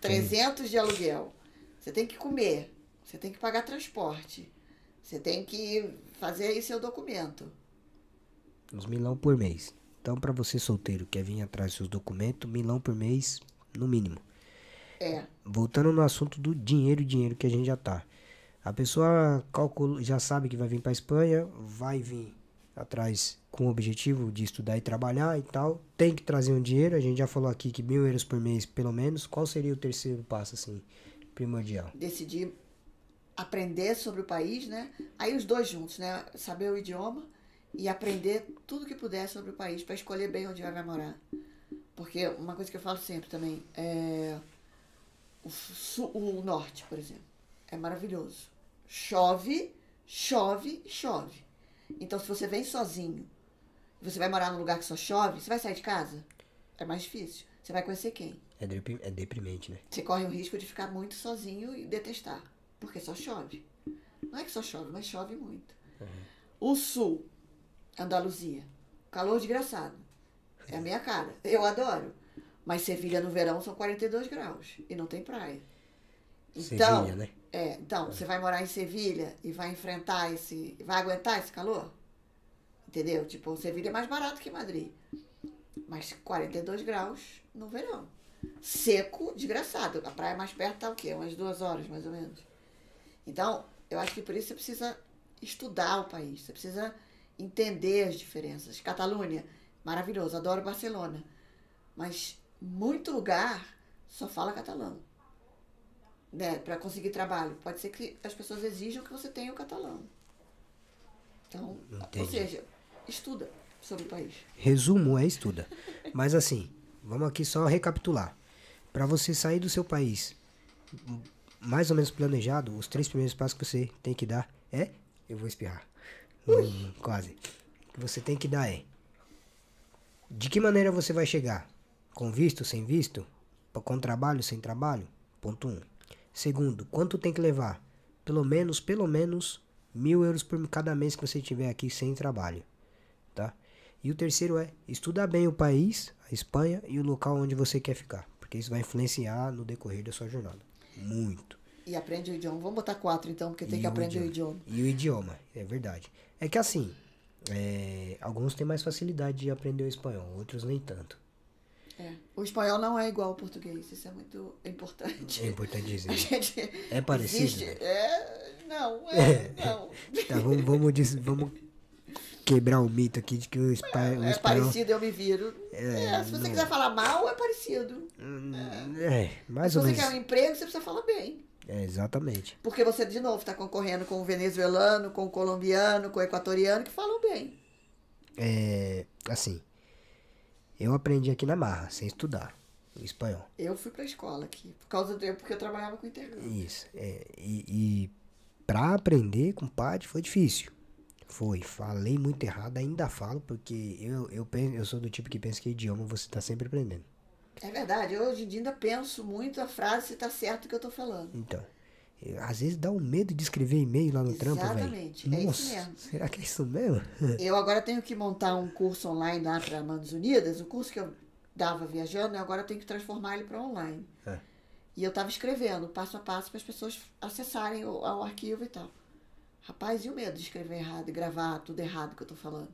300 de aluguel. Você tem que comer. Você tem que pagar transporte. Você tem que fazer aí seu documento. Uns 1.000 por mês. Então, pra você solteiro que quer vir atrás dos seus documentos, 1.000 por mês, no mínimo. Voltando no assunto do dinheiro que a gente já tá. A pessoa já sabe que vai vir pra Espanha, vai vir atrás com o objetivo de estudar e trabalhar e tal. Tem que trazer um dinheiro. A gente já falou aqui que 1.000 euros por mês, pelo menos. Qual seria o terceiro passo, assim, primordial? Decidir aprender sobre o país, né? Aí os dois juntos, né? Saber o idioma e aprender tudo que puder sobre o país para escolher bem onde vai morar. Porque uma coisa que eu falo sempre também é o norte, por exemplo, é maravilhoso. Chove, chove, chove. Então, se você vem sozinho, você vai morar num lugar que só chove, você vai sair de casa? É mais difícil. Você vai conhecer quem? É deprimente, né? Você corre o risco de ficar muito sozinho e detestar. Porque só chove. Não é que só chove, mas chove muito. Uhum. O sul, Andaluzia, calor desgraçado. É a minha cara. Eu adoro. Mas Sevilha no verão são 42 graus e não tem praia. Então, Sevilha, né? Você vai morar em Sevilha e vai enfrentar vai aguentar esse calor? Entendeu? Tipo, Sevilha é mais barato que Madrid. Mas 42 graus no verão. Seco, desgraçado. A praia mais perto tá o quê? Umas 2 horas, mais ou menos. Então, eu acho que por isso você precisa estudar o país, você precisa entender as diferenças. Catalunha, maravilhoso, adoro Barcelona, mas muito lugar só fala catalão, né, para conseguir trabalho. Pode ser que as pessoas exijam que você tenha o catalão. Então, ou seja, estuda sobre o país. Resumo é estuda. Mas assim, vamos aqui só recapitular. Para você sair do seu país mais ou menos planejado, os 3 primeiros passos que você tem que dar é... Eu vou espirrar. Quase. O que você tem que dar é... De que maneira você vai chegar? Com visto, sem visto? Com trabalho, sem trabalho? Ponto 1. Segundo, quanto tem que levar? Pelo menos €1.000 por cada mês que você tiver aqui sem trabalho. Tá? E o terceiro é estudar bem o país, a Espanha e o local onde você quer ficar. Porque isso vai influenciar no decorrer da sua jornada. Muito. E aprende o idioma. Vamos botar 4 então, porque tem que aprender o idioma. E o idioma, é verdade. É que assim, alguns têm mais facilidade de aprender o espanhol, outros nem tanto. É. O espanhol não é igual ao português, isso é muito importante. É importante dizer. É parecido? Existe, né? Não. Tá, vamos quebrar o mito aqui de que o espanhol... É parecido, eu me viro. Se você quiser falar mal, é parecido. Mais ou menos. Se você quer um emprego, você precisa falar bem. Exatamente. Porque você, de novo, está concorrendo com o venezuelano, com o colombiano, com o equatoriano, que falam bem. Assim... Eu aprendi aqui na marra, sem estudar o espanhol. Eu fui pra escola aqui, porque eu trabalhava com intercâmbio. Isso. E pra aprender com o padre foi difícil. Falei muito errado, ainda falo, porque eu sou do tipo que pensa que idioma você tá sempre aprendendo. É verdade, eu hoje em dia ainda penso muito a frase se tá certo o que eu tô falando. Então, às vezes dá um medo de escrever e-mail lá no trampo, velho. Exatamente, é isso mesmo. Será que é isso mesmo? Eu agora tenho que montar um curso online lá para Manos Unidas, o curso que eu dava viajando, e agora tenho que transformar ele para online. E eu estava escrevendo passo a passo para as pessoas acessarem ao arquivo e tal. Rapaz, e o medo de escrever errado e gravar tudo errado que eu tô falando?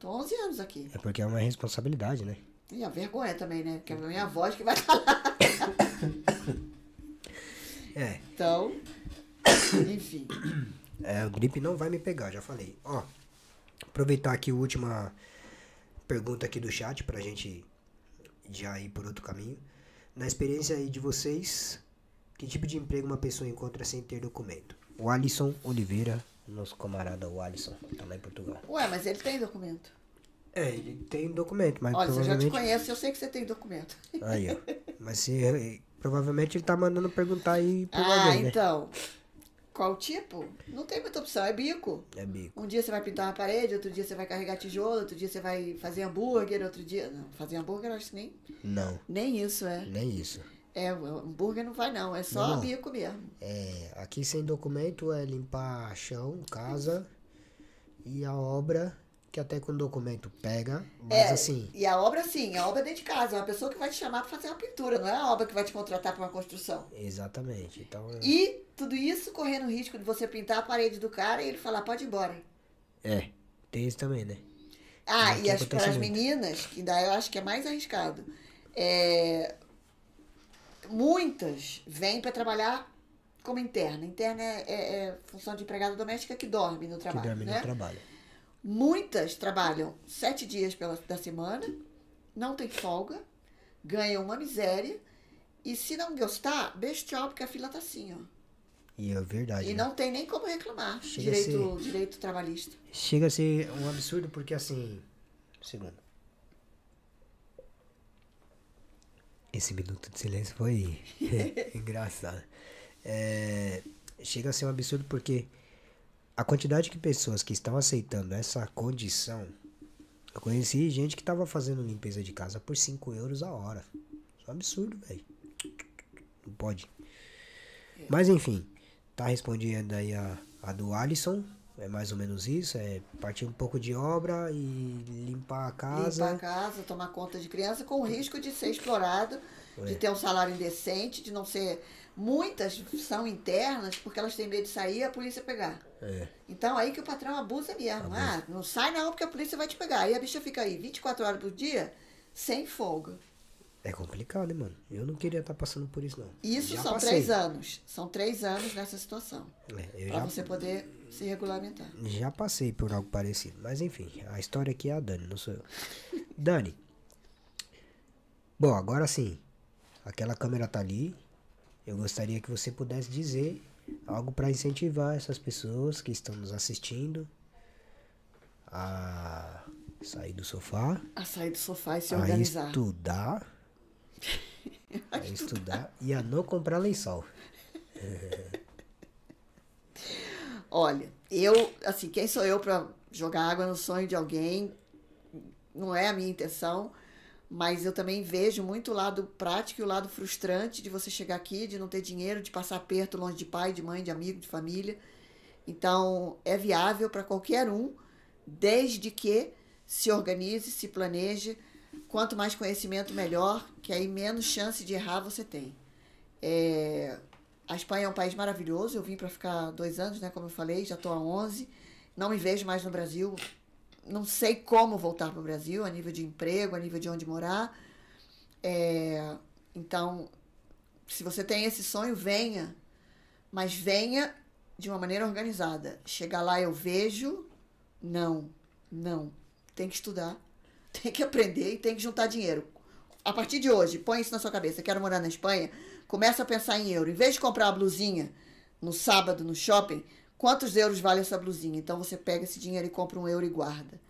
Tô 11 anos aqui. É porque é uma responsabilidade, né? E a vergonha também, né? Porque é a minha voz que vai falar. Então, enfim. O gripe não vai me pegar, já falei. Ó, aproveitar aqui a última pergunta aqui do chat pra gente já ir por outro caminho. Na experiência aí de vocês, que tipo de emprego uma pessoa encontra sem ter documento? O Alisson Oliveira, nosso camarada, o Alisson, tá lá em Portugal. Ué, mas ele tem documento. Ele tem documento, mas olha, provavelmente... eu já te conheço, eu sei que você tem documento. Aí, ó. Mas se... Provavelmente ele tá mandando perguntar aí pro alguém, né? Então. Qual tipo? Não tem muita opção, é bico. É bico. Um dia você vai pintar uma parede, outro dia você vai carregar tijolo, outro dia você vai fazer hambúrguer, outro dia... Não, fazer hambúrguer eu acho que nem... Não. Nem isso, é. Nem isso. Hambúrguer não vai não, é só não. Bico mesmo. Aqui sem documento é limpar chão, casa e a obra... Que até com documento pega, mas assim... E a obra sim, a obra é dentro de casa. É uma pessoa que vai te chamar para fazer uma pintura, não é a obra que vai te contratar para uma construção. Exatamente. Então, e tudo isso correndo o risco de você pintar a parede do cara e ele falar, pode ir embora. Tem isso também, né? E as meninas, que daí eu acho que é mais arriscado, muitas vêm para trabalhar como interna. Interna é função de empregada doméstica que dorme no trabalho, que dorme no trabalho. Muitas trabalham 7 dias da semana, não tem folga, ganham uma miséria, e se não gostar, bestial, porque a fila tá assim, ó. E é verdade. E não tem nem como reclamar, direito trabalhista. Chega a ser um absurdo, porque assim... Segundo. Esse minuto de silêncio foi engraçado. Chega a ser um absurdo, porque... A quantidade de pessoas que estão aceitando essa condição... Eu conheci gente que estava fazendo limpeza de casa por €5 a hora. Isso é um absurdo, velho. Não pode. Mas enfim, tá respondendo aí a do Alisson. É mais ou menos isso. É partir um pouco de obra e limpar a casa. Limpar a casa, tomar conta de criança com o risco de ser explorado, de ter um salário indecente, de não ser... Muitas são internas porque elas têm medo de sair e a polícia pegar. Então aí que o patrão abusa mesmo. Não sai não porque a polícia vai te pegar. E a bicha fica aí 24 horas por dia sem folga. É complicado, né, mano? Eu não queria estar passando por isso, não. Isso já são passei. 3 anos. São 3 anos nessa situação. Pra você poder se regulamentar. Já passei por algo parecido. Mas enfim, a história aqui é a Dani, não sou eu. Dani, Bom, agora sim, aquela câmera tá ali. Eu gostaria que você pudesse dizer algo para incentivar essas pessoas que estão nos assistindo a sair do sofá. A sair do sofá e se organizar. A estudar. A estudar e a não comprar lençol. Olha, eu, assim, quem sou eu para jogar água no sonho de alguém? Não é a minha intenção, mas eu também vejo muito o lado prático e o lado frustrante de você chegar aqui, de não ter dinheiro, de passar aperto longe de pai, de mãe, de amigo, de família. Então, é viável para qualquer um, desde que se organize, se planeje. Quanto mais conhecimento, melhor, que aí menos chance de errar você tem. A Espanha é um país maravilhoso, eu vim para ficar 2 anos, né, como eu falei, já estou há 11, não me vejo mais no Brasil, não sei como voltar para o Brasil, a nível de emprego, a nível de onde morar. Então, se você tem esse sonho, venha, mas venha de uma maneira organizada. Chegar lá eu vejo, não, tem que estudar, tem que aprender e tem que juntar dinheiro. A partir de hoje, põe isso na sua cabeça, quero morar na Espanha, começa a pensar em euro. Em vez de comprar uma blusinha no sábado no shopping, quantos euros vale essa blusinha? Então você pega esse dinheiro e compra €1 e guarda.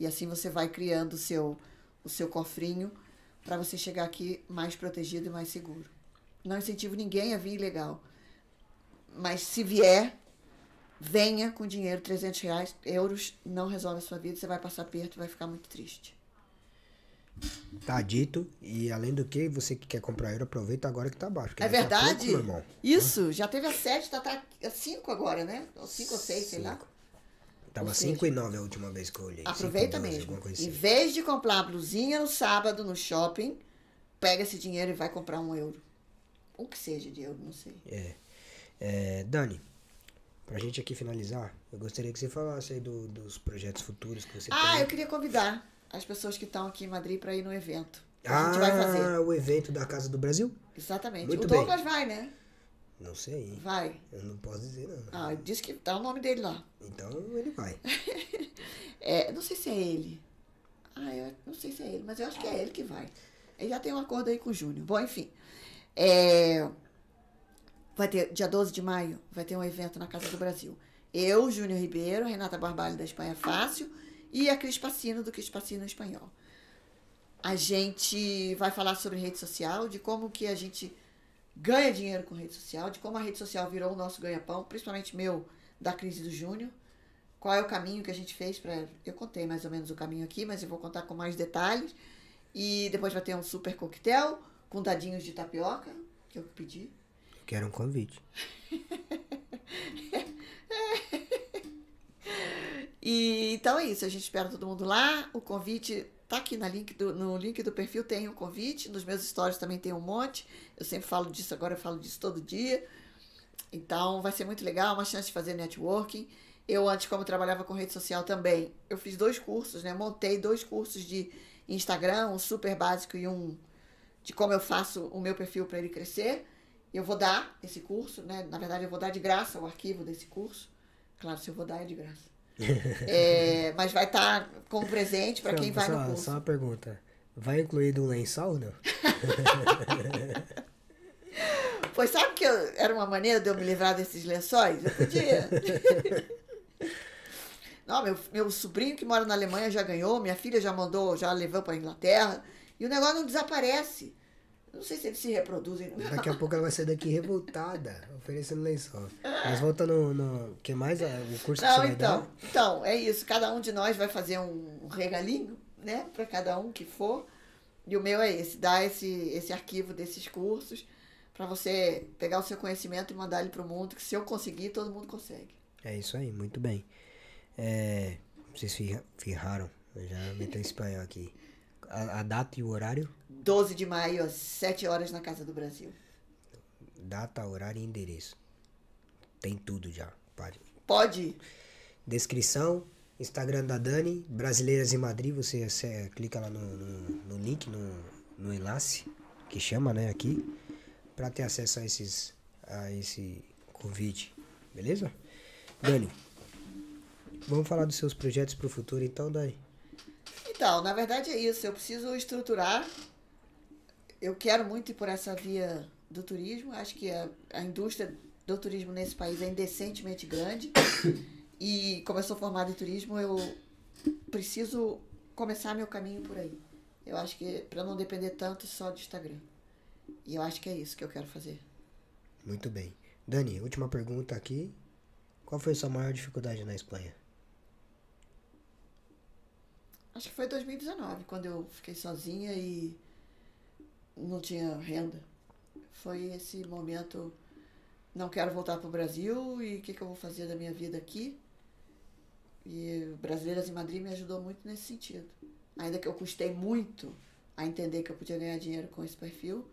E assim você vai criando o seu cofrinho para você chegar aqui mais protegido e mais seguro. Não incentivo ninguém a vir ilegal. Mas se vier, venha com dinheiro, €300, euros, não resolve a sua vida, você vai passar perto e vai ficar muito triste. Tá dito, e além do que, você que quer comprar euro, aproveita agora que tá baixo. É verdade? Pouco, meu irmão. Isso, já teve a 7, tá 5 agora, né? 5 ou 6, sei lá. Tava 5,9 a última vez que eu olhei. Aproveita mesmo. Em vez de comprar a blusinha no sábado no shopping, pega esse dinheiro e vai comprar €1. Ou que seja de euro, não sei. Dani, pra gente aqui finalizar, eu gostaria que você falasse aí dos projetos futuros que você tem. Eu queria convidar as pessoas que estão aqui em Madrid para ir no evento. A gente vai fazer. O evento da Casa do Brasil? Exatamente. Muito bem. Douglas vai, né? Não sei. Vai. Eu não posso dizer, não. Diz que tá o nome dele lá. Então ele vai. Não sei se é ele. Eu não sei se é ele, mas eu acho que é ele que vai. Ele já tem um acordo aí com o Júnior. Bom, enfim. Vai ter, dia 12 de maio, vai ter um evento na Casa do Brasil. Eu, Júnior Ribeiro, Renata Barbalho da Espanha Fácil, e a Cris Pacino, do Cris Pacino Espanhol. A gente vai falar sobre rede social, de como que a gente ganha dinheiro com rede social, de como a rede social virou o nosso ganha-pão, principalmente meu, da Cris e do Júnior. Qual é o caminho que a gente fez para... Eu contei mais ou menos o caminho aqui, mas eu vou contar com mais detalhes. E depois vai ter um super coquetel com dadinhos de tapioca, que eu pedi. Eu quero um convite. E então é isso, a gente espera todo mundo lá. O convite tá aqui no link do perfil, tem um convite. Nos meus stories também tem um monte. Eu sempre falo disso, agora eu falo disso todo dia. Então vai ser muito legal, uma chance de fazer networking. Eu antes, como eu trabalhava com rede social também, eu fiz 2 cursos, né? Montei 2 cursos de Instagram, um super básico e um de como eu faço o meu perfil para ele crescer. Eu vou dar esse curso, né? Na verdade eu vou dar de graça o arquivo desse curso. Claro, se eu vou dar é de graça. Mas vai estar como presente para quem vai no curso. Só uma pergunta, vai incluir um lençol ou não? Pois sabe que era uma maneira de eu me livrar desses lençóis? Eu podia. Não, meu sobrinho que mora na Alemanha já ganhou, minha filha já mandou, já levou para a Inglaterra, e o negócio não desaparece. Não sei se eles se reproduzem. Não. Daqui a pouco ela vai sair daqui revoltada, oferecendo lençol. Mas volta no que mais? O curso que você vai dar? Então, é isso. Cada um de nós vai fazer um regalinho, né? Para cada um que for. E o meu é esse. Dar esse arquivo desses cursos para você pegar o seu conhecimento e mandar ele para o mundo. Que se eu conseguir, todo mundo consegue. É isso aí. Muito bem. Vocês firraram. Eu já meti em espanhol aqui. A data e o horário? 12 de maio, às 7 horas, na Casa do Brasil. Data, horário e endereço. Tem tudo já. Pode ir. Descrição, Instagram da Dani, Brasileiras em Madrid, você clica lá no link, no enlace, que chama, né, aqui, para ter acesso a esse convite. Beleza? Dani, vamos falar dos seus projetos para o futuro, então, Dani. Então, na verdade é isso, eu preciso estruturar Eu quero muito ir por essa via do turismo. Acho que a indústria do turismo nesse país é indecentemente grande. E como eu sou formada em turismo, eu preciso começar meu caminho por aí. Eu acho que para não depender tanto só do Instagram. E eu acho que é isso que eu quero fazer. Muito bem. Dani, última pergunta aqui. Qual foi a sua maior dificuldade na Espanha? Acho que foi 2019, quando eu fiquei sozinha e não tinha renda. Foi esse momento, não quero voltar para o Brasil e o que eu vou fazer da minha vida aqui. E Brasileiras em Madrid me ajudou muito nesse sentido. Ainda que eu custei muito a entender que eu podia ganhar dinheiro com esse perfil,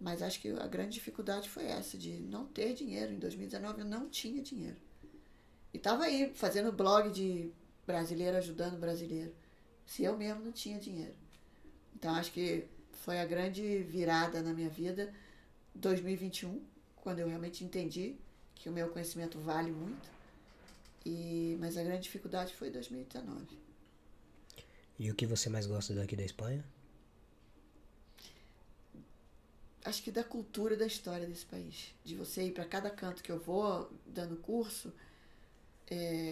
mas acho que a grande dificuldade foi essa, de não ter dinheiro. Em 2019 eu não tinha dinheiro. E estava aí fazendo blog de brasileiro, ajudando brasileiro. Se eu mesmo não tinha dinheiro. Então acho que foi a grande virada na minha vida, 2021, quando eu realmente entendi que o meu conhecimento vale muito. Mas a grande dificuldade foi 2019. E o que você mais gosta daqui da Espanha? Acho que da cultura e da história desse país. De você ir para cada canto que eu vou dando curso,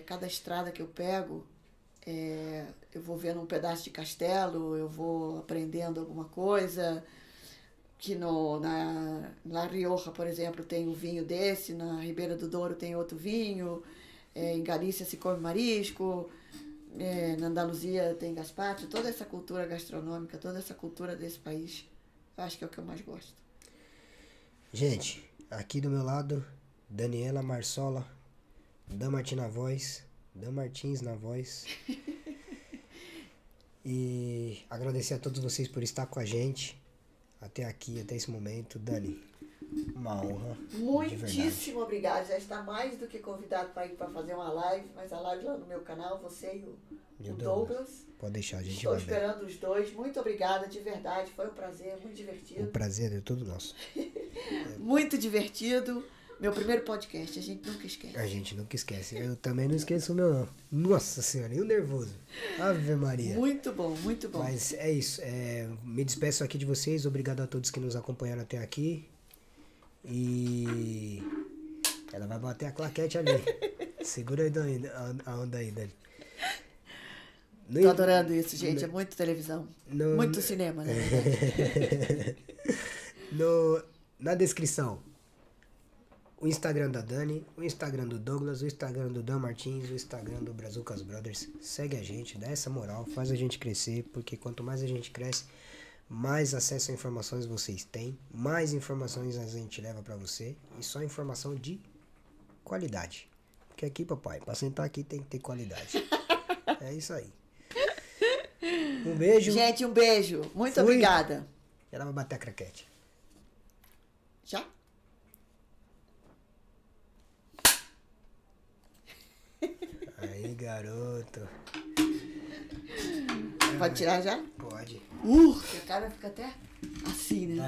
cada estrada que eu pego, eu vou vendo um pedaço de castelo, eu vou aprendendo alguma coisa. Que na Rioja, por exemplo, tem um vinho desse, na Ribeira do Douro tem outro vinho, em Galícia se come marisco, na Andaluzia tem gazpacho. Toda essa cultura gastronômica, toda essa cultura desse país, eu acho que é o que eu mais gosto. Gente, aqui do meu lado, Daniela Maçolla, Dan Martins na voz. E agradecer a todos vocês por estar com a gente até aqui, até esse momento. Dani, uma honra. Muitíssimo obrigado. Já está mais do que convidado para ir para fazer uma live, mas a live lá no meu canal, você e o Douglas. Pode deixar, a gente estou vai esperando ver. Os dois. Muito obrigada, de verdade. Foi um prazer, muito divertido. O prazer é todo nosso. Muito divertido. Meu primeiro podcast, a gente nunca esquece. A gente nunca esquece. Eu também não esqueço o meu, não. Nossa Senhora, e o nervoso. Ave Maria. Muito bom, muito bom. Mas é isso. Me despeço aqui de vocês. Obrigado a todos que nos acompanharam até aqui. E ela vai bater a claquete ali. Segura a onda aí, Dani. Tô adorando isso, gente. É muito televisão. Muito cinema, né? Na descrição. O Instagram da Dani, o Instagram do Douglas, o Instagram do Dan Martins, o Instagram do Brazucas Brothers. Segue a gente, dá essa moral, faz a gente crescer, porque quanto mais a gente cresce, mais acesso a informações vocês têm, mais informações a gente leva pra você, e só informação de qualidade. Porque aqui, papai, pra sentar aqui tem que ter qualidade. É isso aí. Um beijo. Gente, um beijo. Muito obrigada. Ela vai bater a craquete. Já? Aí, garoto. Pode tirar já? Pode. Porque o cara fica até assim, né?